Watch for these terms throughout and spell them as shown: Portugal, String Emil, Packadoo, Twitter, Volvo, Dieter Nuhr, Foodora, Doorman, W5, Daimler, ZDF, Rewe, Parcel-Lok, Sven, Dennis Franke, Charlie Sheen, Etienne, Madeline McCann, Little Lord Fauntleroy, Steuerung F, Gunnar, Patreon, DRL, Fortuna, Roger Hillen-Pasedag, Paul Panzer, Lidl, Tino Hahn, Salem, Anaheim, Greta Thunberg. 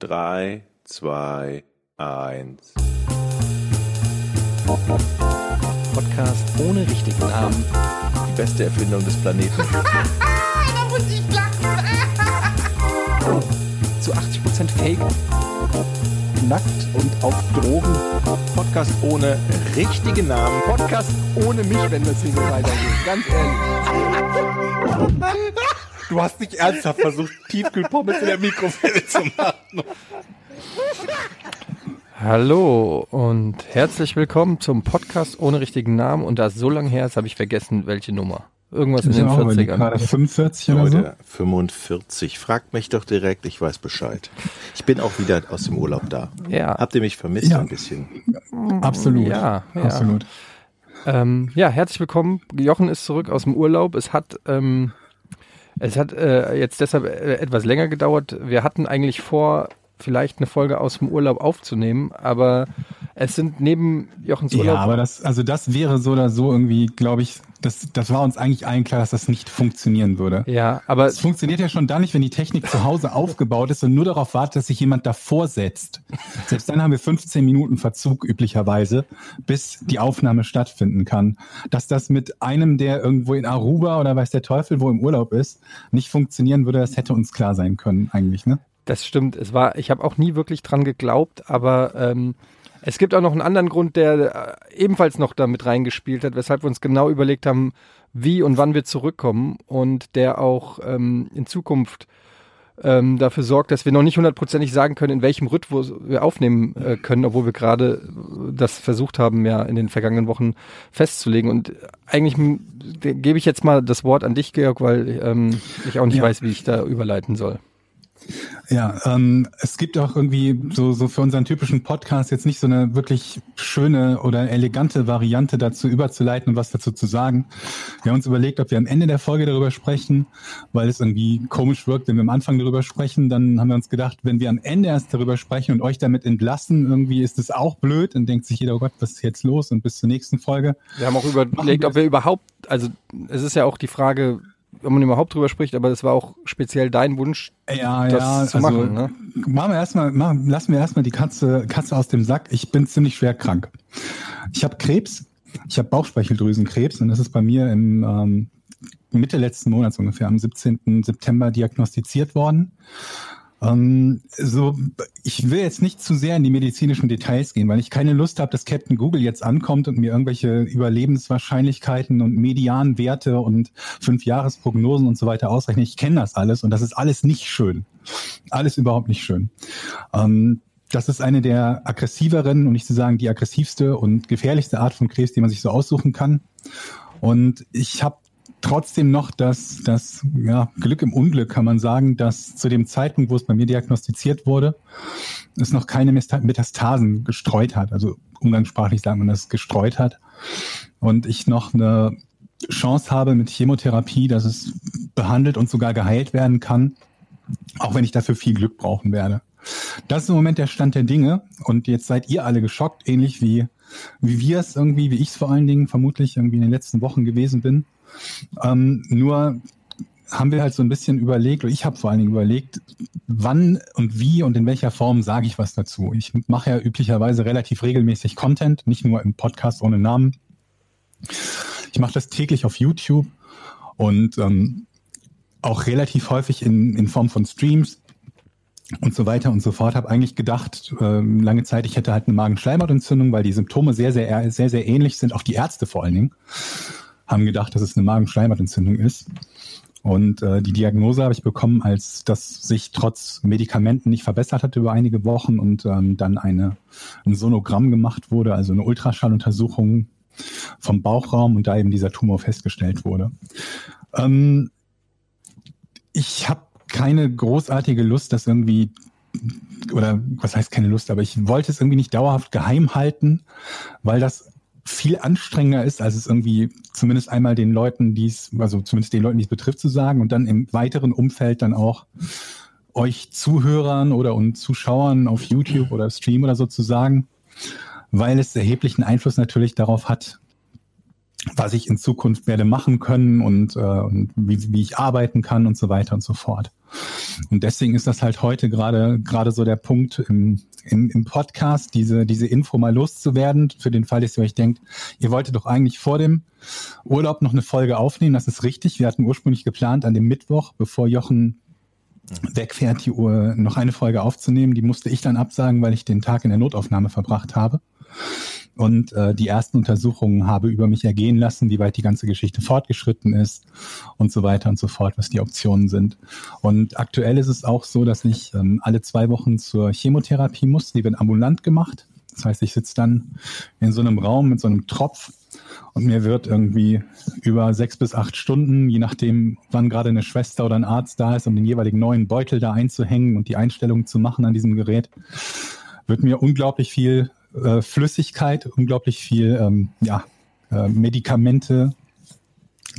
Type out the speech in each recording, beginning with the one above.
3, 2, 1. Podcast ohne richtigen Namen. Die beste Erfindung des Planeten. Da muss ich lachen. Zu 80% Fake. Nackt und auf Drogen. Podcast ohne richtigen Namen. Podcast ohne mich, wenn das hier so weitergeht. Ganz ehrlich. Du hast nicht ernsthaft versucht, Tiefkühlpommes in der Mikrowelle zu machen. Hallo und herzlich willkommen zum Podcast ohne richtigen Namen. Und da es so lange her ist, habe ich vergessen, welche Nummer. Irgendwas in den 40ern. Gerade 45 oder so? 45. Fragt mich doch direkt, ich weiß Bescheid. Ich bin auch wieder aus dem Urlaub da. Ja. Habt ihr mich vermisst ein bisschen? Absolut. Ja, absolut. Ja, herzlich willkommen. Jochen ist zurück aus dem Urlaub. Es hat jetzt deshalb etwas länger gedauert. Wir hatten eigentlich vor, vielleicht eine Folge aus dem Urlaub aufzunehmen, aber es sind neben Jochens Urlaub... Ja, aber das wäre so oder so irgendwie, glaube ich, das war uns eigentlich allen klar, dass das nicht funktionieren würde. Ja, aber... Es funktioniert ja schon dann nicht, wenn die Technik zu Hause aufgebaut ist und nur darauf wartet, dass sich jemand davor setzt. Selbst dann haben wir 15 Minuten Verzug üblicherweise, bis die Aufnahme stattfinden kann. Dass das mit einem, der irgendwo in Aruba oder weiß der Teufel, wo im Urlaub ist, nicht funktionieren würde, das hätte uns klar sein können eigentlich, ne? Das stimmt. Ich habe auch nie wirklich dran geglaubt, aber es gibt auch noch einen anderen Grund, der ebenfalls noch damit reingespielt hat, weshalb wir uns genau überlegt haben, wie und wann wir zurückkommen und der auch in Zukunft dafür sorgt, dass wir noch nicht hundertprozentig sagen können, in welchem Rhythmus wir aufnehmen können, obwohl wir gerade das versucht haben, ja, in den vergangenen Wochen festzulegen. Und eigentlich gebe ich jetzt mal das Wort an dich, Georg, weil ich auch nicht weiß, wie ich da überleiten soll. Ja, es gibt auch irgendwie so für unseren typischen Podcast jetzt nicht so eine wirklich schöne oder elegante Variante dazu überzuleiten und was dazu zu sagen. Wir haben uns überlegt, ob wir am Ende der Folge darüber sprechen, weil es irgendwie komisch wirkt, wenn wir am Anfang darüber sprechen. Dann haben wir uns gedacht, wenn wir am Ende erst darüber sprechen und euch damit entlassen, irgendwie ist es auch blöd und denkt sich jeder, oh Gott, was ist jetzt los? Und bis zur nächsten Folge. Wir haben auch überlegt, ob wir überhaupt, also es ist ja auch die Frage, wenn man überhaupt drüber spricht, aber es war auch speziell dein Wunsch, das zu machen. Also, ne? Lassen wir erstmal die Katze aus dem Sack. Ich bin ziemlich schwer krank. Ich habe Krebs, ich habe Bauchspeicheldrüsenkrebs und das ist bei mir im Mitte letzten Monats ungefähr, am 17. September diagnostiziert worden. Ich will jetzt nicht zu sehr in die medizinischen Details gehen, weil ich keine Lust habe, dass Captain Google jetzt ankommt und mir irgendwelche Überlebenswahrscheinlichkeiten und Medianwerte und 5-Jahres-Prognosen und so weiter ausrechnet. Ich kenne das alles und das ist alles nicht schön. Alles überhaupt nicht schön. Das ist eine der aggressiveren, und nicht zu sagen die aggressivste und gefährlichste Art von Krebs, die man sich so aussuchen kann. Und ich habe trotzdem noch das Glück im Unglück, kann man sagen, dass zu dem Zeitpunkt, wo es bei mir diagnostiziert wurde, es noch keine Metastasen gestreut hat. Also umgangssprachlich sagen man das, gestreut hat. Und ich noch eine Chance habe mit Chemotherapie, dass es behandelt und sogar geheilt werden kann, auch wenn ich dafür viel Glück brauchen werde. Das ist im Moment der Stand der Dinge. Und jetzt seid ihr alle geschockt, ähnlich wie wir es irgendwie, wie ich es vor allen Dingen vermutlich irgendwie in den letzten Wochen gewesen bin. Nur haben wir halt so ein bisschen überlegt, oder ich habe vor allen Dingen überlegt, wann und wie und in welcher Form sage ich was dazu. Ich mache ja üblicherweise relativ regelmäßig Content, nicht nur im Podcast ohne Namen. Ich mache das täglich auf YouTube und auch relativ häufig in Form von Streams und so weiter und so fort. Habe eigentlich gedacht, lange Zeit, ich hätte halt eine Magenschleimhautentzündung, weil die Symptome sehr, sehr, sehr, sehr ähnlich sind, auch die Ärzte vor allen Dingen haben gedacht, dass es eine Magenschleimhautentzündung ist. Und die Diagnose habe ich bekommen, als das sich trotz Medikamenten nicht verbessert hat über einige Wochen und dann ein Sonogramm gemacht wurde, also eine Ultraschalluntersuchung vom Bauchraum und da eben dieser Tumor festgestellt wurde. Ich habe keine großartige Lust, das irgendwie, oder was heißt keine Lust, aber ich wollte es irgendwie nicht dauerhaft geheim halten, weil das viel anstrengender ist, als es irgendwie zumindest einmal den Leuten, die es betrifft, zu sagen und dann im weiteren Umfeld dann auch euch Zuhörern und Zuschauern auf YouTube oder Stream oder so zu sagen, weil es erheblichen Einfluss natürlich darauf hat, was ich in Zukunft werde machen können und wie ich arbeiten kann und so weiter und so fort. Und deswegen ist das halt heute gerade so der Punkt im Podcast, diese Info mal loszuwerden, für den Fall, dass ihr euch denkt, ihr wolltet doch eigentlich vor dem Urlaub noch eine Folge aufnehmen. Das ist richtig. Wir hatten ursprünglich geplant, an dem Mittwoch, bevor Jochen wegfährt, die Uhr noch eine Folge aufzunehmen. Die musste ich dann absagen, weil ich den Tag in der Notaufnahme verbracht habe und die ersten Untersuchungen habe über mich ergehen lassen, wie weit die ganze Geschichte fortgeschritten ist und so weiter und so fort, was die Optionen sind. Und aktuell ist es auch so, dass ich alle 2 Wochen zur Chemotherapie muss. Die wird ambulant gemacht. Das heißt, ich sitze dann in so einem Raum mit so einem Tropf und mir wird irgendwie über 6 bis 8 Stunden, je nachdem, wann gerade eine Schwester oder ein Arzt da ist, um den jeweiligen neuen Beutel da einzuhängen und die Einstellungen zu machen an diesem Gerät, wird mir unglaublich viel Flüssigkeit, unglaublich viel Medikamente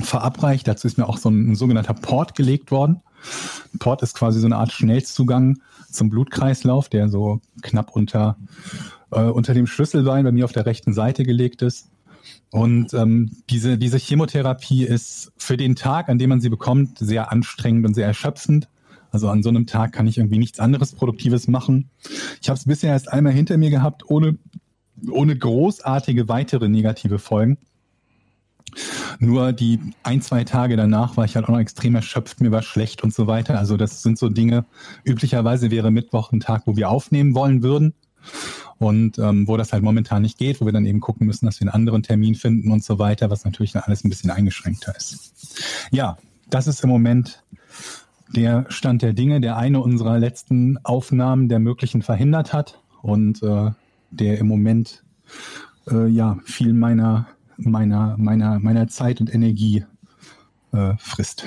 verabreicht. Dazu ist mir auch so ein sogenannter Port gelegt worden. Port ist quasi so eine Art Schnellzugang zum Blutkreislauf, der so knapp unter dem Schlüsselbein bei mir auf der rechten Seite gelegt ist. Und diese Chemotherapie ist für den Tag, an dem man sie bekommt, sehr anstrengend und sehr erschöpfend. Also an so einem Tag kann ich irgendwie nichts anderes Produktives machen. Ich habe es bisher erst einmal hinter mir gehabt, ohne großartige weitere negative Folgen. Nur die 1, 2 Tage danach war ich halt auch noch extrem erschöpft, mir war schlecht und so weiter. Also das sind so Dinge, üblicherweise wäre Mittwoch ein Tag, wo wir aufnehmen wollen würden. Und wo das halt momentan nicht geht, wo wir dann eben gucken müssen, dass wir einen anderen Termin finden und so weiter, was natürlich dann alles ein bisschen eingeschränkter ist. Ja, das ist im Moment der Stand der Dinge, der eine unserer letzten Aufnahmen der möglichen verhindert hat und der im Moment viel meiner Zeit und Energie frisst.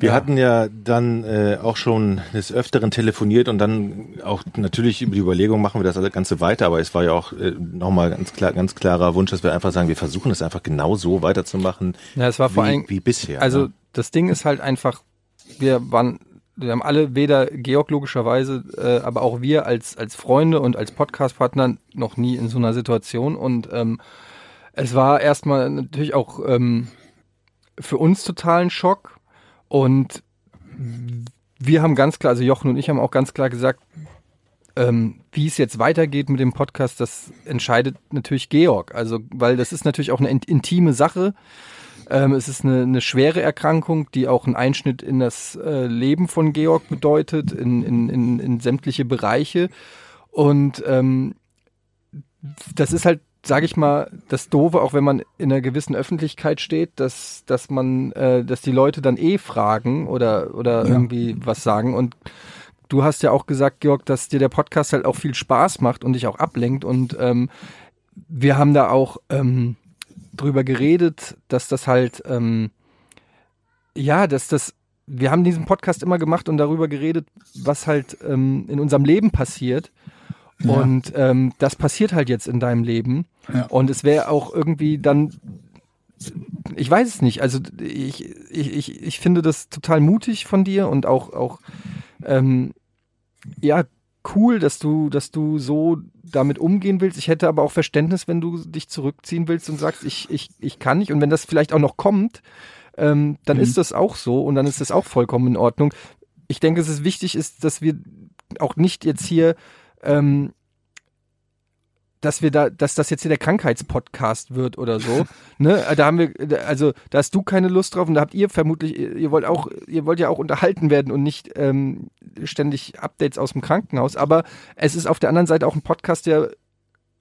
Wir hatten ja dann auch schon des Öfteren telefoniert und dann auch natürlich über die Überlegung, machen wir das alle Ganze weiter, aber es war ja auch nochmal ganz klarer Wunsch, dass wir einfach sagen, wir versuchen es einfach genau so weiterzumachen, ja, es war vor allem, wie bisher. Also Das Ding ist halt einfach, wir haben alle, weder Georg logischerweise, aber auch wir als Freunde und als Podcast-Partner noch nie in so einer Situation, und es war erstmal natürlich auch für uns totalen Schock. Und wir haben ganz klar, also Jochen und ich haben auch ganz klar gesagt, wie es jetzt weitergeht mit dem Podcast, das entscheidet natürlich Georg. Also, weil das ist natürlich auch eine intime Sache. Es ist eine schwere Erkrankung, die auch einen Einschnitt in das Leben von Georg bedeutet, in sämtliche Bereiche. Und das ist halt, sage ich mal, das Doofe, auch wenn man in einer gewissen Öffentlichkeit steht, dass die Leute dann fragen oder ja, irgendwie was sagen. Und du hast ja auch gesagt, Georg, dass dir der Podcast halt auch viel Spaß macht und dich auch ablenkt. Und wir haben da auch drüber geredet, dass das halt, wir haben diesen Podcast immer gemacht und darüber geredet, was halt in unserem Leben passiert. Ja. Und das passiert halt jetzt in deinem Leben, ja. Und es wäre auch irgendwie dann, ich weiß es nicht, also ich finde das total mutig von dir und auch cool, dass du so damit umgehen willst. Ich hätte aber auch Verständnis, wenn du dich zurückziehen willst und sagst, ich kann nicht, und wenn das vielleicht auch noch kommt, dann ist das auch so und dann ist das auch vollkommen in Ordnung. Ich denke, es ist wichtig, dass wir auch nicht jetzt hier dass das jetzt hier der Krankheitspodcast wird oder so, ne? Da haben wir, also da hast du keine Lust drauf und da habt ihr vermutlich, ihr wollt ja auch unterhalten werden und nicht ständig Updates aus dem Krankenhaus, aber es ist auf der anderen Seite auch ein Podcast, der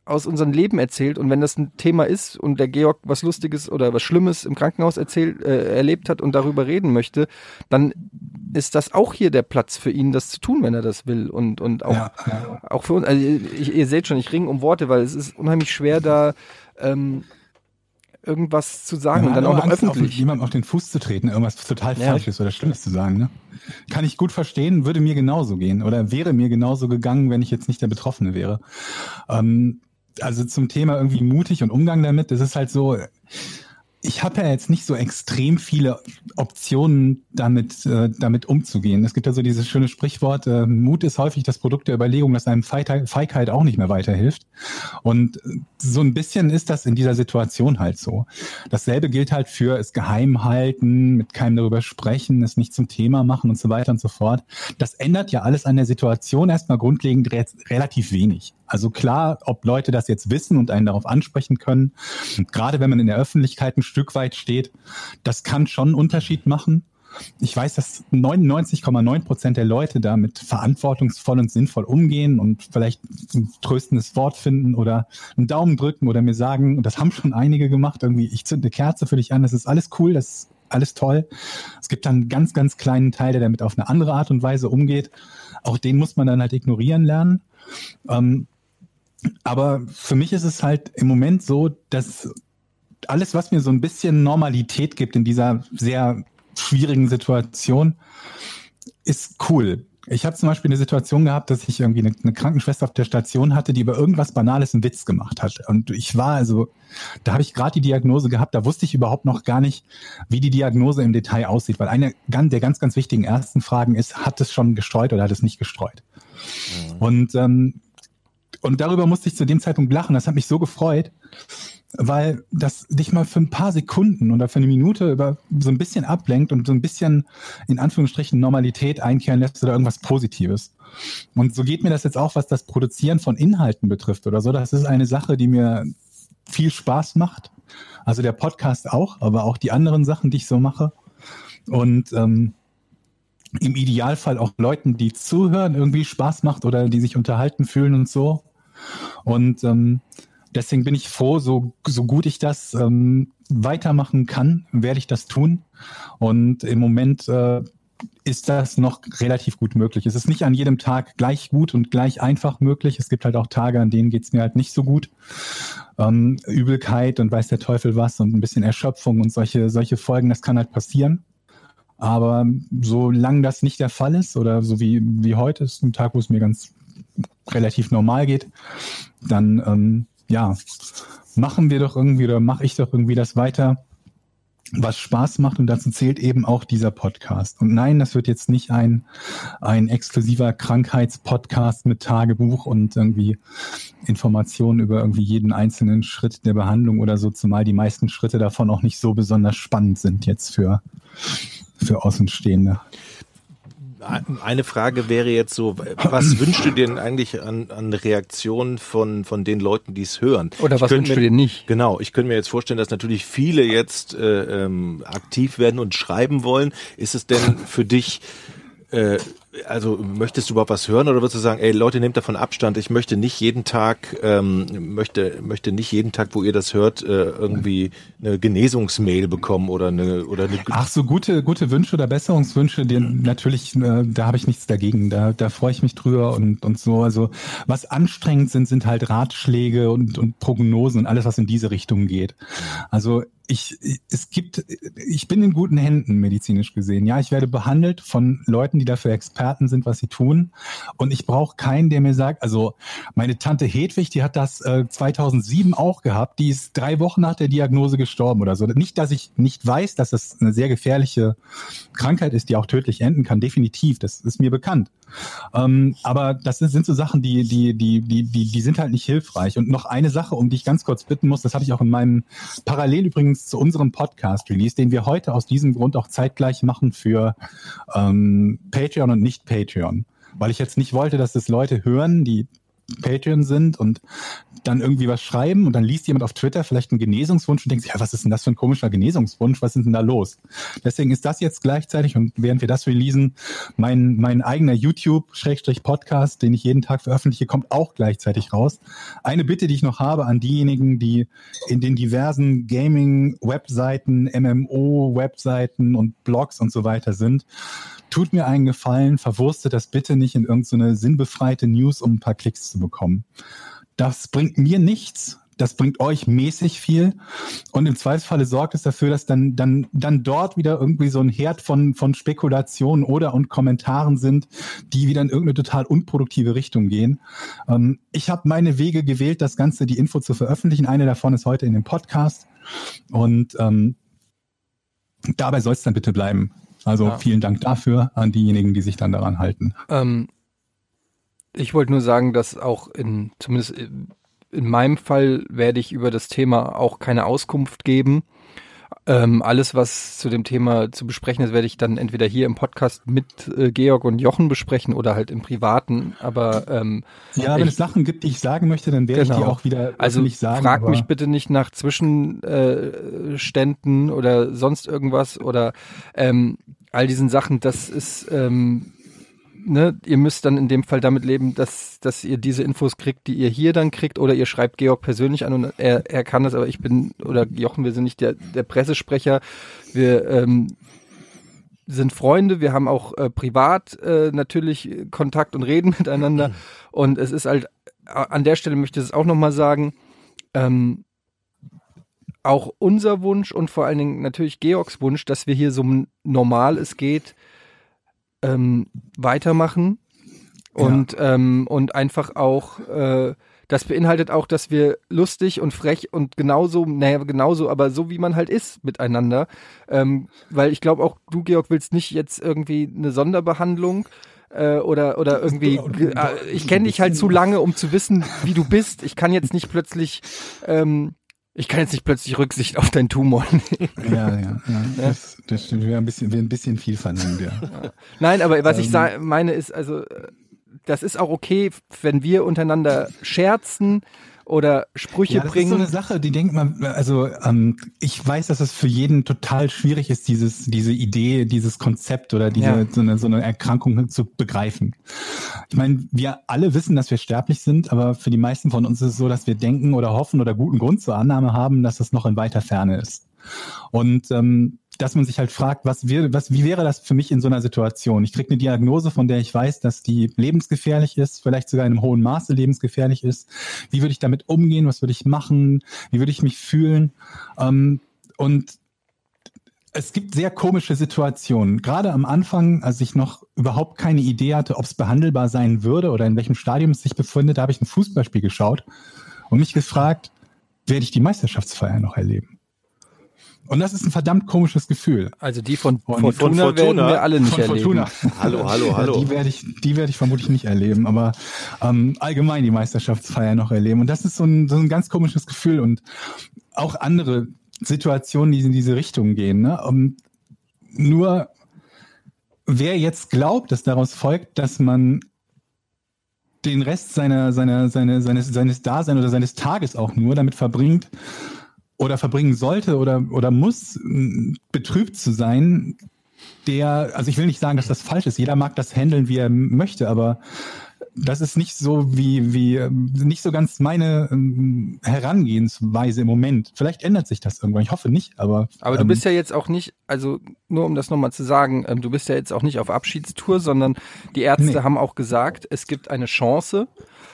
aus unserem Leben erzählt, und wenn das ein Thema ist und der Georg was Lustiges oder was Schlimmes im Krankenhaus erlebt hat und darüber reden möchte, dann ist das auch hier der Platz für ihn, das zu tun, wenn er das will, und auch, ja. Auch für uns. Also ihr seht schon, ich ringe um Worte, weil es ist unheimlich schwer, da irgendwas zu sagen, ja, und dann auch noch Angst, öffentlich jemandem auf den Fuß zu treten, irgendwas total Falsches oder Schlimmes zu sagen, ne? Kann ich gut verstehen, würde mir genauso gehen oder wäre mir genauso gegangen, wenn ich jetzt nicht der Betroffene wäre. Also zum Thema irgendwie mutig und Umgang damit, das ist halt so, ich habe ja jetzt nicht so extrem viele Optionen, damit umzugehen. Es gibt ja so dieses schöne Sprichwort, Mut ist häufig das Produkt der Überlegung, dass einem Feigheit auch nicht mehr weiterhilft. Und so ein bisschen ist das in dieser Situation halt so. Dasselbe gilt halt für es geheim halten, mit keinem darüber sprechen, es nicht zum Thema machen und so weiter und so fort. Das ändert ja alles an der Situation erstmal grundlegend relativ wenig. Also klar, ob Leute das jetzt wissen und einen darauf ansprechen können, gerade wenn man in der Öffentlichkeit ein Stück weit steht, das kann schon einen Unterschied machen. Ich weiß, dass 99,9% der Leute damit verantwortungsvoll und sinnvoll umgehen und vielleicht ein tröstendes Wort finden oder einen Daumen drücken oder mir sagen, und das haben schon einige gemacht, irgendwie, ich zünde eine Kerze für dich an, das ist alles cool, das ist alles toll. Es gibt dann einen ganz, ganz kleinen Teil, der damit auf eine andere Art und Weise umgeht. Auch den muss man dann halt ignorieren lernen. Aber für mich ist es halt im Moment so, dass alles, was mir so ein bisschen Normalität gibt in dieser sehr schwierigen Situation, ist cool. Ich habe zum Beispiel eine Situation gehabt, dass ich irgendwie eine Krankenschwester auf der Station hatte, die über irgendwas Banales einen Witz gemacht hat. Und ich war also, da habe ich gerade die Diagnose gehabt, da wusste ich überhaupt noch gar nicht, wie die Diagnose im Detail aussieht. Weil eine der ganz, ganz wichtigen ersten Fragen ist, hat es schon gestreut oder hat es nicht gestreut? Mhm. Und darüber musste ich zu dem Zeitpunkt lachen. Das hat mich so gefreut, weil das dich mal für ein paar Sekunden oder für eine Minute über so ein bisschen ablenkt und so ein bisschen in Anführungsstrichen Normalität einkehren lässt oder irgendwas Positives. Und so geht mir das jetzt auch, was das Produzieren von Inhalten betrifft oder so. Das ist eine Sache, die mir viel Spaß macht. Also der Podcast auch, aber auch die anderen Sachen, die ich so mache. Und im Idealfall auch Leuten, die zuhören, irgendwie Spaß macht oder die sich unterhalten fühlen und so. Und deswegen bin ich froh, so gut ich das weitermachen kann, werde ich das tun. Und im Moment ist das noch relativ gut möglich. Es ist nicht an jedem Tag gleich gut und gleich einfach möglich. Es gibt halt auch Tage, an denen geht es mir halt nicht so gut. Übelkeit und weiß der Teufel was und ein bisschen Erschöpfung und solche Folgen, das kann halt passieren. Aber solange das nicht der Fall ist oder so wie heute ist ein Tag, wo es mir ganz relativ normal geht, dann mache ich doch irgendwie das weiter, was Spaß macht, und dazu zählt eben auch dieser Podcast. Und nein, das wird jetzt nicht ein exklusiver Krankheitspodcast mit Tagebuch und irgendwie Informationen über irgendwie jeden einzelnen Schritt der Behandlung oder so, zumal die meisten Schritte davon auch nicht so besonders spannend sind jetzt für Außenstehende. Eine Frage wäre jetzt so, was wünschst du dir denn eigentlich an Reaktionen von den Leuten, die es hören? Oder was wünschst du dir nicht? Genau, ich könnte mir jetzt vorstellen, dass natürlich viele jetzt aktiv werden und schreiben wollen. Ist es denn für dich, also möchtest du überhaupt was hören oder würdest du sagen, ey Leute, nehmt davon Abstand, ich möchte nicht jeden Tag, wo ihr das hört, irgendwie eine Genesungsmail bekommen oder eine Ach so, gute Wünsche oder Besserungswünsche, natürlich, da habe ich nichts dagegen, da freue ich mich drüber und so. Also was anstrengend sind halt Ratschläge und Prognosen und alles, was in diese Richtung geht. Also ich bin in guten Händen, medizinisch gesehen. Ja, ich werde behandelt von Leuten, die dafür Experten sind, was sie tun. Und ich brauche keinen, der mir sagt, also meine Tante Hedwig, die hat das 2007 auch gehabt, die ist 3 Wochen nach der Diagnose gestorben oder so. Nicht, dass ich nicht weiß, dass das eine sehr gefährliche Krankheit ist, die auch tödlich enden kann, definitiv, das ist mir bekannt. Aber das sind so Sachen, die sind halt nicht hilfreich. Und noch eine Sache, um die ich ganz kurz bitten muss, das habe ich auch in meinem parallel übrigens zu unserem Podcast-Release, den wir heute aus diesem Grund auch zeitgleich machen für Patreon und Nicht-Patreon. Weil ich jetzt nicht wollte, dass das Leute hören, die Patreon sind und dann irgendwie was schreiben und dann liest jemand auf Twitter vielleicht einen Genesungswunsch und denkt sich, ja, was ist denn das für ein komischer Genesungswunsch, was ist denn da los? Deswegen ist das jetzt gleichzeitig, und während wir das releasen, mein eigener YouTube-Podcast, den ich jeden Tag veröffentliche, kommt auch gleichzeitig raus. Eine Bitte, die ich noch habe an diejenigen, die in den diversen Gaming-Webseiten, MMO-Webseiten und Blogs und so weiter sind, tut mir einen Gefallen, verwurstet das bitte nicht in irgendeine sinnbefreite News, um ein paar Klicks zu bekommen. Das bringt mir nichts. Das bringt euch mäßig viel und im Zweifelsfalle sorgt es dafür, dass dann dort wieder irgendwie so ein Herd von Spekulationen oder und Kommentaren sind, die wieder in irgendeine total unproduktive Richtung gehen. Ich habe meine Wege gewählt, das Ganze, die Info zu veröffentlichen. Eine davon ist heute in dem Podcast und dabei soll es dann bitte bleiben. Also vielen Dank dafür an diejenigen, die sich dann daran halten. Ich wollte nur sagen, dass auch zumindest in meinem Fall werde ich über das Thema auch keine Auskunft geben. Alles, was zu dem Thema zu besprechen ist, werde ich dann entweder hier im Podcast mit Georg und Jochen besprechen oder halt im Privaten. Aber wenn es Sachen gibt, die ich sagen möchte, dann werde ich die auch wieder öffentlich sagen. Also frag mich bitte nicht nach Zwischenständen oder sonst irgendwas oder all diesen Sachen. Das ist... ihr müsst dann in dem Fall damit leben, dass ihr diese Infos kriegt, die ihr hier dann kriegt, oder ihr schreibt Georg persönlich an und er kann das, aber ich bin, oder Jochen, wir sind nicht der Pressesprecher, wir sind Freunde, wir haben auch privat natürlich Kontakt und reden miteinander und es ist halt, an der Stelle möchte ich es auch nochmal sagen, auch unser Wunsch und vor allen Dingen natürlich Georgs Wunsch, dass wir hier so normal es geht, weitermachen und und einfach auch das beinhaltet auch, dass wir lustig und frech und genauso, aber so wie man halt ist miteinander, weil ich glaube auch du, Georg, willst nicht jetzt irgendwie eine Sonderbehandlung oder irgendwie, ich kenne dich halt zu lange, um zu wissen, wie du bist. Ich kann jetzt nicht plötzlich Rücksicht auf deinen Tumor nehmen. Ja. Das stimmt. Wir ein bisschen viel vernehmen, ja. Nein, aber was ich meine ist, also das ist auch okay, wenn wir untereinander scherzen oder Sprüche bringen. Das ist so eine Sache, die denkt man, also ich weiß, dass es für jeden total schwierig ist, diese Idee, dieses Konzept oder so eine Erkrankung zu begreifen. Ich meine, wir alle wissen, dass wir sterblich sind, aber für die meisten von uns ist es so, dass wir denken oder hoffen oder guten Grund zur Annahme haben, dass das noch in weiter Ferne ist. Und dass man sich halt fragt, wie wäre das für mich in so einer Situation? Ich kriege eine Diagnose, von der ich weiß, dass die lebensgefährlich ist, vielleicht sogar in einem hohen Maße lebensgefährlich ist. Wie würde ich damit umgehen? Was würde ich machen? Wie würde ich mich fühlen? Und es gibt sehr komische Situationen. Gerade am Anfang, als ich noch überhaupt keine Idee hatte, ob es behandelbar sein würde oder in welchem Stadium es sich befindet, da habe ich ein Fußballspiel geschaut und mich gefragt, werde ich die Meisterschaftsfeier noch erleben? Und das ist ein verdammt komisches Gefühl. Also die von Fortuna werden wir alle nicht erleben. Hallo. Die werde ich vermutlich nicht erleben, aber allgemein die Meisterschaftsfeier noch erleben. Und das ist so ein ganz komisches Gefühl und auch andere Situationen, die in diese Richtung gehen. Ne? Nur wer jetzt glaubt, dass daraus folgt, dass man den Rest seines Daseins oder seines Tages auch nur damit verbringt, oder verbringen sollte oder muss, betrübt zu sein, also ich will nicht sagen, dass das falsch ist. Jeder mag das handeln, wie er möchte, aber das ist nicht so nicht so ganz meine Herangehensweise im Moment. Vielleicht ändert sich das irgendwann, ich hoffe nicht, aber... Aber du bist ja jetzt auch nicht, also nur um das nochmal zu sagen, du bist ja jetzt auch nicht auf Abschiedstour, sondern die Ärzte haben auch gesagt, es gibt eine Chance.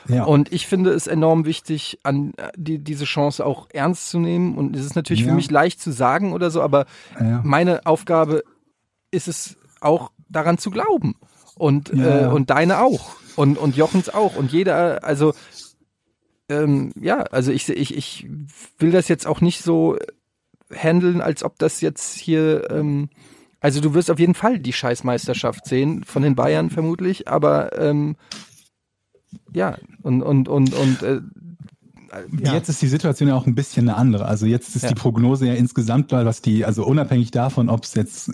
Ja. Und ich finde es enorm wichtig, diese Chance auch ernst zu nehmen. Und es ist natürlich für mich leicht zu sagen oder so, aber meine Aufgabe ist es auch, daran zu glauben. Und, und deine auch. Und Jochens auch. Und jeder, also ich will das jetzt auch nicht so handeln, als ob das jetzt hier... also du wirst auf jeden Fall die Scheißmeisterschaft sehen, von den Bayern vermutlich, aber... jetzt ist die Situation ja auch ein bisschen eine andere. Also jetzt ist die Prognose ja insgesamt, also unabhängig davon, ob es jetzt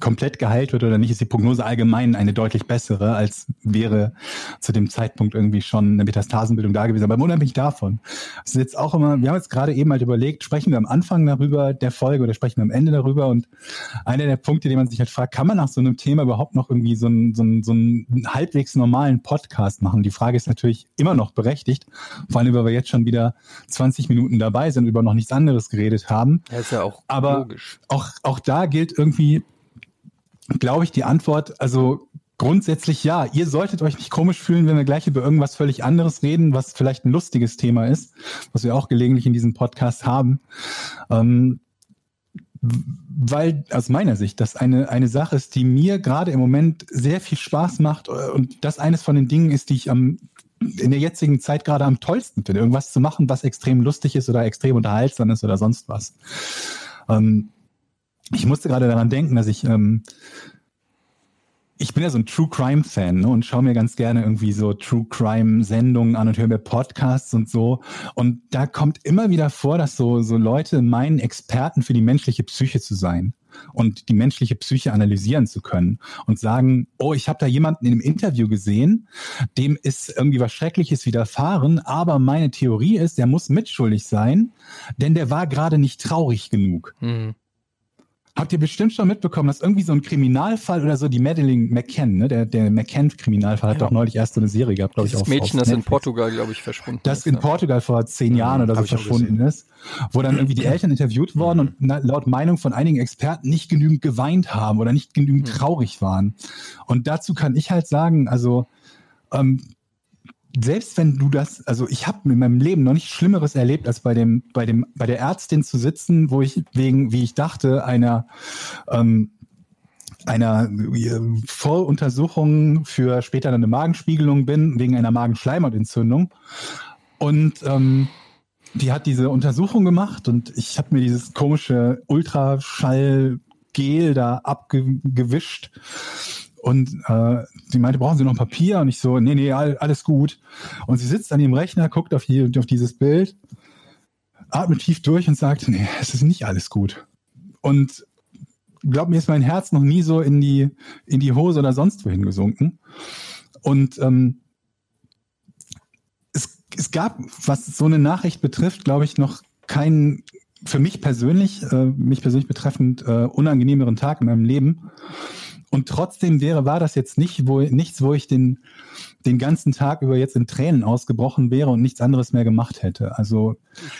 komplett geheilt wird oder nicht, ist die Prognose allgemein eine deutlich bessere, als wäre zu dem Zeitpunkt irgendwie schon eine Metastasenbildung da gewesen. Aber unabhängig davon, es ist jetzt auch immer, wir haben jetzt gerade eben halt überlegt, sprechen wir am Anfang darüber, der Folge, oder sprechen wir am Ende darüber, und einer der Punkte, den man sich halt fragt, kann man nach so einem Thema überhaupt noch irgendwie so einen halbwegs normalen Podcast machen? Die Frage ist natürlich immer noch berechtigt, vor allem, weil wir jetzt schon wieder 20 Minuten dabei sind, über noch nichts anderes geredet haben. Das ist ja auch logisch. Aber auch da gilt irgendwie, glaube ich, die Antwort, also Grundsätzlich ja. Ihr solltet euch nicht komisch fühlen, wenn wir gleich über irgendwas völlig anderes reden, was vielleicht ein lustiges Thema ist, was wir auch gelegentlich in diesem Podcast haben. Weil aus meiner Sicht das eine Sache ist, die mir gerade im Moment sehr viel Spaß macht und das eines von den Dingen ist, die ich in der jetzigen Zeit gerade am tollsten finde, irgendwas zu machen, was extrem lustig ist oder extrem unterhaltsam ist oder sonst was. Ich musste gerade daran denken, dass ich bin ja so ein True-Crime-Fan, ne, und schaue mir ganz gerne irgendwie so True-Crime-Sendungen an und höre mir Podcasts und so. Und da kommt immer wieder vor, dass so Leute meinen, Experten für die menschliche Psyche zu sein und die menschliche Psyche analysieren zu können und sagen, oh, ich habe da jemanden in einem Interview gesehen, dem ist irgendwie was Schreckliches widerfahren, aber meine Theorie ist, der muss mitschuldig sein, denn der war gerade nicht traurig genug. Mhm. Habt ihr bestimmt schon mitbekommen, dass irgendwie so ein Kriminalfall oder so, die Madeline McCann, ne, der McCann-Kriminalfall hat doch neulich erst so eine Serie gehabt, glaube ich. Das Mädchen, das in Portugal, glaube ich, verschwunden ist. Das in Portugal vor 10 Jahren oder so verschwunden ist, wo dann irgendwie die Eltern interviewt worden und laut Meinung von einigen Experten nicht genügend geweint haben oder nicht genügend traurig waren. Und dazu kann ich halt sagen, also selbst wenn du das, also ich habe in meinem Leben noch nichts Schlimmeres erlebt, als bei der Ärztin zu sitzen, wo ich wegen, wie ich dachte, einer Voruntersuchung für später eine Magenspiegelung bin, wegen einer Magenschleimhautentzündung. Und die hat diese Untersuchung gemacht und ich habe mir dieses komische Ultraschallgel da abgewischt. Und sie meinte, brauchen Sie noch Papier? Und ich so, nee, alles gut. Und sie sitzt an ihrem Rechner, guckt auf dieses Bild, atmet tief durch und sagt, nee, es ist nicht alles gut. Und glaub mir, ist mein Herz noch nie so in die Hose oder sonst wohin gesunken. Und es gab, was so eine Nachricht betrifft, glaube ich, noch keinen, für mich persönlich betreffend, unangenehmeren Tag in meinem Leben. Und trotzdem war das jetzt nichts, wo ich den ganzen Tag über jetzt in Tränen ausgebrochen wäre und nichts anderes mehr gemacht hätte. Also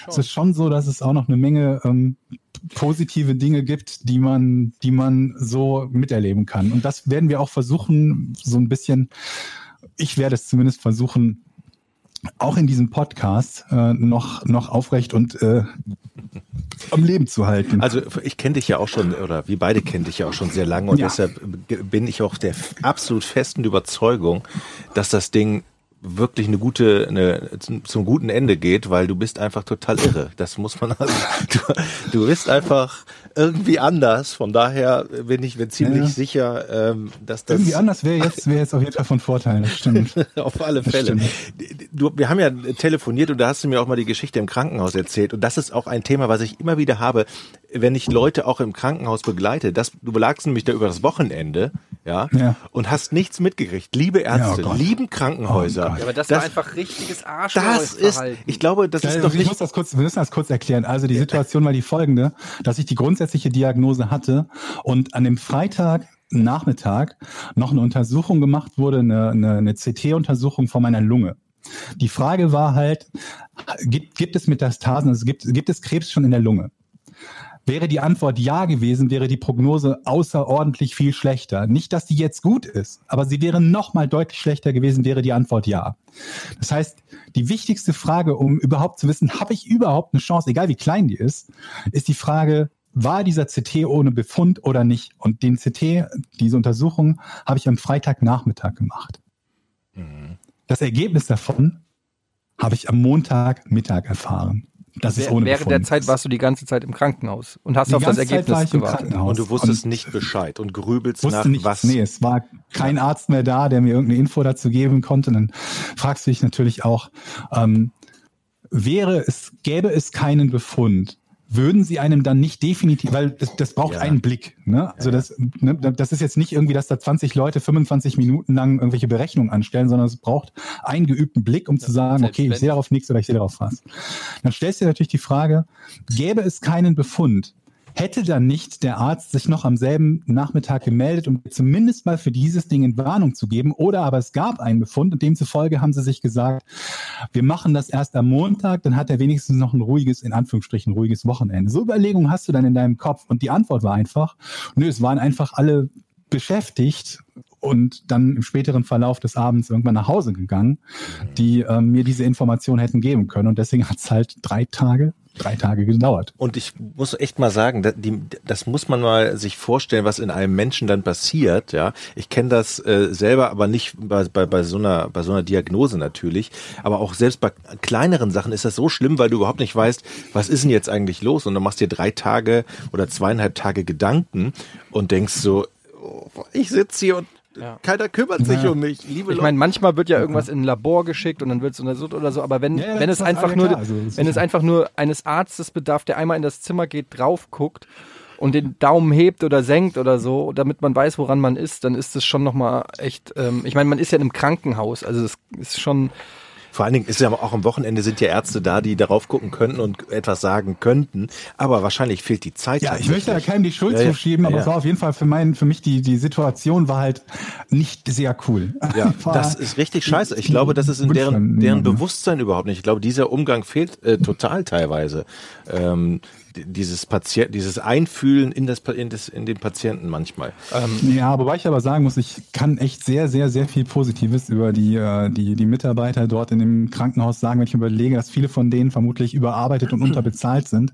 es ist schon so, dass es auch noch eine Menge positive Dinge gibt, die man so miterleben kann. Und das werden wir auch versuchen, so ein bisschen, ich werde es zumindest versuchen, auch in diesem Podcast noch aufrecht und am Leben zu halten. Also ich kenne dich ja auch schon, oder wir beide kennen dich ja auch schon sehr lange und deshalb bin ich auch der absolut festen Überzeugung, dass das Ding wirklich zum guten Ende geht, weil du bist einfach total irre. Das muss man also, du bist einfach irgendwie anders. Von daher bin ich ziemlich sicher, dass das... Irgendwie anders wäre jetzt auf jeden Fall von Vorteil, das stimmt. Auf alle Fälle. Wir haben ja telefoniert und da hast du mir auch mal die Geschichte im Krankenhaus erzählt und das ist auch ein Thema, was ich immer wieder habe, wenn ich Leute auch im Krankenhaus begleite. Du lagst nämlich da über das Wochenende und hast nichts mitgekriegt. Liebe Ärzte, lieben Krankenhäuser. Ja, aber das war einfach richtiges Arschlochverhalten. Ich glaube, das ist doch nicht... Wir müssen das kurz erklären. Also die Situation war die folgende, dass ich die grundsätzliche Diagnose hatte und an dem Freitagnachmittag noch eine Untersuchung gemacht wurde, eine CT-Untersuchung von meiner Lunge. Die Frage war halt, gibt es Metastasen, also gibt es Krebs schon in der Lunge? Wäre die Antwort ja gewesen, wäre die Prognose außerordentlich viel schlechter. Nicht, dass die jetzt gut ist, aber sie wäre noch mal deutlich schlechter gewesen, wäre die Antwort ja. Das heißt, die wichtigste Frage, um überhaupt zu wissen, habe ich überhaupt eine Chance, egal wie klein die ist die Frage, war dieser CT ohne Befund oder nicht? Und den CT, diese Untersuchung, habe ich am Freitagnachmittag gemacht. Mhm. Das Ergebnis davon habe ich am Montagmittag erfahren. Das ist ohne Während der Zeit warst du die ganze Zeit im Krankenhaus und hast auf das Ergebnis gewartet. Und du wusstest nicht Bescheid und grübelst nach was. Nee, es war kein Arzt mehr da, der mir irgendeine Info dazu geben konnte. Und dann fragst du dich natürlich auch, gäbe es keinen Befund, würden sie einem dann nicht definitiv, weil das braucht einen Blick. Ne? Also das ist jetzt nicht irgendwie, dass da 20 Leute 25 Minuten lang irgendwelche Berechnungen anstellen, sondern es braucht einen geübten Blick, um zu sagen, okay, ich sehe darauf nichts oder ich sehe darauf was. Dann stellst du dir natürlich die Frage, gäbe es keinen Befund, hätte dann nicht der Arzt sich noch am selben Nachmittag gemeldet, um zumindest mal für dieses Ding in Warnung zu geben? Oder aber es gab einen Befund und demzufolge haben sie sich gesagt, wir machen das erst am Montag, dann hat er wenigstens noch ein ruhiges, in Anführungsstrichen, ruhiges Wochenende. So Überlegungen hast du dann in deinem Kopf und die Antwort war einfach, es waren einfach alle beschäftigt und dann im späteren Verlauf des Abends irgendwann nach Hause gegangen, die mir diese Information hätten geben können. Und deswegen hat es halt drei Tage gedauert. Und ich muss echt mal sagen, das muss man mal sich vorstellen, was in einem Menschen dann passiert. Ja, ich kenne das selber, aber nicht bei so einer Diagnose natürlich. Aber auch selbst bei kleineren Sachen ist das so schlimm, weil du überhaupt nicht weißt, was ist denn jetzt eigentlich los? Und dann machst dir 3 Tage oder 2,5 Tage Gedanken und denkst so, oh, ich sitze hier und ja. Keiner kümmert sich um mich. Ich meine, manchmal wird ja irgendwas in ein Labor geschickt und dann wird es untersucht oder so, aber wenn es einfach nur eines Arztes bedarf, der einmal in das Zimmer geht, drauf guckt und den Daumen hebt oder senkt oder so, damit man weiß, woran man ist, dann ist es schon nochmal echt, ich meine, man ist ja in einem Krankenhaus, also das ist schon... Vor allen Dingen ist ja auch am Wochenende sind ja Ärzte da, die darauf gucken könnten und etwas sagen könnten, aber wahrscheinlich fehlt die Zeit. Ja, ich möchte da keinem die Schuld zuschieben, aber es war auf jeden Fall für mich die Situation war halt nicht sehr cool. Ja, das ist richtig scheiße. Ich glaube, das ist in deren Bewusstsein überhaupt nicht. Ich glaube, dieser Umgang fehlt total teilweise. Dieses Einfühlen in den Patienten manchmal. Ja, wobei ich aber sagen muss, ich kann echt sehr, sehr, sehr viel Positives über die Mitarbeiter dort in dem Krankenhaus sagen, wenn ich überlege, dass viele von denen vermutlich überarbeitet und unterbezahlt sind.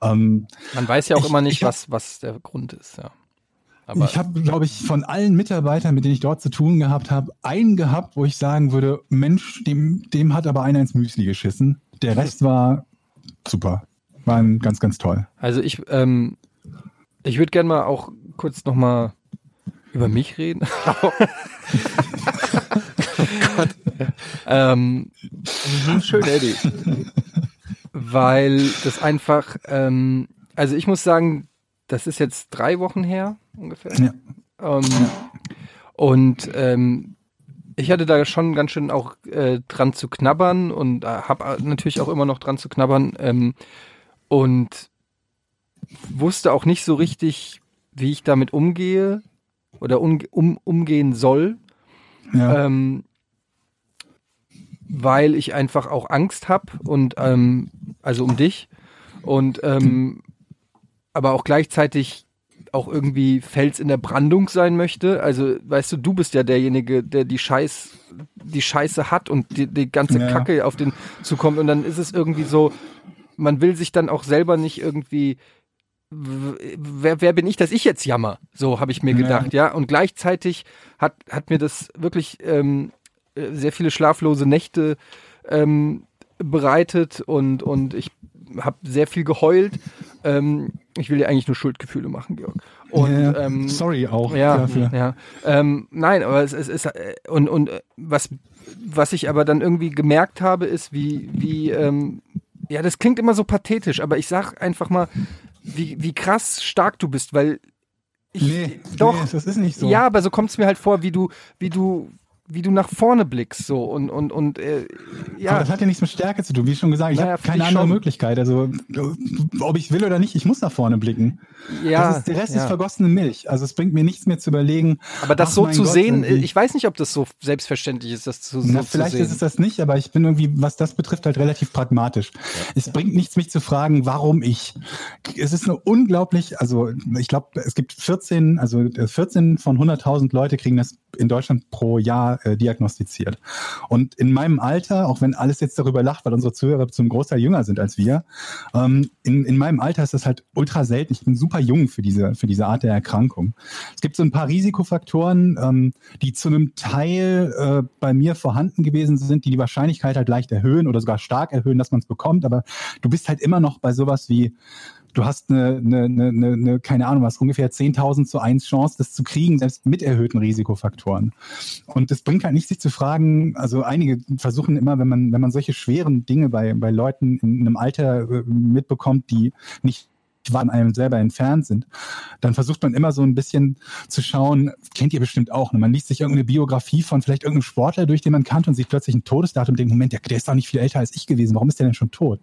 Man weiß ja auch immer nicht, was der Grund ist, ja. Aber ich habe, glaube ich, von allen Mitarbeitern, mit denen ich dort zu tun gehabt habe, einen gehabt, wo ich sagen würde, Mensch, dem hat aber einer ins Müsli geschissen. Der Rest war super. Waren ganz, ganz toll. Also ich würde gerne mal auch kurz nochmal über mich reden. Oh Gott. Schön, Eddie. Weil das einfach, also ich muss sagen, das ist jetzt 3 Wochen her ungefähr. Ja. Ich hatte da schon ganz schön auch dran zu knabbern und habe natürlich auch immer noch dran zu knabbern, und wusste auch nicht so richtig, wie ich damit umgehe oder umgehen soll, ja. Weil ich einfach auch Angst habe und also um dich und aber auch gleichzeitig auch irgendwie Fels in der Brandung sein möchte. Also weißt du bist ja derjenige, der die Scheiße hat und die ganze Kacke auf den zukommt und dann ist es irgendwie so. Man will sich dann auch selber nicht irgendwie, wer bin ich, dass ich jetzt jammer? So habe ich mir gedacht, ja. Und gleichzeitig hat mir das wirklich sehr viele schlaflose Nächte bereitet und ich habe sehr viel geheult. Ich will dir eigentlich nur Schuldgefühle machen, Georg. Und, sorry auch dafür. Ja. Nein, aber es ist und was ich aber dann irgendwie gemerkt habe, ist wie ja, das klingt immer so pathetisch, aber ich sag einfach mal, wie krass stark du bist, weil ich nee, das ist nicht so. Ja, aber so kommt's mir halt vor, wie du nach vorne blickst so und ja. Aber das hat ja nichts mit Stärke zu tun, wie schon gesagt, ich habe keine andere Möglichkeit, also ob ich will oder nicht, ich muss nach vorne blicken. Ja, das ist, der Rest ist vergossene Milch, also es bringt mir nichts mehr zu überlegen. Aber das so zu sehen, ich weiß nicht, ob das so selbstverständlich ist, das zu sehen. Vielleicht ist es das nicht, aber ich bin irgendwie, was das betrifft, halt relativ pragmatisch. Ja. Es bringt nichts, mich zu fragen, warum ich. Es ist eine unglaublich, also ich glaube, es gibt 14 von 100.000 Leute kriegen das in Deutschland pro Jahr diagnostiziert. Und in meinem Alter, auch wenn alles jetzt darüber lacht, weil unsere Zuhörer zum Großteil jünger sind als wir, in meinem Alter ist das halt ultra selten. Ich bin super jung für diese Art der Erkrankung. Es gibt so ein paar Risikofaktoren, die zu einem Teil bei mir vorhanden gewesen sind, die Wahrscheinlichkeit halt leicht erhöhen oder sogar stark erhöhen, dass man es bekommt. Aber du bist halt immer noch bei sowas wie, du hast eine keine Ahnung was, ungefähr 10.000:1 Chance, das zu kriegen, selbst mit erhöhten Risikofaktoren. Und das bringt halt nicht, sich zu fragen, also einige versuchen immer, wenn man solche schweren Dinge bei Leuten in einem Alter mitbekommt, die nicht von einem selber entfernt sind, dann versucht man immer so ein bisschen zu schauen, kennt ihr bestimmt auch, ne? Man liest sich irgendeine Biografie von vielleicht irgendeinem Sportler durch, den man kannte und sieht plötzlich ein Todesdatum und denkt, Moment, der ist doch nicht viel älter als ich gewesen, warum ist der denn schon tot?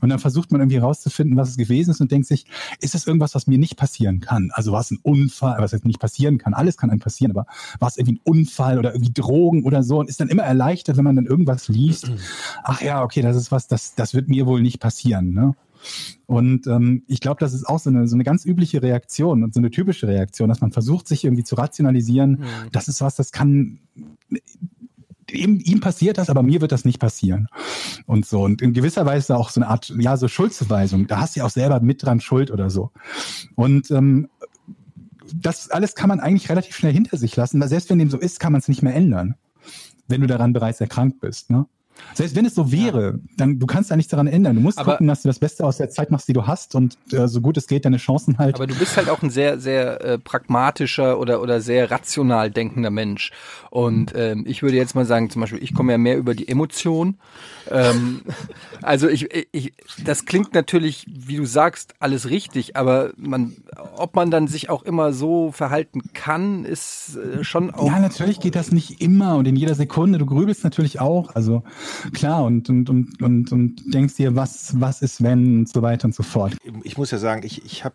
Und dann versucht man irgendwie rauszufinden, was es gewesen ist und denkt sich, ist es irgendwas, was mir nicht passieren kann? Also war es ein Unfall, was jetzt nicht passieren kann, alles kann einem passieren, aber war es irgendwie ein Unfall oder irgendwie Drogen oder so und ist dann immer erleichtert, wenn man dann irgendwas liest. Ach ja, okay, das ist was, das wird mir wohl nicht passieren, ne? Und ich glaube, das ist auch so eine ganz übliche Reaktion und so eine typische Reaktion, dass man versucht, sich irgendwie zu rationalisieren. Mhm. Das ist was, das kann... Ihm passiert das, aber mir wird das nicht passieren. Und so. Und in gewisser Weise auch so eine Art, ja, so Schuldzuweisung. Da hast du ja auch selber mit dran Schuld oder so. Und das alles kann man eigentlich relativ schnell hinter sich lassen, weil selbst wenn dem so ist, kann man es nicht mehr ändern, wenn du daran bereits erkrankt bist, ne? Selbst wenn es so wäre, dann du kannst da nichts daran ändern. Du musst gucken, dass du das Beste aus der Zeit machst, die du hast und so gut es geht, deine Chancen halt. Aber du bist halt auch ein sehr, sehr pragmatischer oder sehr rational denkender Mensch. Und ich würde jetzt mal sagen, zum Beispiel, ich komme ja mehr über die Emotion. Also ich das klingt natürlich, wie du sagst, alles richtig, aber ob man dann sich auch immer so verhalten kann, ist schon auch... Ja, natürlich geht das nicht immer und in jeder Sekunde. Du grübelst natürlich auch, also klar, und denkst dir, was ist, wenn und so weiter und so fort. Ich muss ja sagen, ich habe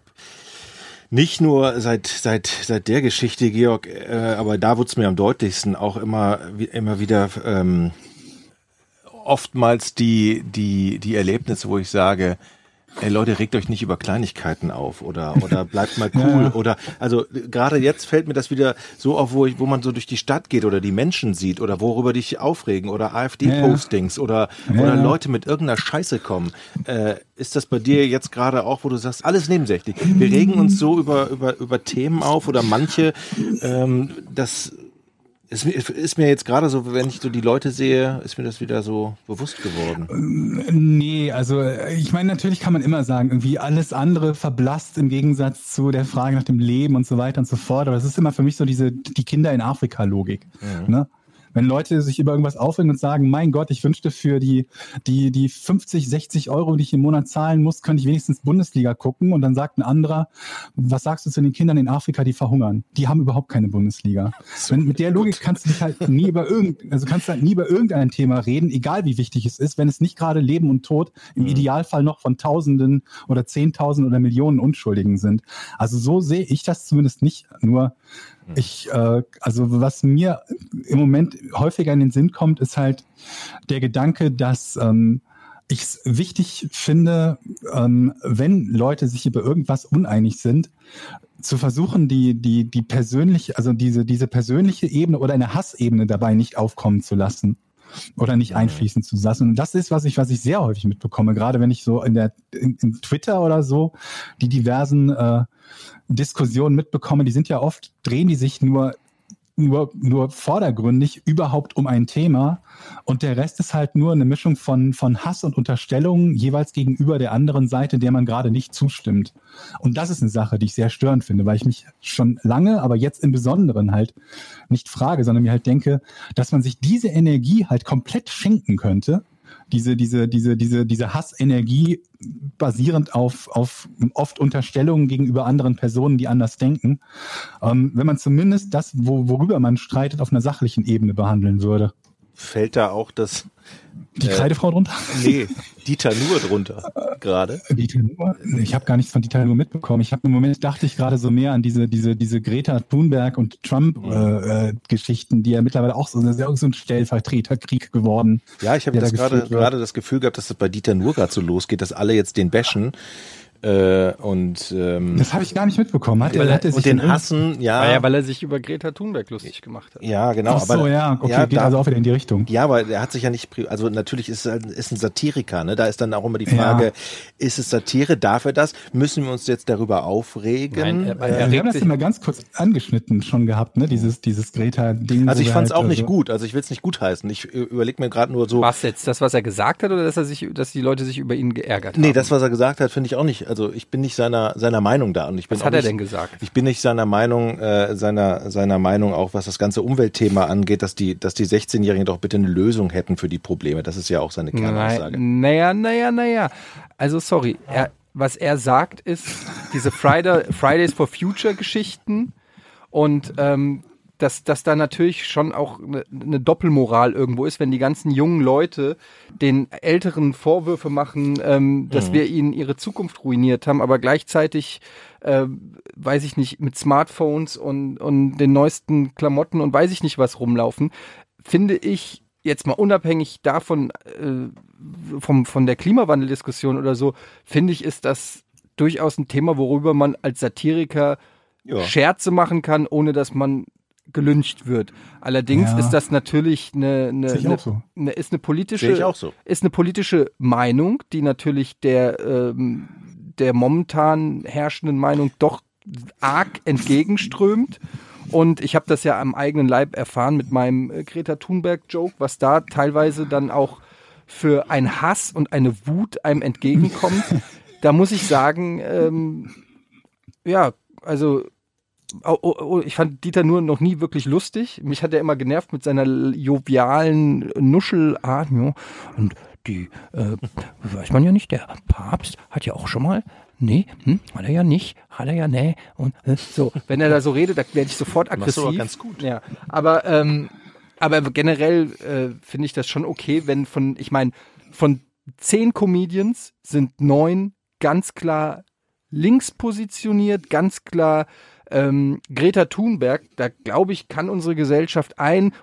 nicht nur seit der Geschichte, Georg, aber da wurde es mir am deutlichsten auch immer wieder oftmals die Erlebnisse, wo ich sage, ey Leute, regt euch nicht über Kleinigkeiten auf oder bleibt mal cool ja. Oder also gerade jetzt fällt mir das wieder so auf, wo man so durch die Stadt geht oder die Menschen sieht oder worüber dich aufregen oder AfD-Postings oder Leute mit irgendeiner Scheiße kommen. Ist das bei dir jetzt gerade auch, wo du sagst, alles nebensächlich? Wir regen uns so über Themen auf oder manche, das ist mir jetzt gerade so, wenn ich so die Leute sehe, ist mir das wieder so bewusst geworden. Nee, also ich meine, natürlich kann man immer sagen, irgendwie alles andere verblasst im Gegensatz zu der Frage nach dem Leben und so weiter und so fort. Aber das ist immer für mich so die Kinder in Afrika-Logik. Mhm. Ne? Wenn Leute sich über irgendwas aufregen und sagen, mein Gott, ich wünschte für die 50, 60 Euro, die ich im Monat zahlen muss, könnte ich wenigstens Bundesliga gucken. Und dann sagt ein anderer, was sagst du zu den Kindern in Afrika, die verhungern? Die haben überhaupt keine Bundesliga. So, wenn, mit der Logik gut. Kannst du dich halt nie über irgendein Thema reden, egal wie wichtig es ist, wenn es nicht gerade Leben und Tod im Idealfall noch von Tausenden oder 10.000 oder Millionen Unschuldigen sind. Also so sehe ich das zumindest nicht, nur also was mir im Moment häufiger in den Sinn kommt, ist halt der Gedanke, dass ich es wichtig finde, wenn Leute sich über irgendwas uneinig sind, zu versuchen, die persönliche, also diese persönliche Ebene oder eine Hassebene dabei nicht aufkommen zu lassen. Oder nicht einfließen zu lassen. Und das ist, was ich sehr häufig mitbekomme, gerade wenn ich so in Twitter oder so die diversen Diskussionen mitbekomme, die sind ja oft, drehen die sich nur vordergründig überhaupt um ein Thema und der Rest ist halt nur eine Mischung von Hass und Unterstellungen jeweils gegenüber der anderen Seite, der man gerade nicht zustimmt. Und das ist eine Sache, die ich sehr störend finde, weil ich mich schon lange, aber jetzt im Besonderen halt nicht frage, sondern mir halt denke, dass man sich diese Energie halt komplett schenken könnte, diese Hassenergie basierend auf oft Unterstellungen gegenüber anderen Personen, die anders denken, wenn man zumindest das, worüber man streitet, auf einer sachlichen Ebene behandeln würde. Fällt da auch das... Die Kreidefrau drunter? Nee, Dieter Nuhr drunter gerade. Dieter Nuhr? Ich habe gar nichts von Dieter Nuhr mitbekommen. Ich habe im Moment, dachte ich gerade so mehr an diese Greta Thunberg und Trump-Geschichten, die ja mittlerweile auch so ein Stellvertreterkrieg geworden. Ja, ich habe gerade das Gefühl gehabt, dass das bei Dieter Nuhr gerade so losgeht, dass alle jetzt den bashen. Das habe ich gar nicht mitbekommen. Hat er sich und den Hassen, weil er sich über Greta Thunberg lustig gemacht hat. Ja, genau. Ach so, aber, okay, ja, geht also auch wieder in die Richtung. Ja, aber er hat sich ja nicht, also natürlich ist ein Satiriker, ne? Da ist dann auch immer die Frage, ist es Satire, darf er das? Müssen wir uns jetzt darüber aufregen? Nein, wir haben das immer ganz kurz angeschnitten schon gehabt, ne? Dieses Greta-Ding. Also ich fand es halt auch nicht gut, also ich will es nicht gutheißen. Ich überlege mir gerade nur so. Was jetzt, das, was er gesagt hat oder dass die Leute sich über ihn geärgert haben? Nee, das, was er gesagt hat, finde ich auch nicht. Also ich bin nicht seiner Meinung da. Und ich bin was hat er denn gesagt? Ich bin nicht seiner Meinung auch, was das ganze Umweltthema angeht, dass die 16-Jährigen doch bitte eine Lösung hätten für die Probleme. Das ist ja auch seine Kernaussage. Naja. Also sorry, was er sagt ist, diese Fridays for Future Geschichten und dass da natürlich schon auch eine Doppelmoral irgendwo ist, wenn die ganzen jungen Leute den Älteren Vorwürfe machen, dass wir ihnen ihre Zukunft ruiniert haben, aber gleichzeitig, weiß ich nicht, mit Smartphones und den neuesten Klamotten und weiß ich nicht was rumlaufen, finde ich jetzt mal unabhängig davon, von der Klimawandeldiskussion oder so, finde ich, ist das durchaus ein Thema, worüber man als Satiriker Scherze machen kann, ohne dass man gelyncht wird. Allerdings ist das natürlich eine politische Meinung, die natürlich der momentan herrschenden Meinung doch arg entgegenströmt. Und ich habe das ja am eigenen Leib erfahren mit meinem Greta Thunberg-Joke, was da teilweise dann auch für ein Hass und eine Wut einem entgegenkommt. Da muss ich sagen, ich fand Dieter Nuhr noch nie wirklich lustig. Mich hat er immer genervt mit seiner jovialen Nuschelart. Und die, weiß man ja nicht, der Papst hat ja auch schon mal... Nee, hat er ja nicht, und so. Wenn er da so redet, da werde ich sofort aggressiv. Das ist aber ganz gut. Ja, aber generell finde ich das schon okay, wenn von 10 Comedians sind 9 ganz klar links positioniert, ganz klar Greta Thunberg. Da glaube ich, kann unsere Gesellschaft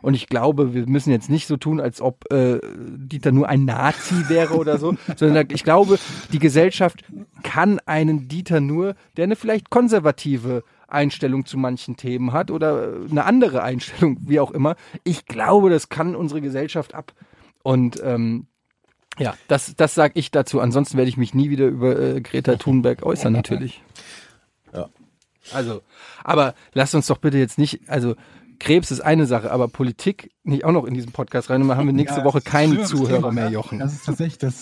und ich glaube, wir müssen jetzt nicht so tun, als ob Dieter Nuhr ein Nazi wäre oder so, sondern ich glaube, die Gesellschaft kann einen Dieter Nuhr, der eine vielleicht konservative Einstellung zu manchen Themen hat oder eine andere Einstellung, wie auch immer. Ich glaube, das kann unsere Gesellschaft ab. Und das sage ich dazu. Ansonsten werde ich mich nie wieder über Greta Thunberg äußern, natürlich. Ja. Also, aber lasst uns doch bitte jetzt nicht, also Krebs ist eine Sache, aber Politik nicht auch noch in diesen Podcast rein, und dann haben wir nächste Woche keinen Zuhörer mehr, Jochen. Das ist tatsächlich noch ein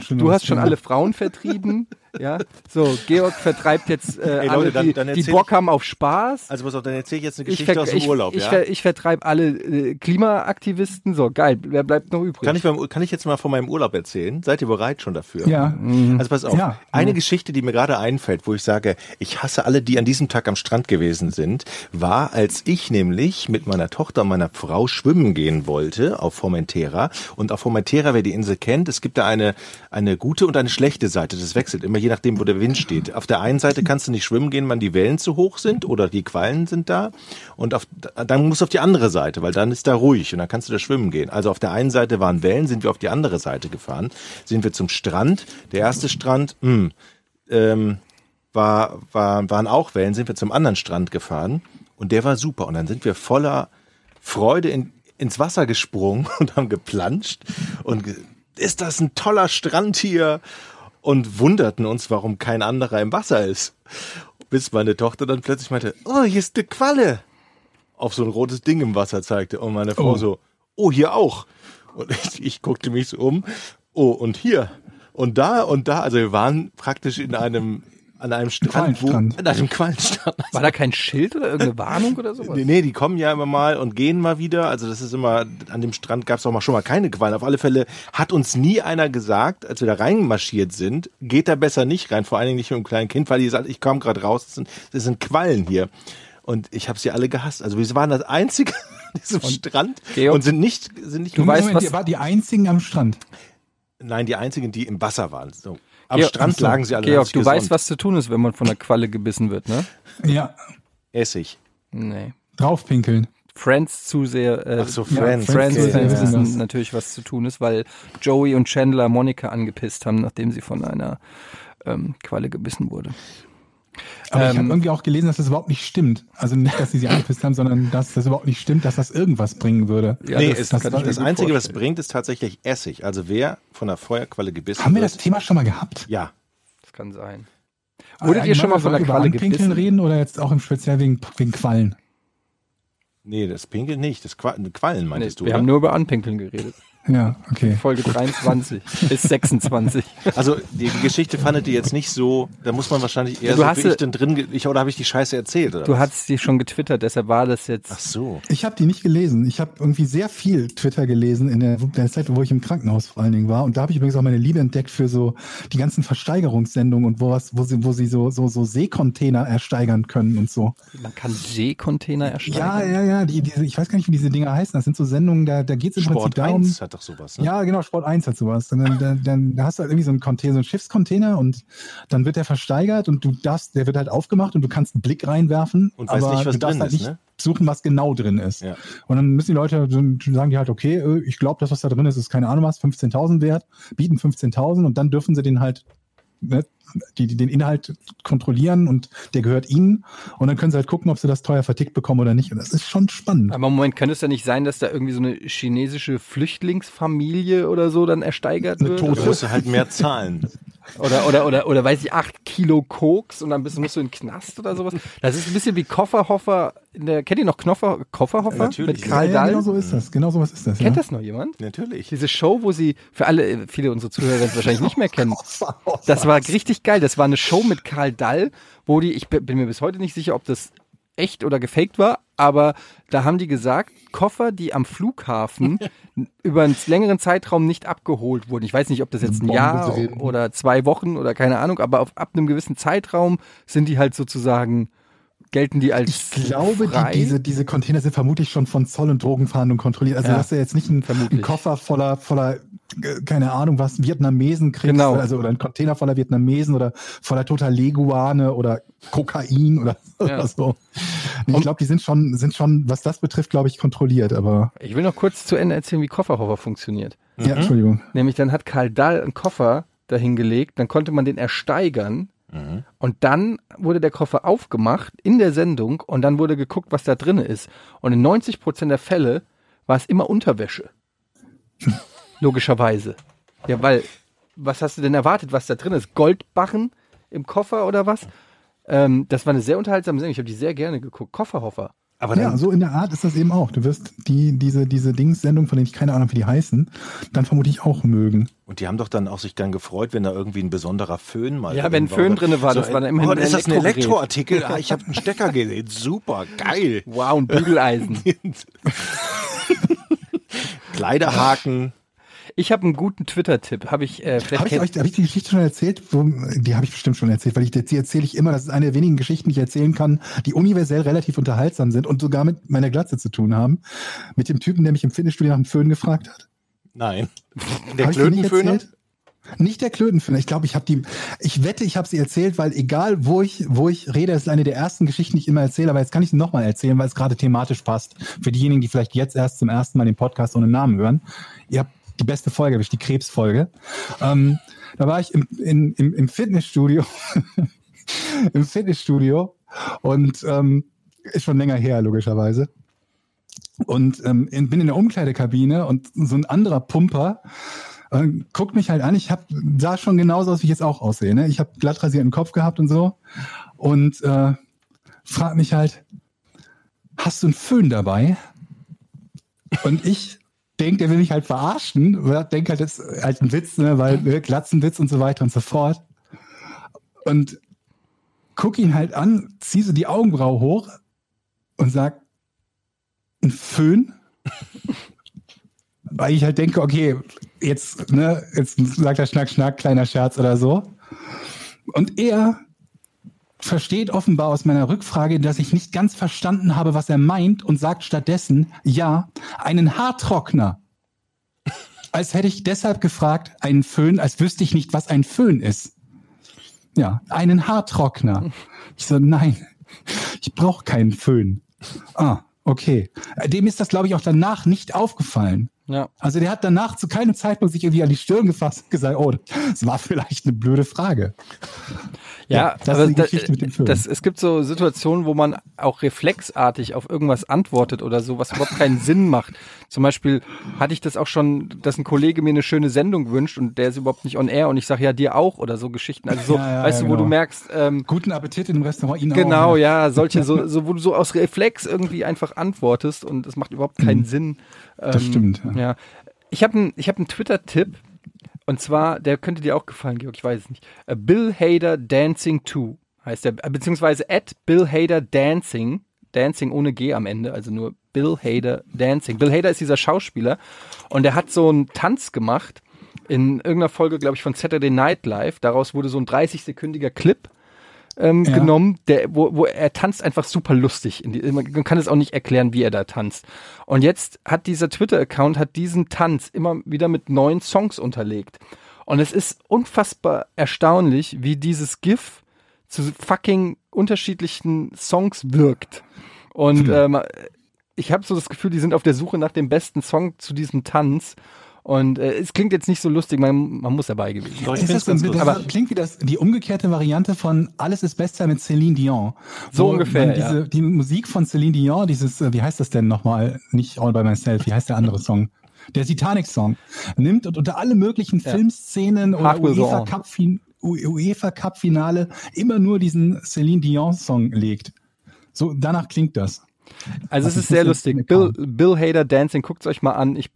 schlimmes Thema. Du hast schon alle Frauen vertrieben, ja, so, Georg vertreibt jetzt alle, die Bock haben auf Spaß. Also pass auf, dann erzähle ich jetzt eine Geschichte aus dem Urlaub, ja. Ich vertreibe alle Klimaaktivisten, so, geil, wer bleibt noch übrig? Kann ich jetzt mal von meinem Urlaub erzählen? Seid ihr bereit schon dafür? Ja. Also pass auf, eine Geschichte, die mir gerade einfällt, wo ich sage, ich hasse alle, die an diesem Tag am Strand gewesen sind, war, als ich nämlich mit meiner Tochter und meiner Frau schwimmen gehen wollte auf Formentera. Und auf Formentera, wer die Insel kennt, es gibt da eine gute und eine schlechte Seite. Das wechselt immer, je nachdem, wo der Wind steht. Auf der einen Seite kannst du nicht schwimmen gehen, weil die Wellen zu hoch sind oder die Quallen sind da. Und dann musst du auf die andere Seite, weil dann ist da ruhig und dann kannst du da schwimmen gehen. Also auf der einen Seite waren Wellen, sind wir auf die andere Seite gefahren, sind wir zum Strand. Der erste Strand, waren auch Wellen, sind wir zum anderen Strand gefahren und der war super. Und dann sind wir voller Freude ins Wasser gesprungen und haben geplanscht und ist das ein toller Strand hier und wunderten uns, warum kein anderer im Wasser ist. Bis meine Tochter dann plötzlich meinte, oh, hier ist eine Qualle, auf so ein rotes Ding im Wasser zeigte und meine Frau hier auch. Und ich guckte mich so um, und hier und da, also wir waren praktisch an einem Strand, an einem Quallenstrand. War da kein Schild oder irgendeine Warnung oder sowas? Nee, die kommen ja immer mal und gehen mal wieder. Also das ist immer, an dem Strand gab es auch mal schon mal keine Quallen. Auf alle Fälle hat uns nie einer gesagt, als wir da reinmarschiert sind, geht da besser nicht rein, vor allen Dingen nicht mit einem kleinen Kind, weil die sagt, ich komme gerade raus, das sind Quallen hier. Und ich habe sie alle gehasst. Also wir waren das Einzige an diesem Strand und sind nicht. Du weißt, was war die Einzigen am Strand? Nein, die Einzigen, die im Wasser waren. So. Am Strand lagen sie alle. Georg, du weißt, was zu tun ist, wenn man von einer Qualle gebissen wird, ne? Ja. Essig. Nee. Draufpinkeln. Friends zu sehr. Friends wissen natürlich, was zu tun ist, weil Joey und Chandler Monika angepisst haben, nachdem sie von einer Qualle gebissen wurde. Aber ich habe irgendwie auch gelesen, dass das überhaupt nicht stimmt. Also nicht, dass sie angepisst haben, sondern dass das überhaupt nicht stimmt, dass das irgendwas bringen würde. Ja, nee, das Einzige, was bringt, ist tatsächlich Essig. Also wer von einer Feuerqualle gebissen wird... Haben wir das Thema schon mal gehabt? Ja. Das kann sein. Wurdet ihr schon mal von einer Qualle gebissen? Reden oder jetzt auch im Speziellen wegen Quallen? Nee, das Pinkeln nicht. Das Quallen meintest du, oder? Wir haben nur über Anpinkeln geredet. Ja, okay. Folge 23 bis 26. Also die Geschichte fandet ihr jetzt nicht so, da muss man wahrscheinlich eher oder habe ich die Scheiße erzählt? Oder du hattest die schon getwittert, deshalb war das jetzt... Ach so. Ich habe die nicht gelesen. Ich habe irgendwie sehr viel Twitter gelesen in der Zeit, wo ich im Krankenhaus vor allen Dingen war. Und da habe ich übrigens auch meine Liebe entdeckt für so die ganzen Versteigerungssendungen und wo sie so Seekontainer ersteigern können und so. Man kann Seekontainer ersteigern? Ja. Ich weiß gar nicht, wie diese Dinger heißen. Das sind so Sendungen, da geht es im Prinzip darum... Sport 1 hat doch sowas, ne? Ja, genau, Sport 1 hat sowas. Dann hast du halt irgendwie so einen Container, so einen Schiffscontainer und dann wird der versteigert und der wird halt aufgemacht und du kannst einen Blick reinwerfen. Und weißt nicht, was drin ist, ne? suchen, was genau drin ist. Ja. Und dann müssen die Leute, sagen die halt, okay, ich glaube, das, was da drin ist, ist keine Ahnung was, 15.000 wert, bieten 15.000 und dann dürfen sie den halt, ne, den Inhalt kontrollieren und der gehört ihnen und dann können sie halt gucken, ob sie das teuer vertickt bekommen oder nicht. Und das ist schon spannend. Aber im Moment könnte es ja nicht sein, dass da irgendwie so eine chinesische Flüchtlingsfamilie oder so dann ersteigert wird. Tote. Du musst halt mehr zahlen. Oder weiß ich, 8 Kilo Koks und dann musst du in den Knast oder sowas. Das ist ein bisschen wie Kofferhofer. Kennt ihr noch Kofferhofer? Ja, natürlich. Mit Karl Dall? Genau so ist das. Genau sowas ist das. Kennt das noch jemand? Natürlich. Diese Show, wo sie, für alle, viele unserer Zuhörer werden es wahrscheinlich nicht mehr kennen. Das war richtig geil. Das war eine Show mit Karl Dall, wo die, ich bin mir bis heute nicht sicher, ob das echt oder gefaked war, aber da haben die gesagt, Koffer, die am Flughafen über einen längeren Zeitraum nicht abgeholt wurden. Ich weiß nicht, ob das jetzt ein Jahr oder 2 Wochen oder keine Ahnung, aber ab einem gewissen Zeitraum sind die halt sozusagen, gelten die als ich glaube, frei. Diese Container sind vermutlich schon von Zoll- und Drogenfahndung kontrolliert. Also, dass du jetzt nicht einen Koffer voller keine Ahnung was, Vietnamesen kriegst, genau. Also oder ein Container voller Vietnamesen oder voller toter Leguane oder Kokain oder so. Ich glaube, die sind schon, was das betrifft, glaube ich, kontrolliert, aber... Ich will noch kurz zu Ende erzählen, wie Kofferhofer funktioniert. Mhm. Ja, Entschuldigung. Nämlich dann hat Karl Dall einen Koffer dahingelegt, dann konnte man den ersteigern. Mhm. Und dann wurde der Koffer aufgemacht in der Sendung und dann wurde geguckt, was da drin ist. Und in 90% der Fälle war es immer Unterwäsche. Logischerweise. Ja, weil, was hast du denn erwartet, was da drin ist? Goldbarren im Koffer oder was? Das war eine sehr unterhaltsame Sendung. Ich habe die sehr gerne geguckt. Kofferhofer. Aber ja, so in der Art ist das eben auch. Du wirst diese Dings-Sendung, von denen ich keine Ahnung, wie die heißen, dann vermutlich auch mögen. Und die haben doch dann auch sich dann gefreut, wenn da irgendwie ein besonderer Föhn mal drin war. Ja, wenn ein Föhn drin war, das war dann immerhin ein Elektroartikel. Ist das ein Elektroartikel? Ah, ich habe einen Stecker gelegt. Super, geil. Wow, ein Bügeleisen. Kleiderhaken. Ich habe einen guten Twitter-Tipp. Hab ich die Geschichte schon erzählt? Die habe ich bestimmt schon erzählt, weil die erzähle ich immer. Das ist eine der wenigen Geschichten, die ich erzählen kann, die universell relativ unterhaltsam sind und sogar mit meiner Glatze zu tun haben. Mit dem Typen, der mich im Fitnessstudio nach dem Föhn gefragt hat. Nein. Der Klötenföhner? Nicht der Klötenföhner. Ich glaube, ich wette, ich habe sie erzählt, weil egal, wo ich rede, das ist eine der ersten Geschichten, die ich immer erzähle. Aber jetzt kann ich sie nochmal erzählen, weil es gerade thematisch passt. Für diejenigen, die vielleicht jetzt erst zum ersten Mal den Podcast ohne Namen hören. Ihr habt die beste Folge, die Krebsfolge. Da war ich im Fitnessstudio. Im Fitnessstudio. Und ist schon länger her, logischerweise. Und bin in der Umkleidekabine und so ein anderer Pumper guckt mich halt an. Ich sah schon genauso aus, wie ich jetzt auch aussehe. Ne? Ich habe glatt rasierten Kopf gehabt und so. Und fragt mich halt, hast du einen Föhn dabei? Und ich... denkt, der will mich halt verarschen. Oder denkt halt, das ist halt ein Witz, ne? Weil Glatzenwitz und so weiter und so fort. Und guck ihn halt an, zieh so die Augenbraue hoch und sag, ein Föhn? Weil ich halt denke, okay, jetzt sagt er Schnack, Schnack, kleiner Scherz oder so. Und er versteht offenbar aus meiner Rückfrage, dass ich nicht ganz verstanden habe, was er meint und sagt stattdessen, ja, einen Haartrockner. Als hätte ich deshalb gefragt, einen Föhn, als wüsste ich nicht, was ein Föhn ist. Ja, einen Haartrockner. Ich so, nein, ich brauche keinen Föhn. Ah, okay. Dem ist das, glaube ich, auch danach nicht aufgefallen. Ja. Also der hat danach zu keinem Zeitpunkt sich irgendwie an die Stirn gefasst und gesagt, oh, das war vielleicht eine blöde Frage. Ja, das aber ist die Geschichte mit dem Film. Es gibt so Situationen, wo man auch reflexartig auf irgendwas antwortet oder so, was überhaupt keinen Sinn macht. Zum Beispiel hatte ich das auch schon, dass ein Kollege mir eine schöne Sendung wünscht und der ist überhaupt nicht on air und ich sage, ja, dir auch oder so Geschichten. Also so, weißt du, wo du merkst... guten Appetit in dem Restaurant, Ihnen auch. Genau, ja, solche, so, wo du so aus Reflex irgendwie einfach antwortest und es macht überhaupt keinen Sinn. Das stimmt. Ja. Ich hab einen Twitter-Tipp. Und zwar, der könnte dir auch gefallen, Georg, ich weiß es nicht. Bill Hader Dancing 2 heißt der, beziehungsweise @BillHaderDancing, Dancing ohne G am Ende, also nur Bill Hader Dancing. Bill Hader ist dieser Schauspieler und der hat so einen Tanz gemacht in irgendeiner Folge, glaube ich, von Saturday Night Live. Daraus wurde so ein 30-sekündiger Clip genommen, wo er tanzt einfach super lustig. Man kann es auch nicht erklären, wie er da tanzt. Und jetzt hat dieser Twitter-Account diesen Tanz immer wieder mit neuen Songs unterlegt. Und es ist unfassbar erstaunlich, wie dieses GIF zu fucking unterschiedlichen Songs wirkt. Und ich habe so das Gefühl, die sind auf der Suche nach dem besten Song zu diesem Tanz. Und es klingt jetzt nicht so lustig, man muss dabei gewesen sein. Das klingt wie die umgekehrte Variante von Alles ist besser mit Celine Dion. So ungefähr, die Musik von Celine Dion, dieses, wie heißt das denn nochmal? Nicht All by Myself, wie heißt der andere Song? Der Titanic-Song nimmt und unter alle möglichen Filmszenen oder UEFA-Cup-Finale immer nur diesen Celine Dion-Song legt. So, danach klingt das. Also es ist sehr lustig. Bill Hader Dancing, guckt's euch mal an. Ich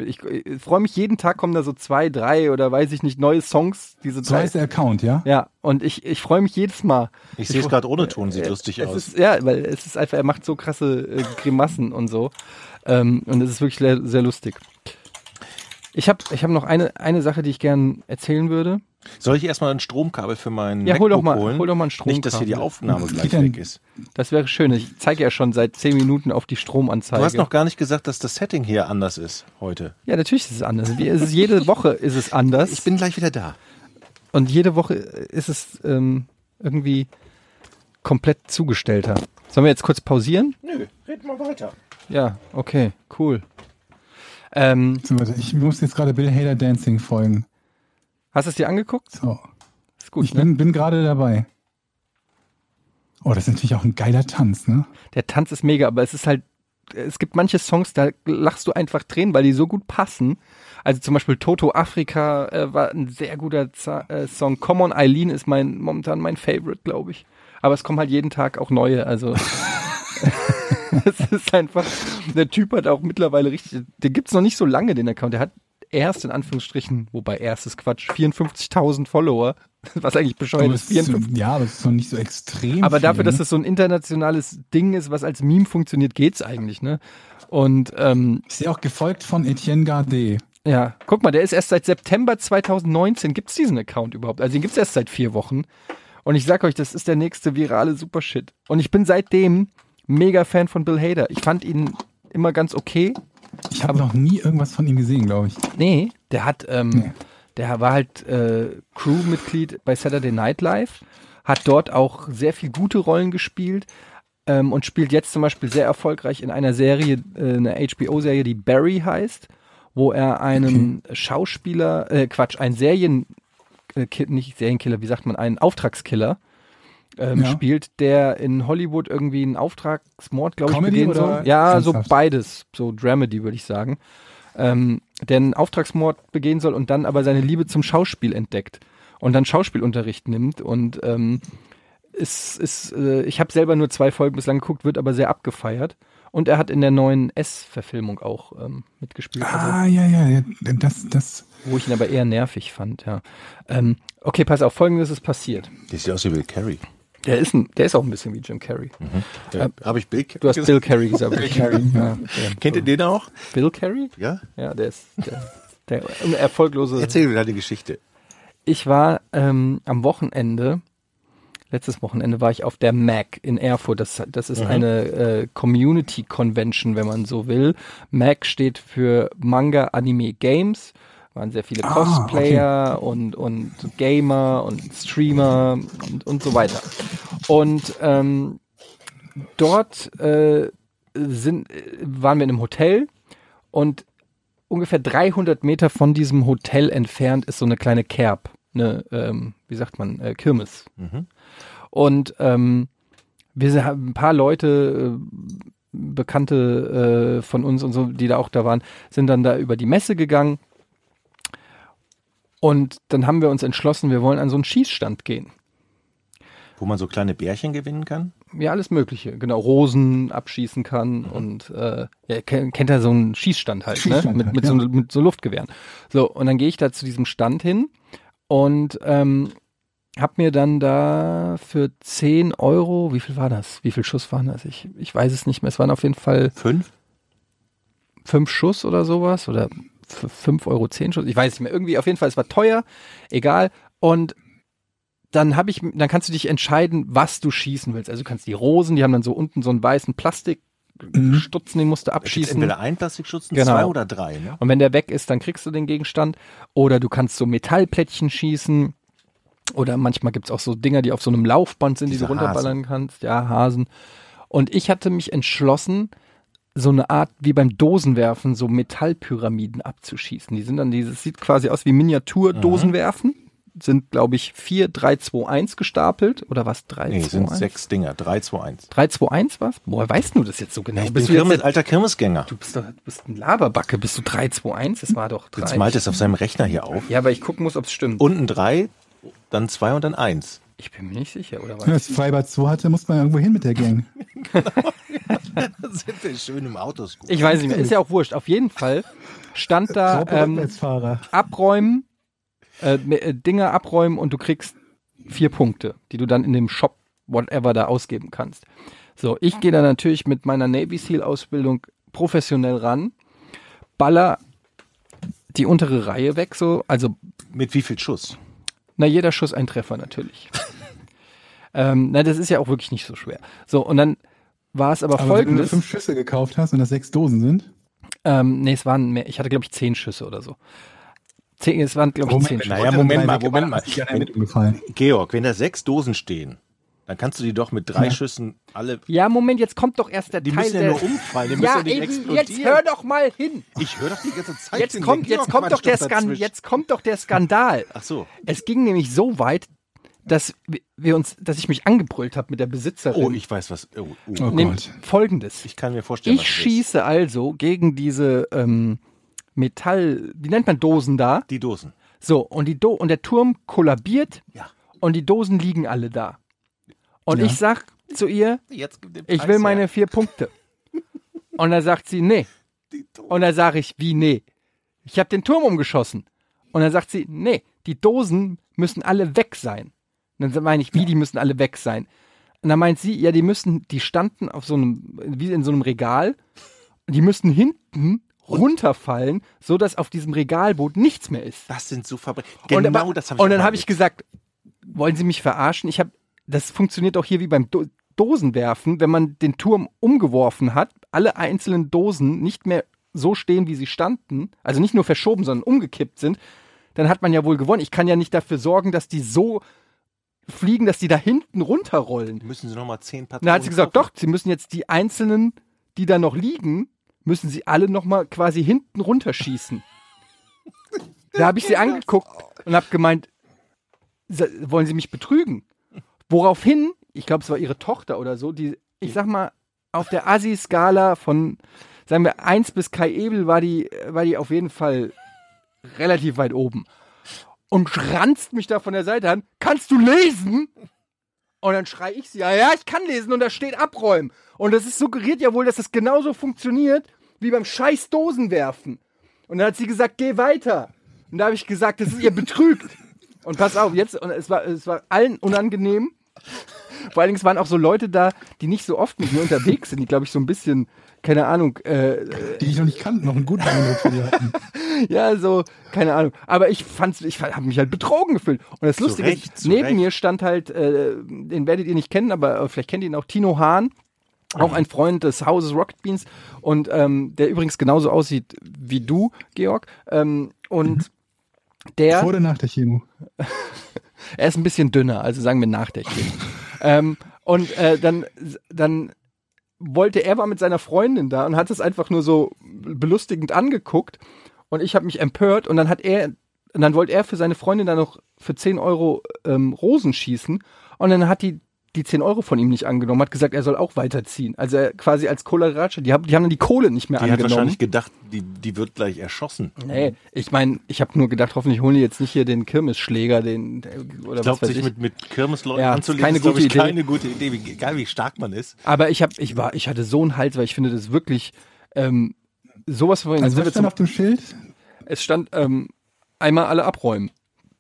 freue mich, jeden Tag kommen da so 2, 3 oder weiß ich nicht, neue Songs. So heißt der Account, ja? Ja, und ich freue mich jedes Mal. Ich sehe es gerade ohne Ton, sieht lustig aus. Ja, weil es ist einfach, er macht so krasse Grimassen und so. Und es ist wirklich sehr lustig. Ich hab noch eine Sache, die ich gerne erzählen würde. Soll ich erstmal ein Stromkabel für meinen MacBook holen? Hol doch mal ein Stromkabel. Nicht, dass hier die Aufnahme gleich weg ist. Das wäre schön. Ich zeige ja schon seit 10 Minuten auf die Stromanzeige. Du hast noch gar nicht gesagt, dass das Setting hier anders ist heute. Ja, natürlich ist es anders. Jede Woche ist es anders. Ich bin gleich wieder da. Und jede Woche ist es irgendwie komplett zugestellter. Sollen wir jetzt kurz pausieren? Nö, reden wir weiter. Ja, okay, cool. Ich muss jetzt gerade Bill Hader Dancing folgen. Hast du es dir angeguckt? So. Ist gut, ich bin gerade dabei. Oh, das ist natürlich auch ein geiler Tanz, ne? Der Tanz ist mega, aber es ist halt, es gibt manche Songs, da lachst du einfach Tränen, weil die so gut passen. Also zum Beispiel Toto Afrika war ein sehr guter Song. Come on Eileen ist momentan mein Favorite, glaube ich. Aber es kommen halt jeden Tag auch neue, also es ist einfach, der Typ hat auch mittlerweile richtig, den gibt's noch nicht so lange, den Account, der hat erst in Anführungsstrichen, wobei erstes Quatsch, 54.000 Follower, was eigentlich bescheuert ist. Aber das ist noch nicht so extrem. Aber dafür, dass es so ein internationales Ding ist, was als Meme funktioniert, geht's eigentlich, ne? Und ist ja auch gefolgt von Etienne Gardet. Ja, guck mal, der ist erst seit September 2019, gibt's diesen Account überhaupt? Also den gibt's erst seit 4 Wochen. Und ich sag euch, das ist der nächste virale Supershit. Und ich bin seitdem mega Fan von Bill Hader. Ich fand ihn immer ganz okay. Ich habe noch nie irgendwas von ihm gesehen, glaube ich. Nee, der war halt Crewmitglied bei Saturday Night Live, hat dort auch sehr viel gute Rollen gespielt und spielt jetzt zum Beispiel sehr erfolgreich in einer Serie, einer HBO-Serie, die Barry heißt, wo er einen Schauspieler, einen Auftragskiller spielt, der in Hollywood irgendwie einen Auftragsmord, glaube ich, begehen soll. Ja, so beides. So Dramedy, würde ich sagen. Der einen Auftragsmord begehen soll und dann aber seine Liebe zum Schauspiel entdeckt und dann Schauspielunterricht nimmt. Und ich habe selber nur 2 Folgen bislang geguckt, wird aber sehr abgefeiert. Und er hat in der neuen S-Verfilmung auch mitgespielt. Wo ich ihn aber eher nervig fand, ja. Okay, pass auf, Folgendes ist passiert. Der sieht aus wie Bill Carey. Der ist auch ein bisschen wie Jim Carrey. Mhm. Habe ich Bill Carey? Du hast Bill Carey gesagt. Bill Carey. Ja. Kennt ihr den auch? Bill Carey? Ja. Ja, der ist der erfolglose. Erzähl mir deine Geschichte. Ich war letztes Wochenende war ich auf der MAG in Erfurt. Das ist eine Community Convention, wenn man so will. MAG steht für Manga Anime Games. Waren sehr viele Cosplayer und Gamer und Streamer und so weiter. Und dort waren wir in einem Hotel und ungefähr 300 Meter von diesem Hotel entfernt ist so eine kleine Kerb, eine, Kirmes. Mhm. Und wir haben ein paar Leute, Bekannte von uns und so, die da auch da waren, sind dann da über die Messe gegangen. Und dann haben wir uns entschlossen, wir wollen an so einen Schießstand gehen. Wo man so kleine Bärchen gewinnen kann? Ja, alles Mögliche. Genau, Rosen abschießen kann und kennt ja so einen Schießstand halt, ne? Mit so Luftgewehren. So, und dann gehe ich da zu diesem Stand hin und hab mir dann da für 10 Euro, wie viel war das? Wie viel Schuss waren das? Ich weiß es nicht mehr. Es waren auf jeden Fall 5 Schuss oder sowas oder für 5,10 € Schuss, ich weiß nicht mehr, irgendwie auf jeden Fall, es war teuer, egal, und dann kannst du dich entscheiden, was du schießen willst, also du kannst die Rosen, die haben dann so unten so einen weißen Plastikstutzen, den musst du abschießen. Entweder ein Plastikstutzen, 2 oder 3. Ne? Und wenn der weg ist, dann kriegst du den Gegenstand, oder du kannst so Metallplättchen schießen, oder manchmal gibt es auch so Dinger, die auf so einem Laufband sind, die du runterballern kannst, ja, Hasen. Und ich hatte mich entschlossen, so eine Art wie beim Dosenwerfen so Metallpyramiden abzuschießen. Die sind dann dieses, sieht quasi aus wie Miniatur-Dosenwerfen. Sind, glaube ich, 4, 3, 2, 1 gestapelt. Oder was? 3, nee, 2, sind 1? 6 Dinger. 3, 2, 1. 3, 2, 1 was? Woher weißt du das jetzt so genau? Ich bist bin du Kirmes, alter Kirmesgänger. Du bist doch, du bist ein Laberbacke. Bist du 3, 2, 1? Das war doch 3. Jetzt malt es auf seinem Rechner hier auf. Ja, aber ich gucken muss, ob es stimmt. Unten 3, dann 2 und dann 1. Ich bin mir nicht sicher, oder was? Wenn das Freibad 2 hatte, muss man irgendwo hin mit der Gang. Genau. Da sind wir schön im Autoscooter. Ich weiß nicht mehr, ist ja auch wurscht. Auf jeden Fall stand da Dinge abräumen und du kriegst 4 Punkte, die du dann in dem Shop whatever da ausgeben kannst. So, ich gehe da natürlich mit meiner Navy Seal Ausbildung professionell ran, baller die untere Reihe weg, so, also. Mit wie viel Schuss? Na, jeder Schuss ein Treffer natürlich. Na, das ist ja auch wirklich nicht so schwer. So, und dann war es aber folgendes. Wenn du 5 Schüsse gekauft hast und das 6 Dosen sind? Nee, es waren mehr. Ich hatte, glaube ich, 10 Schüsse oder so. Es waren, glaube ich, 10 Schüsse. Naja, Moment mal. Georg, wenn da 6 Dosen stehen, dann kannst du die doch mit 3 Schüssen alle... Ja, Moment, jetzt kommt doch erst der Teil... Die müssen ja nur umfallen, die müssen ja nicht explodieren. Jetzt hör doch mal hin. Ich höre doch die ganze Zeit... Jetzt kommt doch der Skandal. Ach so. Es ging nämlich so weit, dass ich mich angebrüllt habe mit der Besitzerin. Oh, ich weiß was. Oh Gott. Folgendes. Ich kann mir vorstellen, ich schieße also gegen diese Metall... Wie nennt man Dosen da? Die Dosen. So, und der Turm kollabiert und die Dosen liegen alle da. Und ich sag zu ihr, ich will meine 4 Punkte. Und dann sagt sie, nee. Und dann sage ich, wie nee? Ich habe den Turm umgeschossen. Und dann sagt sie, nee, die Dosen müssen alle weg sein. Und dann meine ich, wie, die müssen alle weg sein? Und dann meint sie, ja, die standen auf so einem, wie in so einem Regal. Die müssen hinten runterfallen, sodass auf diesem Regalboot nichts mehr ist. Das sind so Verbrechen. Genau, das habe ich. Und dann habe ich gesagt, wollen Sie mich verarschen? Das funktioniert auch hier wie beim Dosenwerfen, wenn man den Turm umgeworfen hat, alle einzelnen Dosen nicht mehr so stehen, wie sie standen, also nicht nur verschoben, sondern umgekippt sind, dann hat man ja wohl gewonnen. Ich kann ja nicht dafür sorgen, dass die so fliegen, dass die da hinten runterrollen. Müssen Sie nochmal 10 Patronen kaufen? Dann hat sie gesagt, doch, Sie müssen jetzt die einzelnen, die da noch liegen, müssen Sie alle nochmal quasi hinten runterschießen. Da habe ich sie angeguckt und habe gemeint, wollen Sie mich betrügen? Woraufhin, ich glaube, es war ihre Tochter oder so, die, ich sag mal, auf der Assi-Skala von, sagen wir, 1 bis Kai Ebel war die auf jeden Fall relativ weit oben. Und ranzt mich da von der Seite an, kannst du lesen? Und dann schrei ich sie, ja, ich kann lesen und da steht abräumen. Und das ist, suggeriert ja wohl, dass das genauso funktioniert wie beim scheiß Dosenwerfen. Und dann hat sie gesagt, geh weiter. Und da habe ich gesagt, das ist ihr betrügt. Und pass auf, jetzt, und es war allen unangenehm. Vor allen Dingen waren auch so Leute da, die nicht so oft mit mir unterwegs sind, die, glaube ich, so ein bisschen, keine Ahnung. Die ich noch nicht kannte, noch einen guten Eindruck von dir hatten. Ja, so, keine Ahnung. Aber ich habe mich halt betrogen gefühlt. Und das Lustige ist, neben mir stand halt, den werdet ihr nicht kennen, aber vielleicht kennt ihr ihn auch, Tino Hahn. Auch ein Freund des Hauses Rocket Beans. Und der übrigens genauso aussieht wie du, Georg. Der, vor oder nach der Chemo? Er ist ein bisschen dünner, also sagen wir nach der Chemo. Dann wollte er, war mit seiner Freundin da und hat es einfach nur so belustigend angeguckt und ich habe mich empört und dann wollte er für seine Freundin dann noch für 10 Euro Rosen schießen und dann hat die 10 Euro von ihm nicht angenommen, hat gesagt, er soll auch weiterziehen. Also er quasi als Kohleratsche, die haben dann die Kohle nicht mehr angenommen. Die hat wahrscheinlich gedacht, die wird gleich erschossen. Nee, ich meine, ich habe nur gedacht, hoffentlich holen die jetzt nicht hier den Kirmesschläger, oder ich glaub, was weiß ich. Mit Kirmesleuten anzulegen, keine gute Idee, egal wie stark man ist. Aber ich hatte so einen Hals, weil ich finde das wirklich sowas von... Also was stand auf dem Schild? Es stand einmal alle abräumen.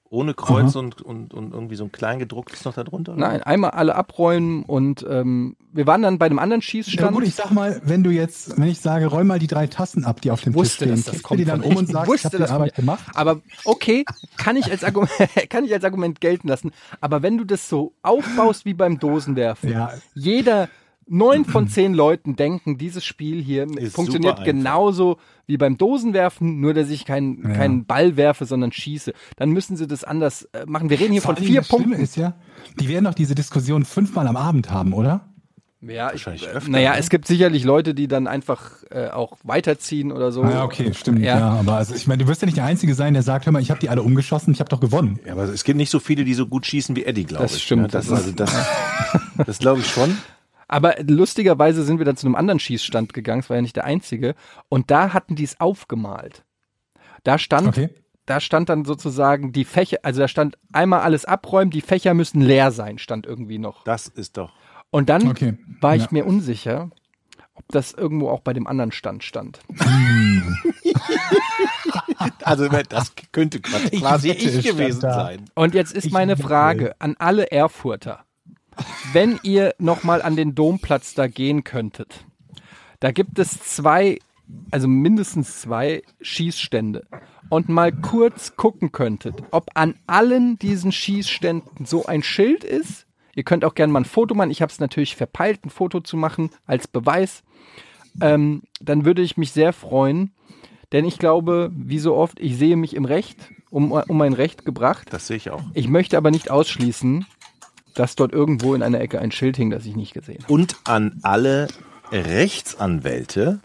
Ohne Kreuz und irgendwie so ein Kleingedrucktes noch da drunter? Oder? Nein, einmal alle abräumen und wir waren dann bei einem anderen Schießstand. Ja gut, ich sag mal, wenn ich sage, räum mal die 3 Tassen ab, die auf dem Tisch stehen, kippst du die dann um und sagst, ich habe die Arbeit gemacht. Aber okay, kann ich als Argument gelten lassen. Aber wenn du das so aufbaust wie beim Dosenwerfen, jeder 9 von 10 Leuten denken, dieses Spiel hier ist funktioniert genauso wie beim Dosenwerfen, nur dass ich keinen Ball werfe, sondern schieße. Dann müssen sie das anders machen. Wir reden hier von 4 Punkten. Das Schlimme ist ja, die werden doch diese Diskussion 5-mal am Abend haben, oder? Ja, wahrscheinlich öfter. Naja, es gibt sicherlich Leute, die dann einfach auch weiterziehen oder so. Ja, okay, stimmt. Ja, ja, aber also, ich meine, du wirst ja nicht der Einzige sein, der sagt, hör mal, ich habe die alle umgeschossen, ich habe doch gewonnen. Ja, aber es gibt nicht so viele, die so gut schießen wie Eddie, glaube ich. Das stimmt. Ne? Das glaube ich schon. Aber lustigerweise sind wir dann zu einem anderen Schießstand gegangen, es war ja nicht der einzige. Und da hatten die es aufgemalt. Da stand dann sozusagen die Fächer, also da stand einmal alles abräumen, die Fächer müssen leer sein, stand irgendwie noch. Das ist doch. Und dann war ich mir unsicher, ob das irgendwo auch bei dem anderen Stand stand. Also das könnte quasi ich gewesen sein. Und jetzt ist meine Frage an alle Erfurter. Wenn ihr nochmal an den Domplatz da gehen könntet, da gibt es mindestens zwei Schießstände und mal kurz gucken könntet, ob an allen diesen Schießständen so ein Schild ist. Ihr könnt auch gerne mal ein Foto machen. Ich habe es natürlich verpeilt, ein Foto zu machen als Beweis. Dann würde ich mich sehr freuen, denn ich glaube, wie so oft, ich sehe mich im Recht, um mein Recht gebracht. Das sehe ich auch. Ich möchte aber nicht ausschließen, dass dort irgendwo in einer Ecke ein Schild hing, das ich nicht gesehen habe. Und an alle Rechtsanwälte,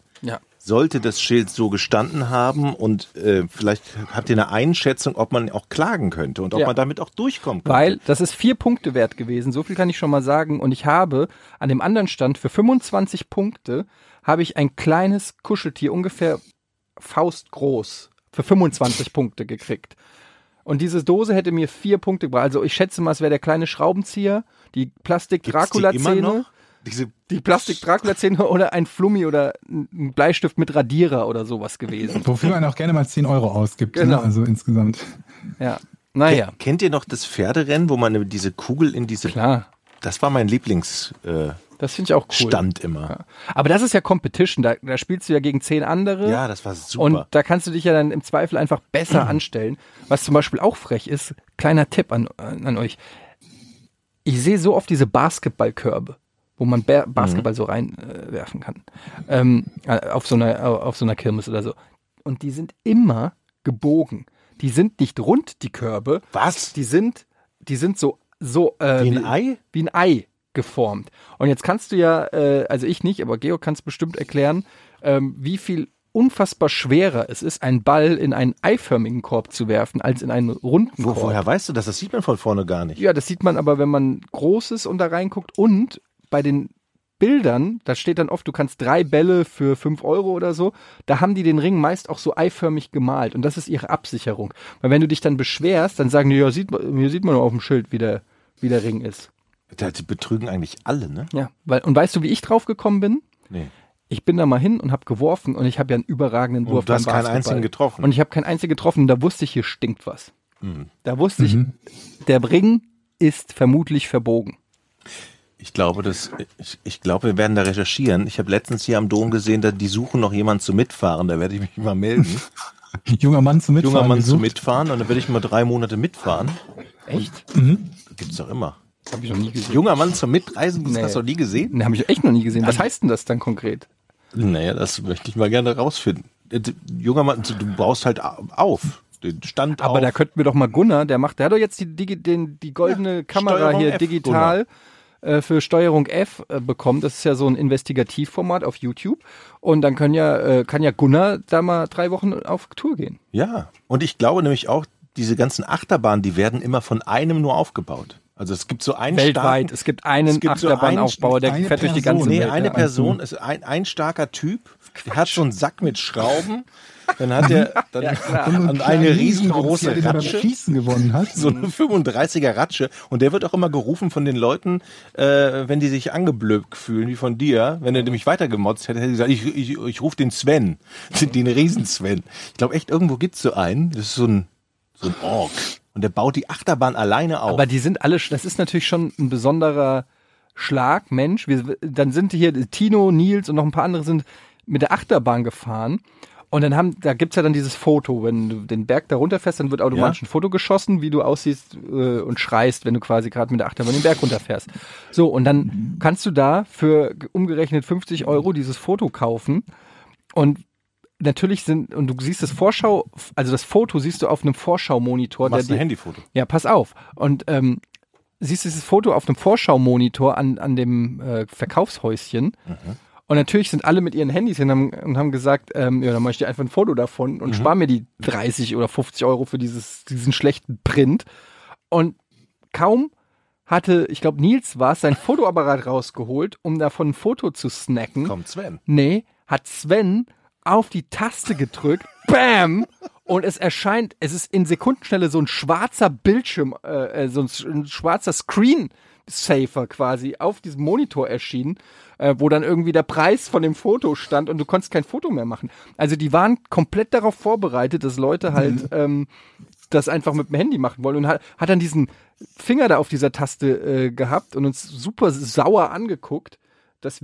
sollte das Schild so gestanden haben und vielleicht habt ihr eine Einschätzung, ob man auch klagen könnte und ob man damit auch durchkommen könnte. Weil das ist 4 Punkte wert gewesen, so viel kann ich schon mal sagen. Und ich habe an dem anderen Stand für 25 Punkte habe ich ein kleines Kuscheltier, ungefähr faustgroß, für 25 Punkte gekriegt. Und diese Dose hätte mir 4 Punkte gebracht. Also ich schätze mal, es wäre der kleine Schraubenzieher, die Plastik-Dracula-Szene. Die Plastik-Dracula-Szene oder ein Flummi oder ein Bleistift mit Radierer oder sowas gewesen. Wofür man auch gerne mal 10 Euro ausgibt, ne? Also insgesamt. Ja, naja. Kennt ihr noch das Pferderennen, wo man diese Kugel in diese... Klar. Das war mein Lieblings... Das finde ich auch cool. Stand immer. Ja. Aber das ist ja Competition, da spielst du ja gegen 10 andere. Ja, das war super. Und da kannst du dich ja dann im Zweifel einfach besser anstellen. Was zum Beispiel auch frech ist, kleiner Tipp an euch. Ich sehe so oft diese Basketballkörbe, wo man Basketball so reinwerfen kann. Auf so einer Kirmes oder so. Und die sind immer gebogen. Die sind nicht rund, die Körbe. Was? Die sind so wie ein Ei? Wie ein Ei geformt. Und jetzt kannst du ja, also ich nicht, aber Georg kann es bestimmt erklären, wie viel unfassbar schwerer es ist, einen Ball in einen eiförmigen Korb zu werfen, als in einen runden Korb. Woher weißt du das? Das sieht man von vorne gar nicht. Ja, das sieht man aber, wenn man groß ist und da reinguckt. Und bei den Bildern, da steht dann oft, du kannst 3 Bälle für 5 Euro oder so, da haben die den Ring meist auch so eiförmig gemalt. Und das ist ihre Absicherung. Weil wenn du dich dann beschwerst, dann sagen die, ja, hier sieht man auf dem Schild, wie der Ring ist. Die betrügen eigentlich alle, ne? Ja, und weißt du, wie ich drauf gekommen bin? Nee. Ich bin da mal hin und habe geworfen und ich habe ja einen überragenden Wurf beim Basketball. Und du hast keinen einzigen getroffen. Und ich habe keinen einzigen getroffen und da wusste ich, hier stinkt was. Mhm. Da wusste ich, der Ring ist vermutlich verbogen. Ich glaube, wir werden da recherchieren. Ich habe letztens hier am Dom gesehen, die suchen noch jemanden zum Mitfahren. Da werde ich mich mal melden. Junger Mann zum Mitfahren. Und dann werde ich mal 3 Monate mitfahren. Echt? Mhm. Gibt's doch immer. Hab ich noch nie gesehen. Junger Mann zum Mitreisen, das hast du noch nie gesehen? Nee, habe ich echt noch nie gesehen. Was heißt denn das dann konkret? Naja, das möchte ich mal gerne rausfinden. Junger Mann, du baust halt auf. Den Stand Aber auf. Da könnten wir doch mal Gunnar, der hat doch jetzt die goldene Kamera Steuerung hier F, digital für Steuerung F bekommen. Das ist ja so ein Investigativformat auf YouTube. Und dann kann ja Gunnar da mal 3 Wochen auf Tour gehen. Ja, und ich glaube nämlich auch, diese ganzen Achterbahnen, die werden immer von einem nur aufgebaut. Also es gibt so einen weltweit, starken, es gibt einen Achterbahnaufbauer, der fährt durch die ganze Welt. Nee, eine Person ist ein starker Typ, der hat so einen Sack mit Schrauben, dann hat er und eine riesengroße Ratsche, Schießen gewonnen hat. So eine 35er Ratsche und der wird auch immer gerufen von den Leuten, wenn die sich angeblökt fühlen, wie von dir, wenn er nämlich weitergemotzt hätte, hätte er gesagt, ich rufe den Sven, den Riesen-Sven. Ich glaube echt, irgendwo gibt's so einen, das ist so ein Ork. Und der baut die Achterbahn alleine auf. Aber die sind alle, das ist natürlich schon ein besonderer Schlag, Mensch. Dann sind hier Tino, Nils und noch ein paar andere sind mit der Achterbahn gefahren. Und dann da gibt's ja dann dieses Foto, wenn du den Berg da runterfährst, dann wird automatisch ein Foto geschossen, wie du aussiehst und schreist, wenn du quasi gerade mit der Achterbahn den Berg runterfährst. So, und dann kannst du da für umgerechnet 50 Euro dieses Foto kaufen und natürlich und du siehst das Foto siehst du auf einem Vorschau-Monitor. Machst ein Handyfoto. Ja, pass auf. Und siehst du dieses Foto auf einem Vorschau-Monitor an dem Verkaufshäuschen. Mhm. Und natürlich sind alle mit ihren Handys hin und haben gesagt, ja, dann mache ich dir einfach ein Foto davon und spare mir die 30 oder 50 Euro für diesen schlechten Print. Und kaum hatte, ich glaube, Nils war es, sein Fotoapparat rausgeholt, um davon ein Foto zu snacken. Kommt Sven. Nee, hat Sven auf die Taste gedrückt. Bam! Und es ist in Sekundenschnelle so ein schwarzer Bildschirm, so ein schwarzer Screensaver quasi auf diesem Monitor erschienen, wo dann irgendwie der Preis von dem Foto stand und du konntest kein Foto mehr machen. Also die waren komplett darauf vorbereitet, dass Leute halt das einfach mit dem Handy machen wollen und hat dann diesen Finger da auf dieser Taste gehabt und uns super sauer angeguckt, dass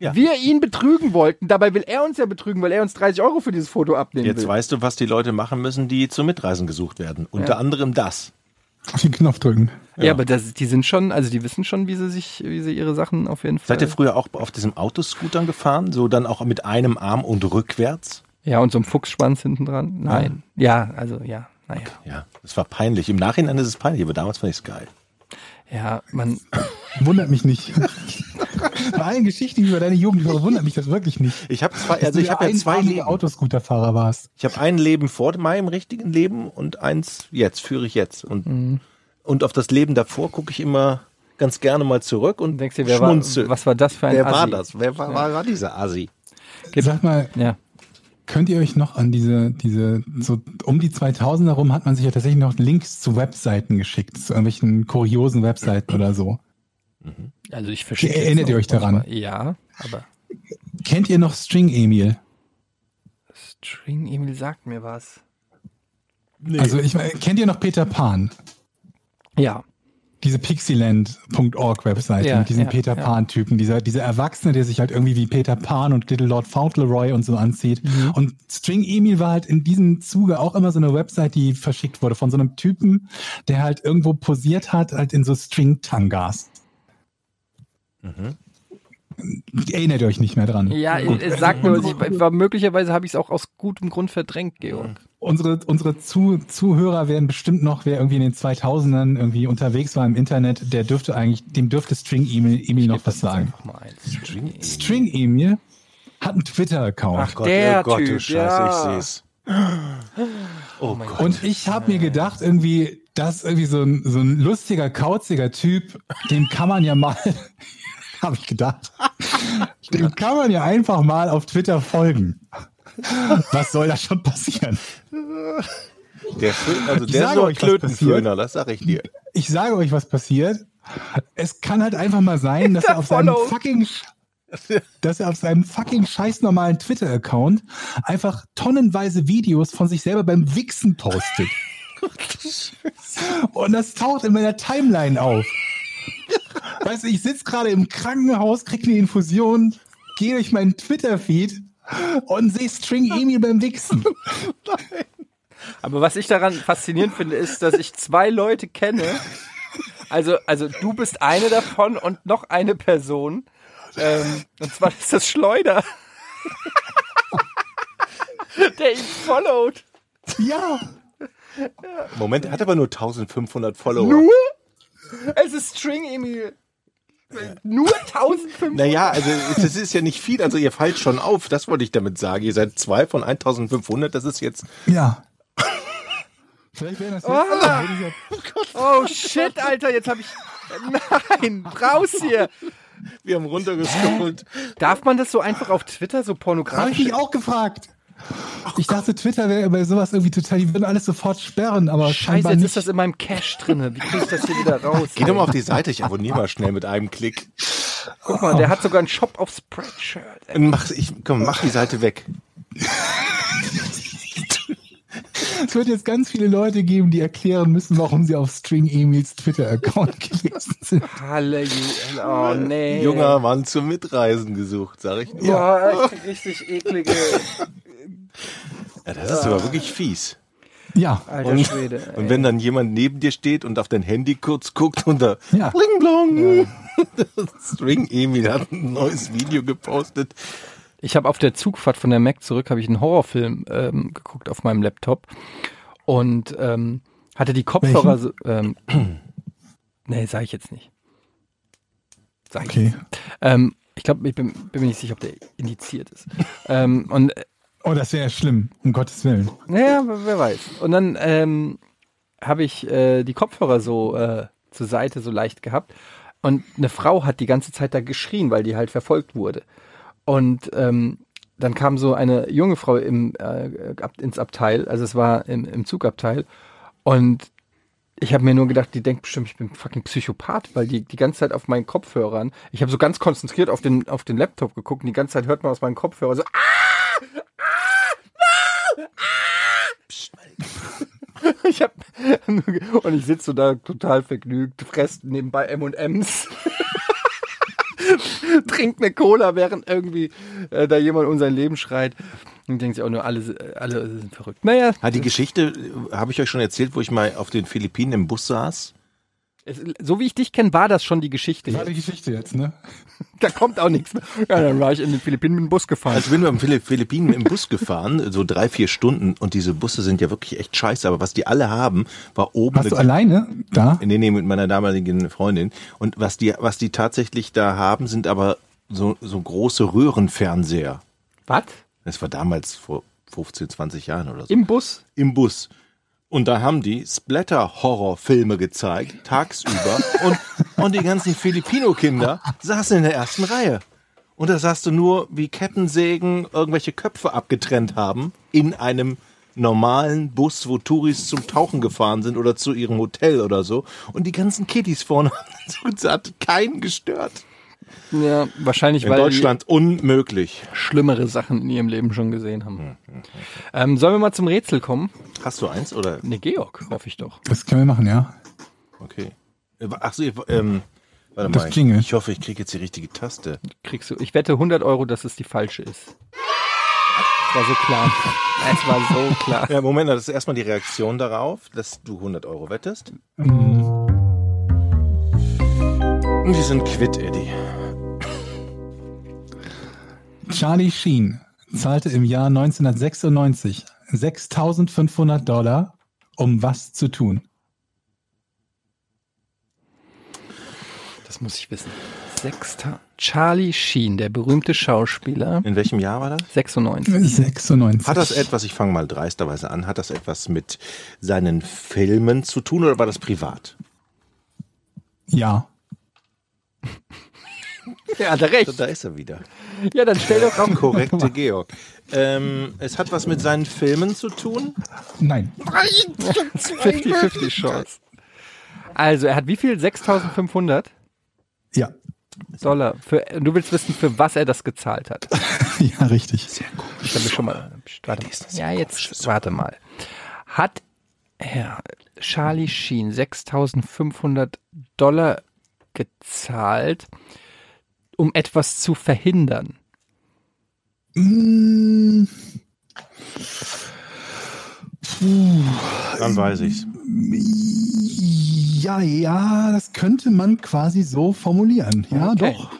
wir ihn betrügen wollten. Dabei will er uns ja betrügen, weil er uns 30 Euro für dieses Foto abnehmen will. Jetzt weißt du, was die Leute machen müssen, die zum Mitreisen gesucht werden. Unter anderem das. Auf den Knopf drücken. Ja, aber die sind schon, also die wissen schon, wie sie ihre Sachen auf jeden Fall... Seid ihr früher auch auf diesem Autoscootern gefahren? So dann auch mit einem Arm und rückwärts? Ja, und so einem Fuchsschwanz hinten dran? Nein. Ja, also ja. Naja. Okay, ja, das war peinlich. Im Nachhinein ist es peinlich, aber damals fand ich es geil. Ja, man... Wundert mich nicht. Bei allen Geschichten über deine Jugend wundert mich das wirklich nicht. Ich habe zwei Leben. Autoscooterfahrer warst. Ich habe ein Leben vor meinem richtigen Leben und eins jetzt, führe ich jetzt. Und auf das Leben davor gucke ich immer ganz gerne mal zurück und denkst dir, was war das für ein Assi? Wer war das? Wer war dieser Assi? Sag mal, könnt ihr euch noch an diese so um die 2000er rum hat man sich ja tatsächlich noch Links zu Webseiten geschickt, zu irgendwelchen kuriosen Webseiten oder so. Also ich verstehe. Erinnert ihr euch daran? Ja, aber. Kennt ihr noch String Emil? String Emil sagt mir was. Nee. Also kennt ihr noch Peter Pan? Ja. Diese Pixieland.org-Webseite mit diesen Peter Pan-Typen, dieser Erwachsene, der sich halt irgendwie wie Peter Pan und Little Lord Fauntleroy und so anzieht. Mhm. Und String Emil war halt in diesem Zuge auch immer so eine Website, die verschickt wurde von so einem Typen, der halt irgendwo posiert hat, halt in so String-Tangas. Mhm. Erinnert ihr euch nicht mehr dran? Ja, es sagt nur, möglicherweise habe ich es auch aus gutem Grund verdrängt, Georg. Unsere Zuhörer werden bestimmt noch, wer irgendwie in den 2000ern irgendwie unterwegs war im Internet, der dürfte dem dürfte String Emil noch was sagen. String Emil hat einen Twitter-Account. Ach Gott, der Typ, du Scheiße, ich sehe es. Oh mein Gott. Und ich habe mir gedacht, irgendwie, dass irgendwie so ein lustiger, kauziger Typ, dem kann man ja mal... habe ich gedacht. Dem kann man ja einfach mal auf Twitter folgen. Was soll da schon passieren? Der ist doch ein Klötenföhner, das sage ich dir. Ich sage euch, was passiert. Es kann halt einfach mal sein, dass er auf seinem fucking scheißnormalen Twitter-Account einfach tonnenweise Videos von sich selber beim Wichsen postet. Und das taucht in meiner Timeline auf. Weißt du, ich sitze gerade im Krankenhaus, krieg eine Infusion, gehe durch meinen Twitter-Feed und sehe String Emil beim Wichsen. Nein. Aber was ich daran faszinierend finde, ist, dass ich zwei Leute kenne. Also du bist eine davon und noch eine Person. Und zwar ist das Schleuder, der ihn followt. Ja. Moment, er hat aber nur 1500 Follower. Nur? Es ist String Emil. Nur 1500. Naja, also das ist ja nicht viel. Also ihr fallt schon auf. Das wollte ich damit sagen. Ihr seid 2 von 1500. Das ist jetzt... Ja. Vielleicht wäre das jetzt... Oh shit, Alter. Jetzt habe ich... Nein, raus hier. Wir haben runtergescrollt. Darf man das so einfach auf Twitter so pornografisch... Habe ich mich auch gefragt. Ich dachte, Twitter wäre über sowas irgendwie total, die würden alles sofort sperren, aber scheinbar nicht. Jetzt ist das in meinem Cache drin. Wie kriege ich das hier wieder raus? Geh doch mal auf die Seite, ich abonniere mal schnell mit einem Klick. Guck mal, der hat sogar einen Shop auf Spreadshirt. Mach die Seite weg. Es wird jetzt ganz viele Leute geben, die erklären müssen, warum sie auf String Emils Twitter-Account gewesen sind. Halleluja, oh nee. Junger Mann zum Mitreisen gesucht, sag ich nur. Ja, ich krieg richtig eklige... Ja, das ist aber wirklich fies. Ja. Alter Schwede. Und wenn dann jemand neben dir steht und auf dein Handy kurz guckt und da bling blong. Ja. String Emil hat ein neues Video gepostet. Ich habe auf der Zugfahrt von der MAG zurück, habe ich einen Horrorfilm geguckt auf meinem Laptop und hatte die Kopfhörer so, Nee, sage ich jetzt nicht. Sag ich jetzt nicht. Ich glaube, ich bin mir nicht sicher, ob der indiziert ist. Oh, das wäre schlimm, um Gottes Willen. Naja, wer weiß. Und dann habe ich die Kopfhörer so zur Seite so leicht gehabt. Und eine Frau hat die ganze Zeit da geschrien, weil die halt verfolgt wurde. Und dann kam so eine junge Frau ins Abteil, also es war im Zugabteil. Und ich habe mir nur gedacht, die denkt bestimmt, ich bin fucking Psychopath, weil die ganze Zeit auf meinen Kopfhörern, ich habe so ganz konzentriert auf den Laptop geguckt und die ganze Zeit hört man aus meinen Kopfhörern so Psst, und ich sitze so da total vergnügt, fress nebenbei M&M's, trinkt eine Cola, während irgendwie da jemand um sein Leben schreit. Und denkt sich auch nur, alle sind verrückt. Naja. Die Geschichte habe ich euch schon erzählt, wo ich mal auf den Philippinen im Bus saß. So wie ich dich kenne, war das schon die Geschichte. Das war die Geschichte jetzt, ne? Da kommt auch nichts mehr. Ja, dann war ich in den Philippinen mit dem Bus gefahren. Also bin ich in den Philippinen im Bus gefahren, so 3-4 Stunden. Und diese Busse sind ja wirklich echt scheiße. Aber was die alle haben, war oben... Warst du alleine da? Nee, mit meiner damaligen Freundin. Und was die tatsächlich da haben, sind aber so große Röhrenfernseher. Was? Das war damals vor 15, 20 Jahren oder so. Im Bus? Im Bus. Und da haben die Splatter-Horror-Filme gezeigt, tagsüber. und die ganzen Filipino-Kinder saßen in der ersten Reihe. Und da sahst du nur, wie Kettensägen irgendwelche Köpfe abgetrennt haben in einem normalen Bus, wo Touris zum Tauchen gefahren sind oder zu ihrem Hotel oder so. Und die ganzen Kiddies vorne haben so gesagt, keinen gestört. Ja, wahrscheinlich, weil in Deutschland unmöglich schlimmere Sachen in ihrem Leben schon gesehen haben. Sollen wir mal zum Rätsel kommen? Hast du eins oder? Ne, Georg, hoffe ich doch. Das können wir machen, ja. Okay. Achso, warte mal. Das klingelt. Ich hoffe, ich kriege jetzt die richtige Taste. Kriegst du? Ich wette 100 Euro, dass es die falsche ist. Es war so klar. Es war so klar. Ja, Moment, das ist erstmal die Reaktion darauf, dass du 100 Euro wettest. Die sind quitt, Eddie. Charlie Sheen zahlte im Jahr 1996 $6.500, um was zu tun? Das muss ich wissen. Charlie Sheen, der berühmte Schauspieler. In welchem Jahr war das? 96. Hat das etwas, ich fange mal dreisterweise an, hat das etwas mit seinen Filmen zu tun oder war das privat? Ja. Ja, hat er recht. Da ist er wieder. Ja, dann stell doch auf. Korrekte Georg. Es hat was mit seinen Filmen zu tun? Nein. 50-50 Chance. Also, er hat wie viel? 6.500? Ja. $. Du willst wissen, für was er das gezahlt hat. Ja, richtig. Sehr gut. Ich habe schon mal... Warte mal. Ja, jetzt warte mal. Hat Herr Charlie Sheen $6.500 gezahlt, um etwas zu verhindern? Dann weiß ich's. Ja, das könnte man quasi so formulieren. Ja, okay. Doch.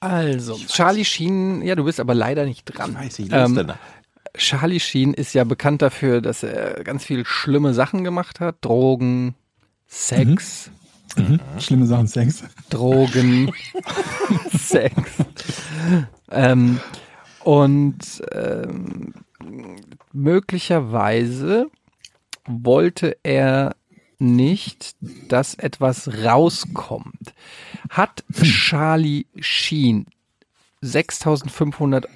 Also, Charlie Sheen, ja, du bist aber leider nicht dran. Ich weiß, ich lese danach. Charlie Sheen ist ja bekannt dafür, dass er ganz viel schlimme Sachen gemacht hat. Drogen, Sex. Mhm. Schlimme Sachen, Sex. Drogen, Sex. Möglicherweise wollte er nicht, dass etwas rauskommt. Hat Charlie Sheen $6.500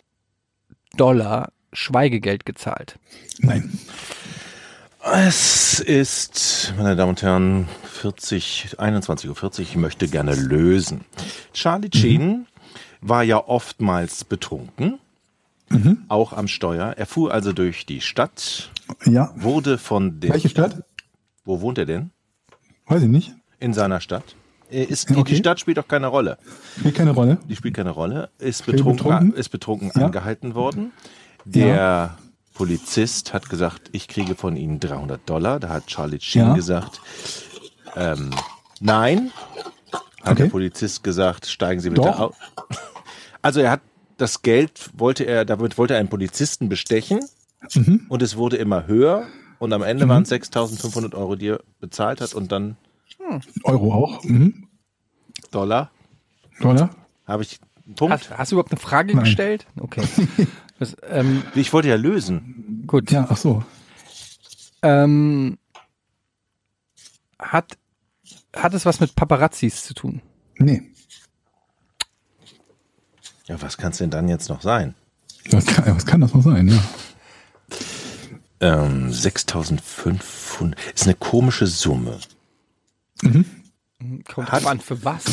Schweigegeld gezahlt? Nein. Es ist, meine Damen und Herren, 21:40 Uhr. Ich möchte gerne lösen. Charlie Sheen war ja oftmals betrunken, auch am Steuer. Er fuhr also durch die Stadt. Ja. Wurde von den... Welche Stadt? Wo wohnt er denn? Weiß ich nicht. In seiner Stadt. Die Stadt spielt doch keine Rolle. Spielt keine Rolle. Die spielt keine Rolle. Ist betrunken ja. Angehalten worden. Der... Ja. Polizist hat gesagt, ich kriege von Ihnen $300. Da hat Charlie Sheen gesagt, nein. Hat der Polizist gesagt, steigen Sie bitte auf. Also er hat das Geld, damit wollte er einen Polizisten bestechen und es wurde immer höher und am Ende waren es 6.500 Euro, die er bezahlt hat und dann Euro auch. Mhm. Dollar. Dollar? Habe ich einen Punkt? Hast du überhaupt eine Frage Nein. gestellt? Okay. Das, ich wollte ja lösen. Gut. Ja, ach so. Hat es was mit Paparazzis zu tun? Nee. Ja, was kann es denn dann jetzt noch sein? Was kann das noch sein, ja. 6.500 ist eine komische Summe. Mhm. Kommt drauf an, für was?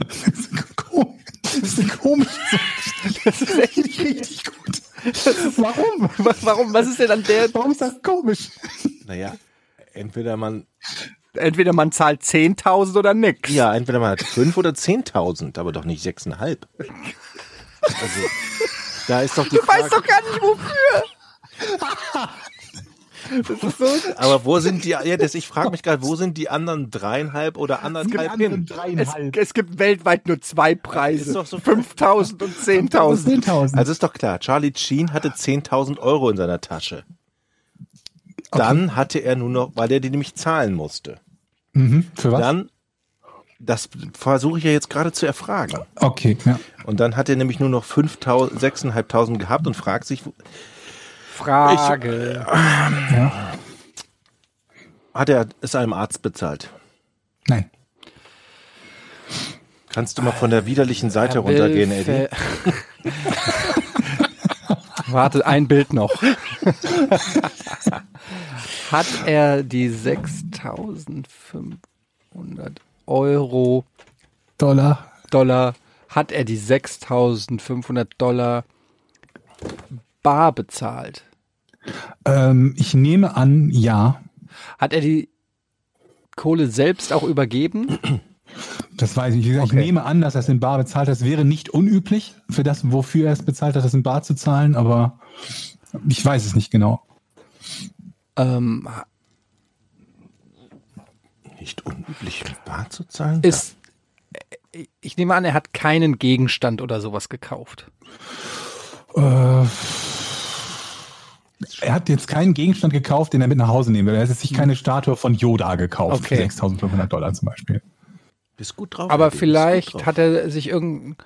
Das ist eine komische Summe. Das ist echt richtig gut. Warum? Warum? Was ist denn an der? Warum ist das komisch? Naja, entweder man zahlt 10.000 oder nix. Ja, entweder man hat 5 oder 10.000, aber doch nicht 6.500. Also, da ist doch die Frage. Du weißt doch gar nicht, wofür. Das ist so. Aber wo sind die? Ja, ich frage mich gerade, wo sind die anderen 3.5 oder 1.5 hin? Es gibt weltweit nur 2 Preise: so 5.000 und 10.000. Also ist doch klar, Charlie Sheen hatte 10.000 Euro in seiner Tasche. Dann okay. hatte er nur noch, weil er die nämlich zahlen musste. Mhm. Für was? Dann, das versuche ich ja jetzt gerade zu erfragen. Okay, ja. Und dann hat er nämlich nur noch 6.500 gehabt und fragt sich. Frage. Ja. Hat er es einem Arzt bezahlt? Nein. Kannst du mal von der widerlichen Seite runtergehen, Eddie? Warte, ein Bild noch. Hat er die 6.500 Euro Dollar? Hat er die 6.500 Dollar bar bezahlt? Ich nehme an, ja. Hat er die Kohle selbst auch übergeben? Das weiß ich nicht. Okay. Ich nehme an, dass er es in bar bezahlt hat. Das wäre nicht unüblich für das, wofür er es bezahlt hat, das in bar zu zahlen, aber ich weiß es nicht genau. Nicht unüblich, in bar zu zahlen? Ich nehme an, er hat keinen Gegenstand oder sowas gekauft. Er hat jetzt keinen Gegenstand gekauft, den er mit nach Hause nehmen will. Er hat sich keine Statue von Yoda gekauft, okay. für 6.500 Dollar zum Beispiel. Bist gut drauf. Aber vielleicht drauf. Hat er sich irgendeine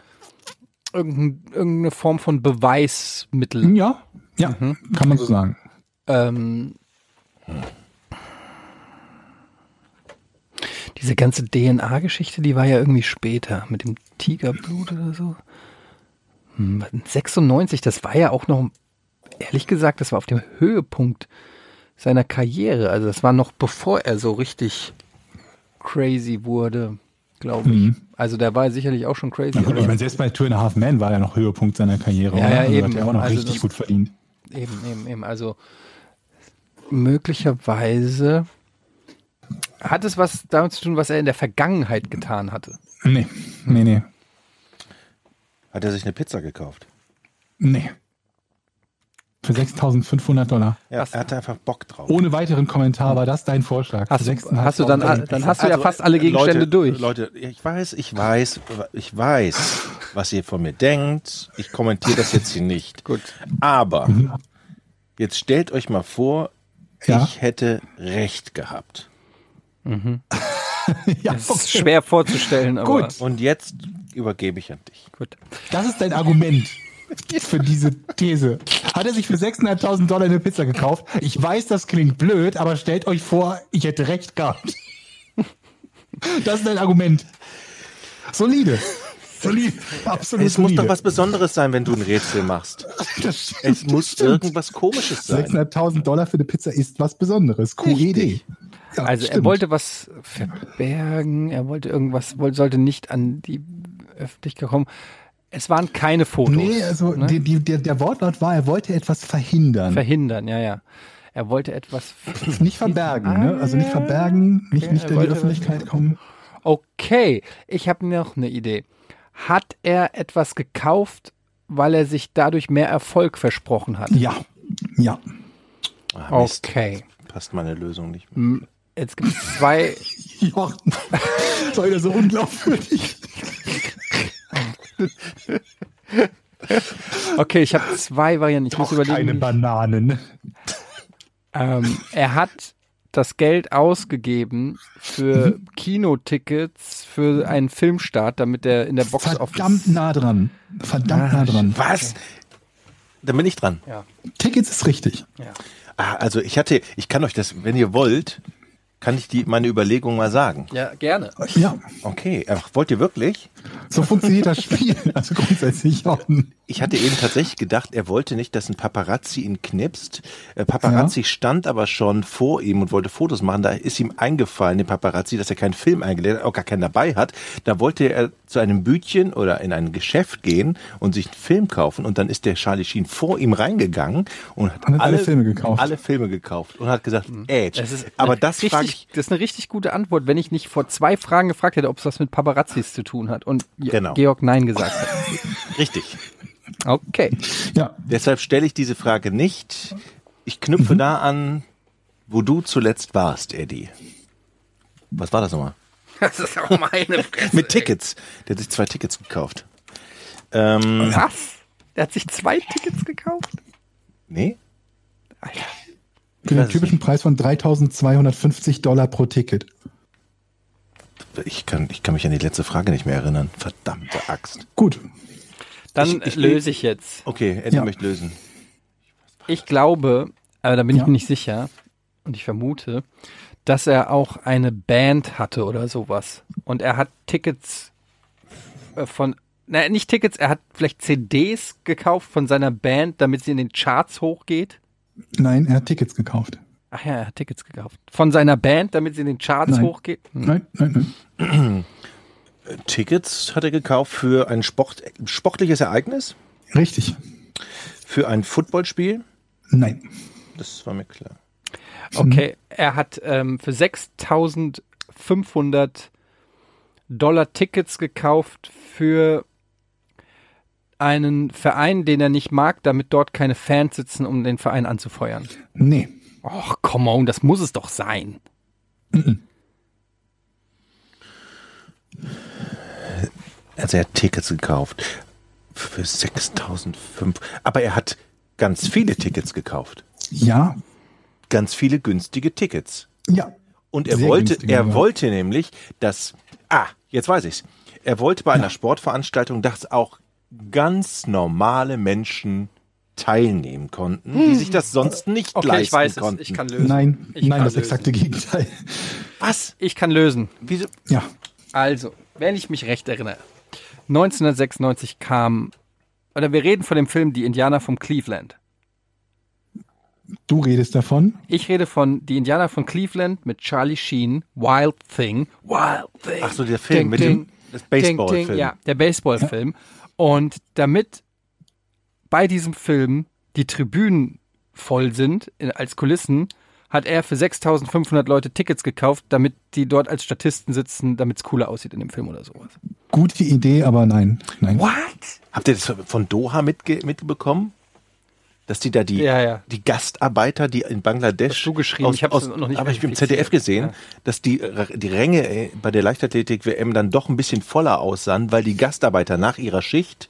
Form von Beweismittel. Ja, mhm. Kann man so sagen. Diese ganze DNA-Geschichte, die war ja irgendwie später mit dem Tigerblut oder so. 96, das war ja auch noch, ehrlich gesagt, das war auf dem Höhepunkt seiner Karriere. Also das war noch bevor er so richtig crazy wurde, glaube ich. Mhm. Also der war sicherlich auch schon crazy. Gut, ich meine, selbst bei 2.5 Men war ja noch Höhepunkt seiner Karriere. Ja, also eben. Hat er auch noch richtig gut verdient. Eben. Also möglicherweise hat es was damit zu tun, was er in der Vergangenheit getan hatte. Nee. Hat er sich eine Pizza gekauft? Nee. Für 6.500 Dollar. Ja, er hatte einfach Bock drauf. Ohne weiteren Kommentar war das dein Vorschlag. Dann hast du ja fast alle Gegenstände durch. Leute, ich weiß, was ihr von mir denkt. Ich kommentiere das jetzt hier nicht. Gut. Aber jetzt stellt euch mal vor, ich hätte recht gehabt. Mhm. Ja, das ist schwer vorzustellen. Aber gut. Und jetzt übergebe ich an dich. Gut. Das ist dein Argument. Für diese These. Hat er sich für 6.500 Dollar eine Pizza gekauft? Ich weiß, das klingt blöd, aber stellt euch vor, ich hätte recht gehabt. Das ist ein Argument. Solide. Absolut. Es muss doch was Besonderes sein, wenn du ein Rätsel machst. Das stimmt. Irgendwas Komisches sein. 6.500 Dollar für eine Pizza ist was Besonderes. Coole Idee. Ja, also stimmt. Er wollte was verbergen. Er wollte sollte nicht an die Öffentlichkeit kommen. Es waren keine Fotos. Nee, also der Wortlaut war, er wollte etwas verhindern. Verhindern, ja. Er wollte etwas... nicht verbergen, ne? Also nicht verbergen, nicht in die Öffentlichkeit kommen. Okay, ich habe noch eine Idee. Hat er etwas gekauft, weil er sich dadurch mehr Erfolg versprochen hat? Ja. Ach, Mist. Okay. Passt meine Lösung nicht mehr. Jetzt gibt es 2... Jochen, das war wieder so unglaubwürdig. Okay, ich habe 2 Varianten. Ich muss überlegen. Keine Bananen. Er hat das Geld ausgegeben für Kinotickets für einen Filmstart, damit der in der Box Office... Verdammt nah dran. Verdammt nah dran. Was? Dann bin ich dran. Ja. Tickets ist richtig. Ja. Ah, also ich kann euch das, wenn ihr wollt, kann ich meine Überlegung mal sagen. Ja, gerne. Ja. Okay, ach, wollt ihr wirklich? So funktioniert das Spiel, also grundsätzlich auch. Ich hatte eben tatsächlich gedacht, er wollte nicht, dass ein Paparazzi ihn knipst. Paparazzi stand aber schon vor ihm und wollte Fotos machen. Da ist ihm eingefallen, dem Paparazzi, dass er keinen Film eingeladen hat, auch gar keinen dabei hat. Da wollte er zu einem Bütchen oder in ein Geschäft gehen und sich einen Film kaufen. Und dann ist der Charlie Sheen vor ihm reingegangen und hat alle Filme gekauft. Alle Filme gekauft und hat gesagt, das ist eine richtig gute Antwort, wenn ich nicht vor 2 Fragen gefragt hätte, ob es was mit Paparazzis zu tun hat und Georg Nein gesagt hat. Richtig. Okay. Ja. Deshalb stelle ich diese Frage nicht. Ich knüpfe da an, wo du zuletzt warst, Eddie. Was war das nochmal? Das ist auch meine Fresse. Mit Tickets. Der hat sich 2 Tickets gekauft. Was? Der hat sich 2 Tickets gekauft? Nee. Alter. Für den typischen Preis von $3.250 pro Ticket. Ich kann mich an die letzte Frage nicht mehr erinnern. Verdammte Axt. Gut. Dann löse ich jetzt. Okay, Eddie möchte lösen. Ich glaube, aber da bin ich mir nicht sicher und ich vermute, dass er auch eine Band hatte oder sowas. Und er hat Tickets er hat vielleicht CDs gekauft von seiner Band, damit sie in den Charts hochgeht. Nein, er hat Tickets gekauft. Ach ja, er hat Tickets gekauft. Von seiner Band, damit sie in den Charts hochgeht? Nein. Tickets hat er gekauft für ein sportliches Ereignis? Richtig. Für ein Footballspiel? Nein. Das war mir klar. Okay, er hat für $6.500 Tickets gekauft für einen Verein, den er nicht mag, damit dort keine Fans sitzen, um den Verein anzufeuern. Nee. Och, come on, das muss es doch sein. Mhm. Also er hat Tickets gekauft für 6.500, aber er hat ganz viele Tickets gekauft. Ja. Ganz viele günstige Tickets. Ja. Und er wollte nämlich, dass, jetzt weiß ich's, er wollte bei einer Sportveranstaltung, dass auch ganz normale Menschen teilnehmen konnten, die sich das sonst nicht leisten konnten. Ich kann lösen. Nein, das exakte Gegenteil. Was? Ich kann lösen. Wieso? Ja. Also, wenn ich mich recht erinnere, 1996 kam, oder wir reden von dem Film Die Indianer vom Cleveland. Du redest davon? Ich rede von Die Indianer von Cleveland mit Charlie Sheen, Wild Thing. Wild Thing. Ach so, der Film mit dem Baseballfilm. Ja, der Baseballfilm. Ja. Und damit bei diesem Film die Tribünen voll sind, als Kulissen, hat er für 6.500 Leute Tickets gekauft, damit die dort als Statisten sitzen, damit es cooler aussieht in dem Film oder sowas. Gute Idee, aber nein. What? Habt ihr das von Doha mitbekommen? Dass die da die Gastarbeiter, die in Bangladesch... Hast du geschrieben, ich habe es noch nicht... Aber ich habe im ZDF gesehen, dass die Ränge bei der Leichtathletik-WM dann doch ein bisschen voller aussahen, weil die Gastarbeiter nach ihrer Schicht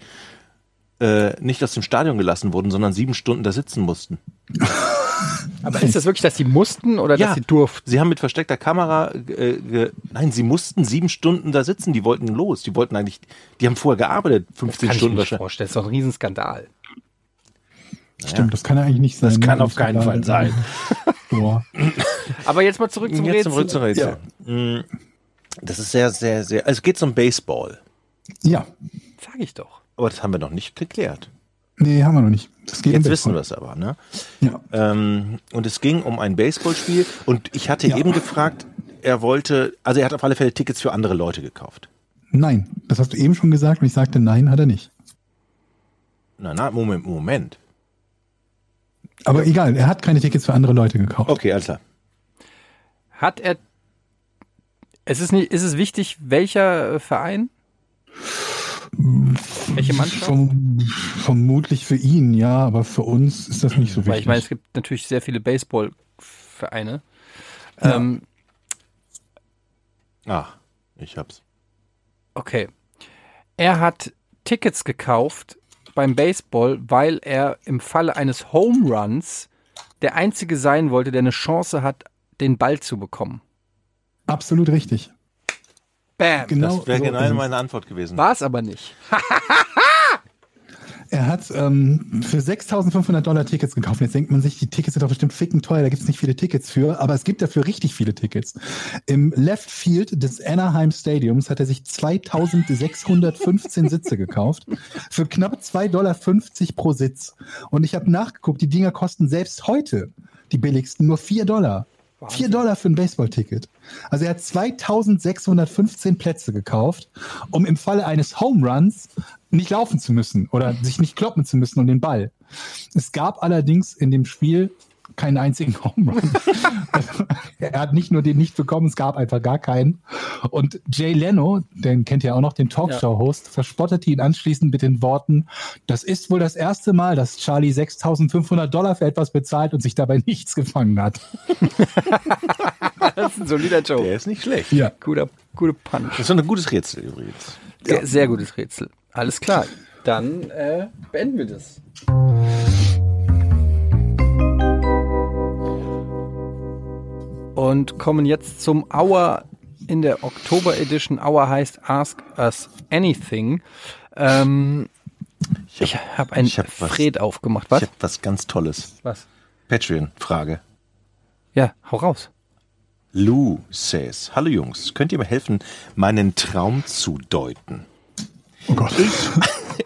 nicht aus dem Stadion gelassen wurden, sondern 7 Stunden da sitzen mussten. Aber ist das wirklich, dass sie mussten oder dass sie durften? Sie haben mit versteckter Kamera, sie mussten 7 Stunden da sitzen, die wollten los, die haben vorher gearbeitet, 15 Stunden wahrscheinlich. Das kann ich mir vorstellen, das ist doch ein Riesenskandal. Stimmt, das kann ja eigentlich nicht sein. Das kann auf keinen Fall sein. Boah. Aber jetzt mal zurück zum Rätsel. Ja. Das ist sehr, sehr, sehr... Also es geht um Baseball. Ja. Sag ich doch. Aber das haben wir noch nicht geklärt. Nee, haben wir noch nicht. Das geht jetzt wissen wir es aber, ne? Ja. Und es ging um ein Baseballspiel. Und ich hatte eben gefragt, er hat auf alle Fälle Tickets für andere Leute gekauft. Nein, das hast du eben schon gesagt und ich sagte, nein, hat er nicht. Na, Moment. Aber egal, er hat keine Tickets für andere Leute gekauft. Okay, alles klar. Ist es wichtig, welcher Verein? Welche Mannschaft? Vermutlich für ihn, ja, aber für uns ist das nicht so wichtig. Weil ich meine, es gibt natürlich sehr viele Baseballvereine. Ja. Ich hab's. Okay. Er hat Tickets gekauft beim Baseball, weil er im Falle eines Home Runs der Einzige sein wollte, der eine Chance hat, den Ball zu bekommen. Absolut richtig. Bam. Genau, das wäre so genau meine Antwort gewesen. War es aber nicht. Er hat für $6.500 Tickets gekauft. Jetzt denkt man sich, die Tickets sind doch bestimmt ficken teuer, da gibt es nicht viele Tickets für, aber es gibt dafür richtig viele Tickets. Im Left Field des Anaheim Stadiums hat er sich 2.615 Sitze gekauft, für knapp $2,50 pro Sitz. Und ich habe nachgeguckt, die Dinger kosten selbst heute, die billigsten, nur $4. Wahnsinn. $4 für ein Baseball-Ticket. Also er hat 2.615 Plätze gekauft, um im Falle eines Home-Runs nicht laufen zu müssen oder sich nicht kloppen zu müssen um den Ball. Es gab allerdings in dem Spiel keinen einzigen Home-Run. Er hat nicht nur den nicht bekommen, es gab einfach gar keinen. Und Jay Leno, den kennt ihr auch noch, den Talkshow-Host, verspottete ihn anschließend mit den Worten, das ist wohl das erste Mal, dass Charlie $6.500 für etwas bezahlt und sich dabei nichts gefangen hat. Das ist ein solider Joke. Der ist nicht schlecht. Ja. Guter Punch. Das ist ein gutes Rätsel übrigens. Ja. Sehr gutes Rätsel. Alles klar. Dann beenden wir das. Und kommen jetzt zum Hour in der Oktober Edition. Hour heißt Ask Us Anything. Ich habe aufgemacht. Was? Ich habe was ganz Tolles. Was? Patreon-Frage. Ja, hau raus. Lou says, hallo Jungs, könnt ihr mir helfen, meinen Traum zu deuten? Oh Gott.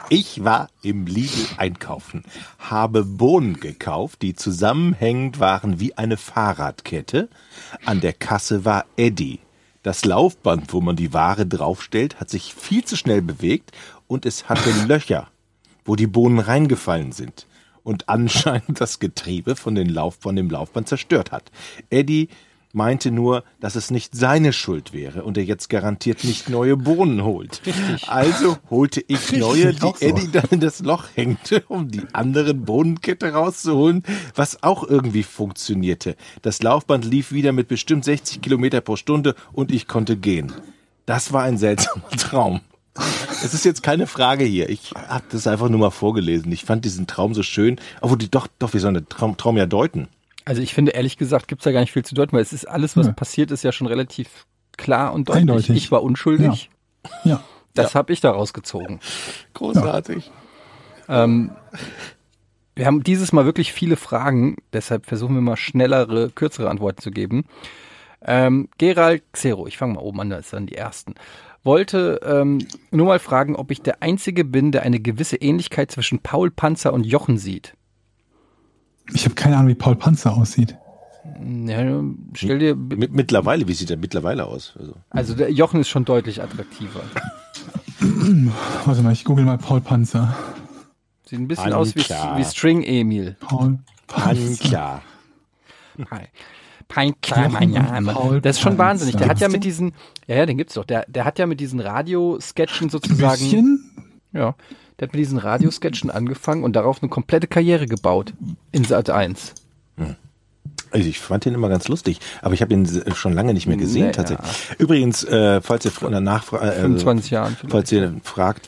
Ich war im Lidl einkaufen, habe Bohnen gekauft, die zusammenhängend waren wie eine Fahrradkette. An der Kasse war Eddie. Das Laufband, wo man die Ware draufstellt, hat sich viel zu schnell bewegt und es hatte Löcher, wo die Bohnen reingefallen sind und anscheinend das Getriebe von dem Laufband zerstört hat. Eddie meinte nur, dass es nicht seine Schuld wäre und er jetzt garantiert nicht neue Bohnen holt. Richtig. Also holte ich neue, die Eddie dann in das Loch hängte, um die anderen Bohnenkette rauszuholen, was auch irgendwie funktionierte. Das Laufband lief wieder mit bestimmt 60 Kilometer pro Stunde und ich konnte gehen. Das war ein seltsamer Traum. Es ist jetzt keine Frage hier. Ich habe das einfach nur mal vorgelesen. Ich fand diesen Traum so schön. Obwohl, doch, wir sollen den Traum ja deuten. Also ich finde, ehrlich gesagt, gibt es da gar nicht viel zu deuten, weil es ist alles, was passiert ist, ja schon relativ klar und deutlich. Eindeutig. Ich war unschuldig. Ja. Das habe ich daraus gezogen. Großartig. Ja. Wir haben dieses Mal wirklich viele Fragen, deshalb versuchen wir mal schnellere, kürzere Antworten zu geben. Gerald Xero, ich fange mal oben an, das ist dann die ersten, wollte nur mal fragen, ob ich der Einzige bin, der eine gewisse Ähnlichkeit zwischen Paul Panzer und Jochen sieht. Ich habe keine Ahnung, wie Paul Panzer aussieht. Ja, stell dir mittlerweile, wie sieht er mittlerweile aus? Also der Jochen ist schon deutlich attraktiver. Warte mal, ich google mal Paul Panzer. Sieht ein bisschen aus wie String Emil. Paul Panzer. Panklar, mein Name. Das ist schon wahnsinnig. Der hat ja mit diesen, den gibt's doch. Der hat ja mit diesen Radiosketchen sozusagen. Ein bisschen? Ja. Der hat mit diesen Radiosketchen angefangen und darauf eine komplette Karriere gebaut in Sat 1. Also ich fand den immer ganz lustig, aber ich habe ihn schon lange nicht mehr gesehen tatsächlich. Übrigens, falls ihr fragt,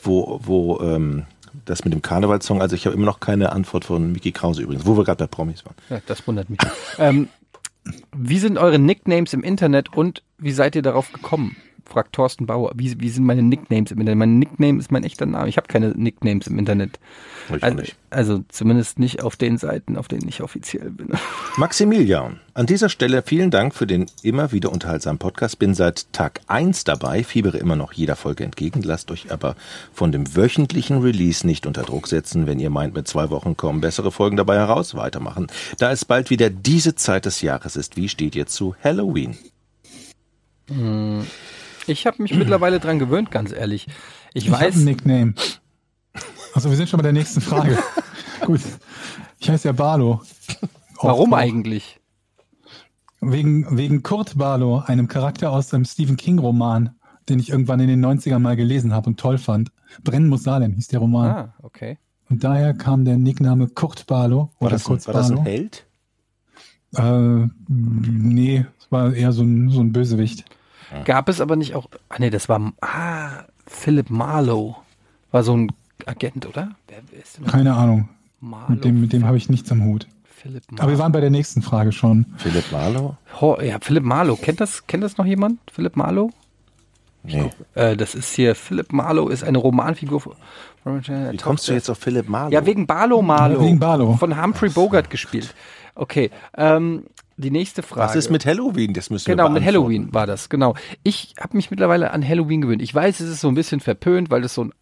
wo das mit dem Karnevalssong, also ich habe immer noch keine Antwort von Micky Krause übrigens, wo wir gerade bei Promis waren. Ja, das wundert mich. Wie sind eure Nicknames im Internet und wie seid ihr darauf gekommen? Fragt Thorsten Bauer, wie sind meine Nicknames im Internet? Mein Nickname ist mein echter Name. Ich habe keine Nicknames im Internet. Also zumindest nicht auf den Seiten, auf denen ich offiziell bin. Maximilian, an dieser Stelle vielen Dank für den immer wieder unterhaltsamen Podcast. Bin seit Tag 1 dabei, fiebere immer noch jeder Folge entgegen. Lasst euch aber von dem wöchentlichen Release nicht unter Druck setzen. Wenn ihr meint, mit 2 Wochen kommen bessere Folgen dabei heraus, weitermachen. Da es bald wieder diese Zeit des Jahres ist, wie steht ihr zu Halloween? Ich habe mich mittlerweile dran gewöhnt, ganz ehrlich. Ich weiß. Ein Nickname. Also wir sind schon bei der nächsten Frage. Gut. Ich heiße ja Barlow. Warum eigentlich? Wegen Kurt Barlow, einem Charakter aus einem Stephen King-Roman, den ich irgendwann in den 90ern mal gelesen habe und toll fand. Brennen muss Salem hieß der Roman. Ah, okay. Und daher kam der Nickname Kurt Barlow. War das ein Held? Nee, es war eher so ein Bösewicht. Gab es aber nicht auch... Ah nee, das war... Philip Marlowe war so ein Agent, oder? Wer ist denn das? Keine Ahnung. Marlowe. Mit dem habe ich nichts am Hut. Philip Marlowe. Aber wir waren bei der nächsten Frage schon. Philip Marlowe? Oh, ja, Philip Marlowe. Kennt das noch jemand? Philip Marlowe? Nee. Das ist hier, Philip Marlowe ist eine Romanfigur von... Wie kommst du jetzt auf Philip Marlowe? Ja, wegen Barlow Marlowe. Wegen Barlow. Von Humphrey Bogart gespielt. Okay, die nächste Frage. Was ist mit Halloween? Das müssen wir beantworten. Genau, mit Halloween war das, genau. Ich habe mich mittlerweile an Halloween gewöhnt. Ich weiß, es ist so ein bisschen verpönt, weil das so ein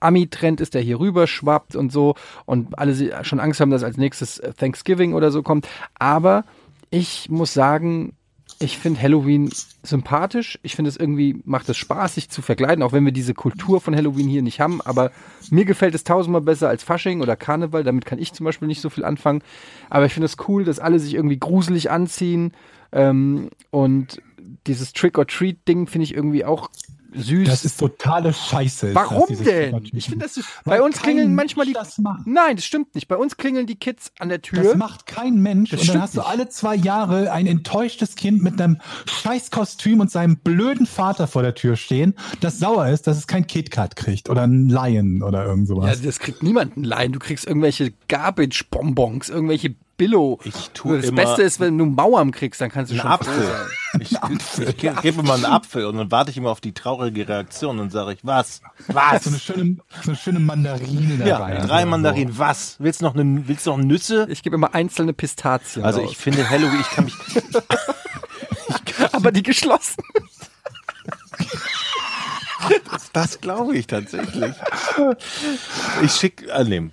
Ami-Trend ist, der hier rüber schwappt und so und alle schon Angst haben, dass als nächstes Thanksgiving oder so kommt. Aber ich muss sagen, ich finde Halloween sympathisch. Ich finde es irgendwie, macht es Spaß, sich zu verkleiden, auch wenn wir diese Kultur von Halloween hier nicht haben. Aber mir gefällt es tausendmal besser als Fasching oder Karneval. Damit kann ich zum Beispiel nicht so viel anfangen. Aber ich finde es cool, dass alle sich irgendwie gruselig anziehen. Und dieses Trick-or-Treat-Ding finde ich irgendwie auch süß. Das ist totale Scheiße. Warum denn? Ich finde das süß. Bei uns klingeln manchmal die... Nein, das stimmt nicht. Bei uns klingeln die Kids an der Tür. Das macht kein Mensch. Und dann hast du alle 2 Jahre ein enttäuschtes Kind mit einem Scheißkostüm und seinem blöden Vater vor der Tür stehen, das sauer ist, dass es kein KitKat kriegt oder einen Lion oder irgend sowas. Ja, das kriegt niemand einen Lion. Du kriegst irgendwelche Garbage-Bonbons, irgendwelche Billo. Das Beste ist, wenn du Mauern kriegst, dann kannst du schon Apfel. Ich gebe immer einen Apfel und dann warte ich immer auf die traurige Reaktion und sage ich, was? So eine schöne Mandarine dabei. Ja, 3 Mandarinen, so. Was? Willst du noch Nüsse? Ich gebe immer einzelne Pistazien. Also ich finde Halloween, aber die geschlossen. Das glaube ich tatsächlich.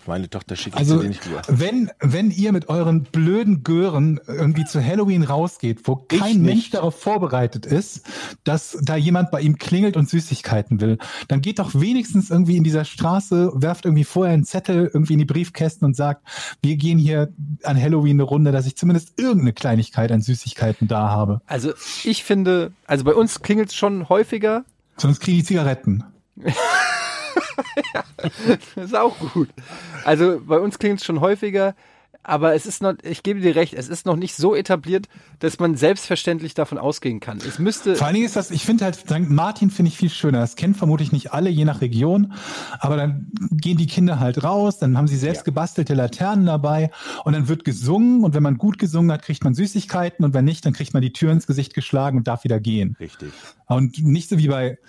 Meine Tochter schickt also, den nicht rüber. Wenn ihr mit euren blöden Gören irgendwie zu Halloween rausgeht, wo kein Mensch darauf vorbereitet ist, dass da jemand bei ihm klingelt und Süßigkeiten will, dann geht doch wenigstens irgendwie in dieser Straße, werft irgendwie vorher einen Zettel irgendwie in die Briefkästen und sagt, wir gehen hier an Halloween eine Runde, dass ich zumindest irgendeine Kleinigkeit an Süßigkeiten da habe. Also ich finde, bei uns klingelt es schon häufiger. Sonst kriege ich Zigaretten. Ja, das ist auch gut. Also bei uns klingt es schon häufiger, aber es ist noch, ich gebe dir recht, es ist noch nicht so etabliert, dass man selbstverständlich davon ausgehen kann. Es müsste. Vor allen Dingen ist das, ich finde halt, St. Martin finde ich viel schöner. Das kennen vermutlich nicht alle, je nach Region. Aber dann gehen die Kinder halt raus, dann haben sie selbst gebastelte Laternen dabei und dann wird gesungen und wenn man gut gesungen hat, kriegt man Süßigkeiten und wenn nicht, dann kriegt man die Tür ins Gesicht geschlagen und darf wieder gehen. Richtig. Und nicht so wie bei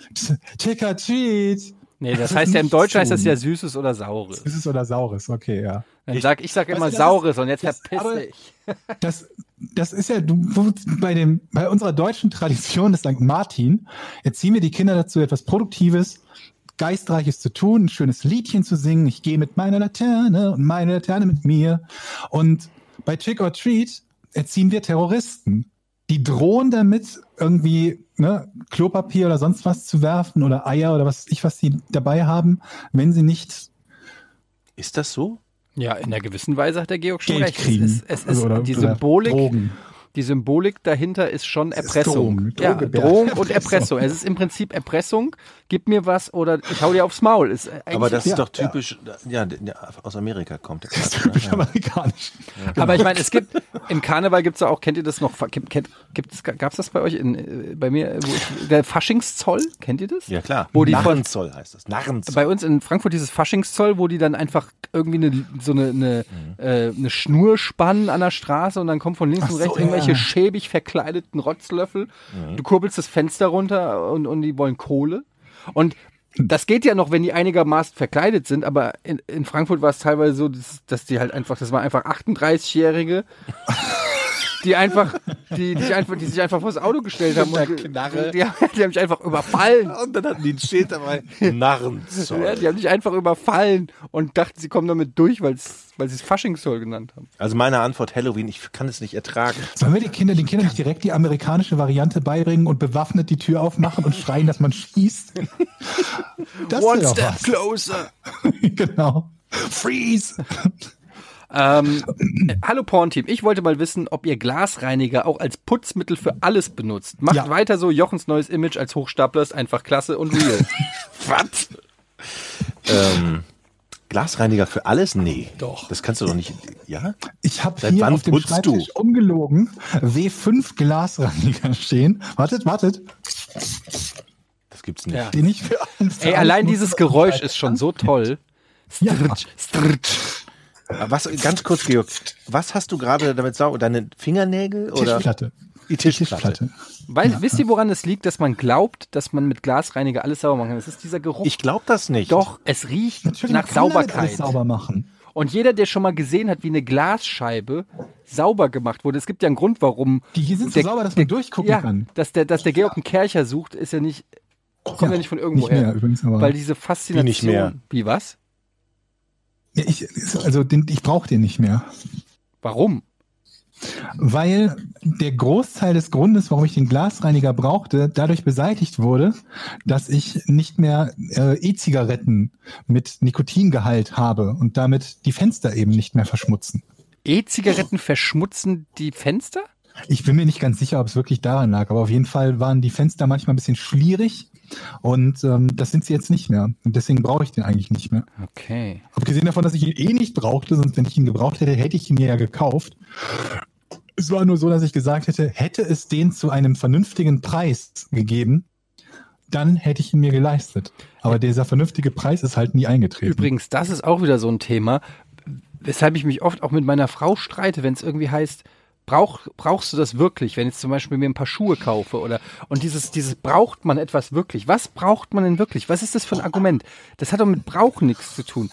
Trick or Treat. Nee, das heißt ja im Deutschen heißt das ja Süßes oder Saures. Süßes oder Saures, okay, ja. Ich sag immer Saures und jetzt verpiss dich. Das ist ja, bei unserer deutschen Tradition des St. Martin erziehen wir die Kinder dazu, etwas Produktives, Geistreiches zu tun, ein schönes Liedchen zu singen. Ich gehe mit meiner Laterne und meine Laterne mit mir. Und bei Trick or Treat erziehen wir Terroristen. Die drohen damit, irgendwie Klopapier oder sonst was zu werfen oder Eier oder was sie dabei haben, wenn sie nicht... Ist das so? Ja, in einer gewissen Weise hat der Georg schon recht. Die Symbolik dahinter ist schon Erpressung. Drohung und Erpressung. Es ist im Prinzip Erpressung, gib mir was oder ich hau dir aufs Maul. Aber das ist doch typisch, ja, aus Amerika kommt das. Das ist typisch amerikanisch. Ja. Genau. Aber ich meine, im Karneval gibt es auch, kennt ihr das noch, gab es das bei euch, bei mir, der Faschingszoll, kennt ihr das? Ja klar, Narrenzoll heißt das, Narrenzoll. Bei uns in Frankfurt dieses Faschingszoll, wo die dann einfach irgendwie eine Schnur spannen an der Straße und dann kommen von links und rechts irgendwelche schäbig verkleideten Rotzlöffel. Mhm. Du kurbelst das Fenster runter und die wollen Kohle. Und das geht ja noch, wenn die einigermaßen verkleidet sind, aber in Frankfurt war es teilweise so, dass die halt einfach, das waren einfach 38-Jährige, die sich einfach vors Auto gestellt haben. Die haben mich einfach überfallen. Und dann hatten die ein Schild dabei. Narrenzoll. Ja, die haben mich einfach überfallen und dachten, sie kommen damit durch, weil sie es Faschingszoll genannt haben. Also meine Antwort Halloween, ich kann es nicht ertragen. Sollen wir den Kindern nicht direkt die amerikanische Variante beibringen und bewaffnet die Tür aufmachen und schreien, dass man schießt? Das One step closer. Genau. Freeze. Hallo Porn-Team, ich wollte mal wissen, ob ihr Glasreiniger auch als Putzmittel für alles benutzt. Macht weiter so, Jochens neues Image als Hochstapler ist einfach klasse und real. Was? Glasreiniger für alles? Nee. Doch. Das kannst du doch nicht, ja? Ich habe hier auf dem Schreibtisch umgelogen W5 Glasreiniger stehen. Wartet. Das gibt's nicht. Ja. Den ich für alles. Allein dieses Geräusch ist schon so toll. Strutsch, strutsch. Was, ganz kurz, Georg, was hast du gerade damit sauber? Deine Fingernägel? Oder? Tischplatte. Die Tischplatte. Weil, ja. Wisst ihr, woran es liegt, dass man glaubt, dass man mit Glasreiniger alles sauber machen kann? Das ist dieser Geruch. Ich glaube das nicht. Doch, es riecht natürlich nach Sauberkeit. Man kann alles sauber machen. Und jeder, der schon mal gesehen hat, wie eine Glasscheibe sauber gemacht wurde, es gibt ja einen Grund, warum... Die hier sind so sauber, dass man durchgucken kann. Dass der Georg einen Kercher sucht, ist ja nicht... Kommt ja nicht von irgendwo her. Übrigens, aber weil diese Faszination... Die nicht mehr. Wie, was? Ja, ich brauche den nicht mehr. Warum? Weil der Großteil des Grundes, warum ich den Glasreiniger brauchte, dadurch beseitigt wurde, dass ich nicht mehr E-Zigaretten mit Nikotingehalt habe und damit die Fenster eben nicht mehr verschmutzen. E-Zigaretten verschmutzen die Fenster? Ich bin mir nicht ganz sicher, ob es wirklich daran lag, aber auf jeden Fall waren die Fenster manchmal ein bisschen schlierig und das sind sie jetzt nicht mehr. Und deswegen brauche ich den eigentlich nicht mehr. Okay. Abgesehen davon, dass ich ihn eh nicht brauchte, sonst wenn ich ihn gebraucht hätte, hätte ich ihn mir ja gekauft. Es war nur so, dass ich gesagt hätte, hätte es den zu einem vernünftigen Preis gegeben, dann hätte ich ihn mir geleistet. Aber dieser vernünftige Preis ist halt nie eingetreten. Übrigens, das ist auch wieder so ein Thema, weshalb ich mich oft auch mit meiner Frau streite, wenn es irgendwie heißt, brauchst du das wirklich, wenn ich zum Beispiel mir ein paar Schuhe kaufe oder, und dieses braucht man etwas wirklich? Was braucht man denn wirklich? Was ist das für ein Argument? Das hat doch mit Brauchen nichts zu tun.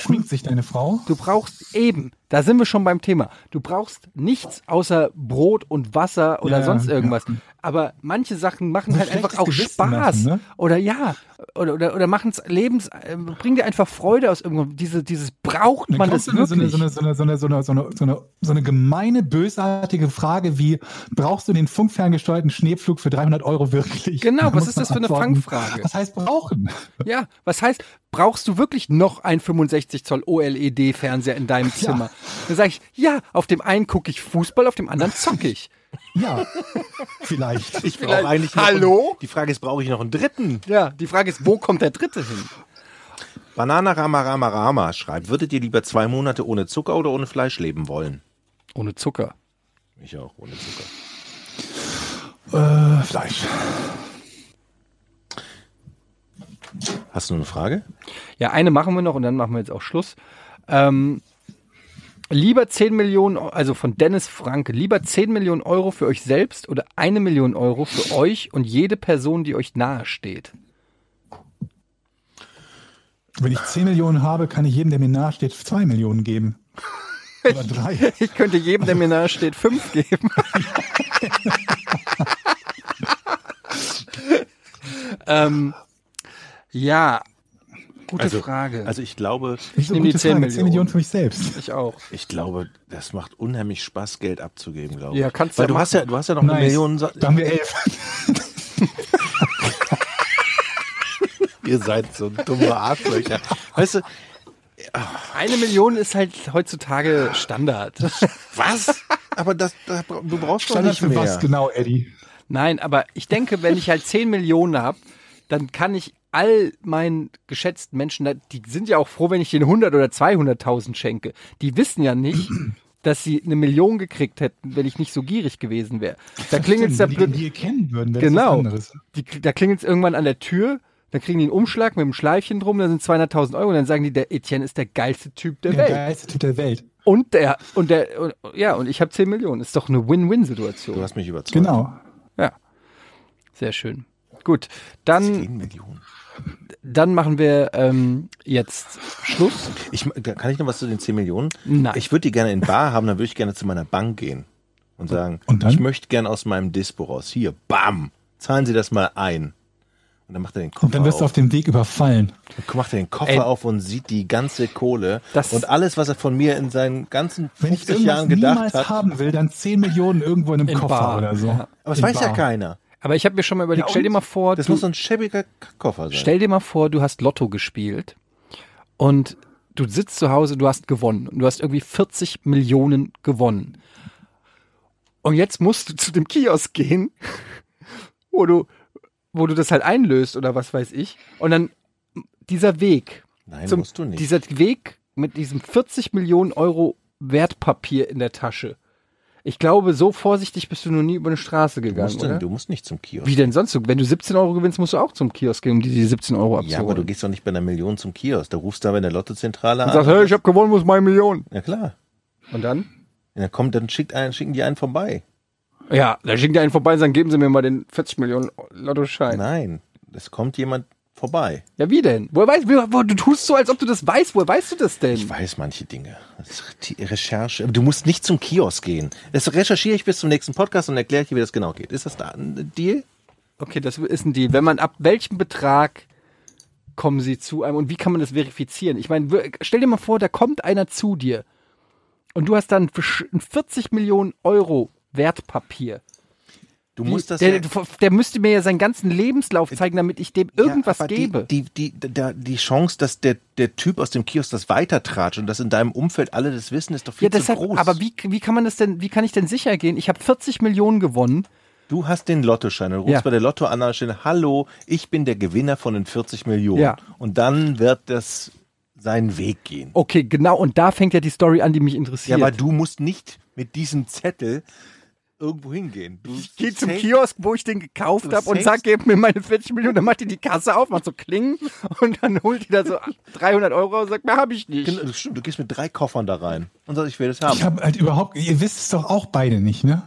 Schminkt sich deine Frau? Du brauchst eben, da sind wir schon beim Thema, du brauchst nichts außer Brot und Wasser oder sonst irgendwas. Ja. Aber manche Sachen machen so halt einfach auch Spaß. Lassen, ne? Oder machen es bringen dir einfach Freude aus irgendwo. Dieses braucht man das wirklich. So eine gemeine, bösartige Frage wie, brauchst du den funkferngesteuerten Schneepflug für 300 Euro wirklich? Genau, was ist das für eine Fangfrage? Was heißt brauchen? Ja, was heißt, brauchst du wirklich noch ein 65 Zoll OLED-Fernseher in deinem Zimmer? Ja. Dann sage ich, ja, auf dem einen gucke ich Fußball, auf dem anderen zocke ich. Ja, vielleicht. Ich brauche eigentlich noch Hallo? Die Frage ist, brauche ich noch einen dritten? Ja, die Frage ist, wo kommt der dritte hin? Banana Rama Rama Rama schreibt, würdet ihr lieber 2 Monate ohne Zucker oder ohne Fleisch leben wollen? Ohne Zucker. Ich auch, ohne Zucker. Fleisch. Hast du noch eine Frage? Ja, eine machen wir noch und dann machen wir jetzt auch Schluss. Lieber 10 Millionen, also von Dennis Franke, lieber 10 Millionen Euro für euch selbst oder 1 Million Euro für euch und jede Person, die euch nahe steht? Wenn ich 10 Millionen habe, kann ich jedem, der mir nahe steht, 2 Millionen geben. Oder 3. Ich könnte jedem, der mir nahe steht, 5 geben. Ja, gute Frage. Also ich glaube... Ich nehme die 10 Millionen für mich selbst. Ich auch. Ich glaube, das macht unheimlich Spaß, Geld abzugeben, glaube ich. Ja, kannst du. Weil du hast ja noch eine Million... Da haben wir 11. Ihr seid so dumme Arschlöcher. Weißt du... 1 Million ist halt heutzutage Standard. Was? Aber du brauchst doch nicht mehr. Standard für was genau, Eddie? Nein, aber ich denke, wenn ich halt 10 Millionen habe, dann kann ich all meinen geschätzten Menschen, die sind ja auch froh, wenn ich denen 100 oder 200.000 schenke. Die wissen ja nicht, dass sie 1 Million gekriegt hätten, wenn ich nicht so gierig gewesen wäre. Da klingelt es ja plötzlich. Genau. Da klingelt es irgendwann an der Tür, dann kriegen die einen Umschlag mit einem Schleifchen drum, da sind 200.000 Euro und dann sagen die, der Etienne ist der geilste Typ der Welt. Der geilste Typ der Welt. Und ich habe 10 Millionen. Ist doch eine Win-Win-Situation. Du hast mich überzeugt. Genau. Ja. Sehr schön. Gut, dann machen wir jetzt Schluss. Kann ich noch was zu den 10 Millionen? Nein. Ich würde die gerne in bar haben, dann würde ich gerne zu meiner Bank gehen und sagen, und ich möchte gerne aus meinem Dispo raus. Hier, bam, zahlen Sie das mal ein. Und dann macht er den Koffer auf. Und dann wirst du auf dem Weg überfallen. Dann macht er den Koffer auf und sieht die ganze Kohle. Und alles, was er von mir in seinen ganzen 50 Jahren gedacht hat. Wenn ich niemals haben will, dann 10 Millionen irgendwo in einem Koffer oder so. Ja. Aber das weiß ja keiner. Aber ich habe mir schon mal überlegt, stell dir mal vor, das muss so ein schäbiger Koffer sein. Stell dir mal vor, du hast Lotto gespielt und du sitzt zu Hause, du hast gewonnen und du hast irgendwie 40 Millionen gewonnen. Und jetzt musst du zu dem Kiosk gehen, wo du das halt einlöst oder was weiß ich. Und dann dieser Weg. Nein, musst du nicht. Dieser Weg mit diesem 40 Millionen Euro Wertpapier in der Tasche. Ich glaube, so vorsichtig bist du noch nie über eine Straße gegangen, oder? Du musst nicht zum Kiosk. Wie denn sonst? Wenn du 17 Euro gewinnst, musst du auch zum Kiosk gehen, um die 17 Euro abzuholen. Ja, aber du gehst doch nicht bei einer Million zum Kiosk. Da rufst du aber in der Lottozentrale an. Und sagst, hey, ich hab gewonnen, wo ist meine Million? Ja, klar. Und dann? Ja, komm, dann schicken die einen vorbei. Ja, dann schicken die einen vorbei und sagen, geben Sie mir mal den 40 Millionen Lottoschein. Nein, es kommt jemand vorbei. Ja, wie denn? Du tust so, als ob du das weißt. Woher weißt du das denn? Ich weiß manche Dinge. Das ist die Recherche. Du musst nicht zum Kiosk gehen. Das recherchiere ich bis zum nächsten Podcast und erkläre ich dir, wie das genau geht. Ist das da ein Deal? Okay, das ist ein Deal. Wenn man ab welchem Betrag kommen sie zu einem und wie kann man das verifizieren? Ich meine, stell dir mal vor, da kommt einer zu dir und du hast dann 40 Millionen Euro Wertpapier. Du musst das der müsste mir ja seinen ganzen Lebenslauf zeigen, damit ich dem irgendwas gebe. Die Chance, dass der Typ aus dem Kiosk das weitertratscht und dass in deinem Umfeld alle das wissen, ist doch viel zu groß. Aber wie kann man das denn, wie kann ich denn sicher gehen? Ich habe 40 Millionen gewonnen. Du hast den Lottoschein. Du rufst bei der Lotto an der Stelle, hallo, ich bin der Gewinner von den 40 Millionen. Ja. Und dann wird das seinen Weg gehen. Okay, genau. Und da fängt ja die Story an, die mich interessiert. Ja, aber du musst nicht mit diesem Zettel irgendwo hingehen. Ich gehe zum Kiosk, wo ich den gekauft habe und sag, gib mir meine 40 Millionen, dann macht die Kasse auf, macht so Klingen und dann holt die da so 300 Euro und sagt, mehr habe ich nicht. Stimmt, du gehst mit 3 Koffern da rein und sagst, ich will das haben. Ich habe halt überhaupt, ihr wisst es doch auch beide nicht, ne?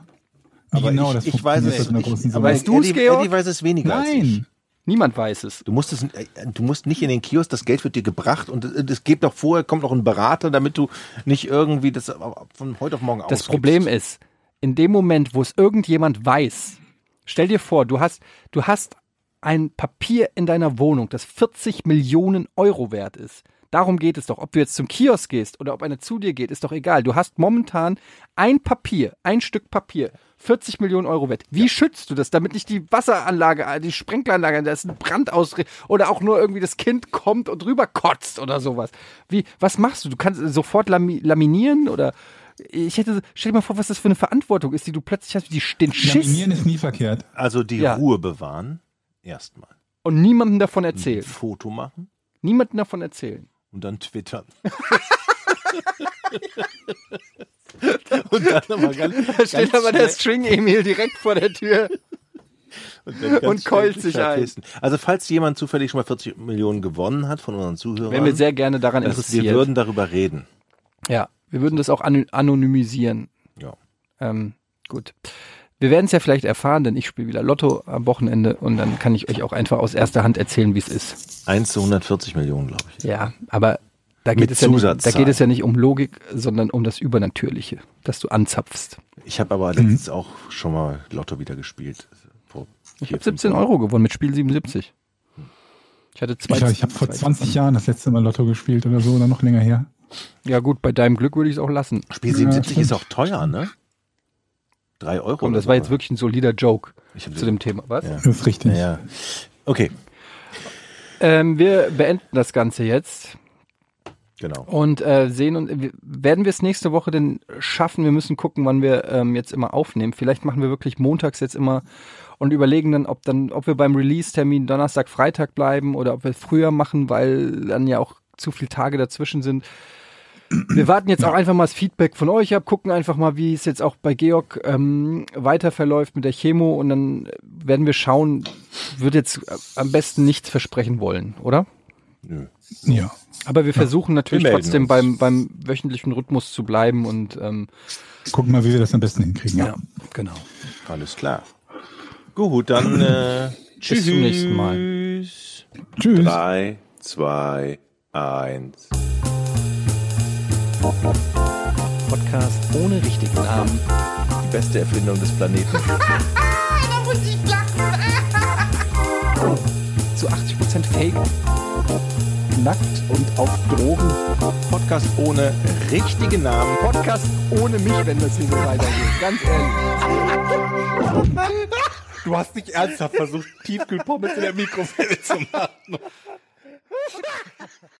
Aber genau, ich weiß es nicht. Weißt du es, Georg? Eddie weiß es weniger als ich. Niemand weiß es. Du musst nicht in den Kiosk, das Geld wird dir gebracht und es gibt doch vorher, kommt noch ein Berater, damit du nicht irgendwie das von heute auf morgen ausgibst. Das Problem ist, in dem Moment, wo es irgendjemand weiß, stell dir vor, du hast ein Papier in deiner Wohnung, das 40 Millionen Euro wert ist. Darum geht es doch. Ob du jetzt zum Kiosk gehst oder ob einer zu dir geht, ist doch egal. Du hast momentan ein Stück Papier, 40 Millionen Euro wert. Wie schützt du das, damit nicht die Wasseranlage, die Sprinkleranlage, da ist ein Brand ausbricht oder auch nur irgendwie das Kind kommt und rüberkotzt oder sowas? Was machst du? Du kannst sofort laminieren oder... Stell dir mal vor, was das für eine Verantwortung ist, die du plötzlich hast, den Schiss. Laminieren ist nie verkehrt. Also die Ruhe bewahren, erstmal. Und niemandem davon erzählen. Ein Foto machen. Niemandem davon erzählen. Und dann twittern. Und dann nochmal da steht aber der String Emil direkt vor der Tür. Und keult sich ein. Also falls jemand zufällig schon mal 40 Millionen gewonnen hat von unseren Zuhörern. Wären wir sehr gerne daran interessiert. Wir würden darüber reden. Ja. Wir würden das auch anonymisieren. Ja. Gut. Wir werden es ja vielleicht erfahren, denn ich spiele wieder Lotto am Wochenende und dann kann ich euch auch einfach aus erster Hand erzählen, wie es ist. 1 zu 140 Millionen, glaube ich. Ja, aber da geht es ja nicht um Logik, sondern um das Übernatürliche, dass du anzapfst. Ich habe aber letztens auch schon mal Lotto wieder gespielt. Ich habe 17 Euro gewonnen mit Spiel 77. Ich habe vor 20 Jahren das letzte Mal Lotto gespielt oder so, oder noch länger her. Ja gut, bei deinem Glück würde ich es auch lassen. Spiel 77 ist auch teuer, ne? 3 Euro. Komm, das war jetzt wirklich ein solider Joke zu dem Thema, was? Ja. Das ist richtig. Ja. Okay. Wir beenden das Ganze jetzt. Genau. Und werden wir es nächste Woche denn schaffen? Wir müssen gucken, wann wir jetzt immer aufnehmen. Vielleicht machen wir wirklich montags jetzt immer und überlegen dann, ob wir beim Release-Termin Donnerstag, Freitag bleiben oder ob wir früher machen, weil dann ja auch zu viele Tage dazwischen sind. Wir warten jetzt auch einfach mal das Feedback von euch ab, gucken einfach mal, wie es jetzt auch bei Georg weiter verläuft mit der Chemo und dann werden wir schauen, würde jetzt am besten nichts versprechen wollen, oder? Nö. Ja. Aber wir versuchen natürlich trotzdem beim wöchentlichen Rhythmus zu bleiben und gucken mal, wie wir das am besten hinkriegen. Ja, genau. Alles klar. Gut, dann tschüss. Bis zum nächsten Mal. Tschüss. 3, 2, 1. Podcast ohne richtigen Namen. Die beste Erfindung des Planeten. Da muss ich lachen. Zu 80% Fake. Nackt und auf Drogen. Podcast ohne richtigen Namen. Podcast ohne mich, wenn das hier so weitergeht. Ganz ehrlich. Du hast nicht ernsthaft versucht, Tiefkühlpommes in der Mikrowelle zu machen.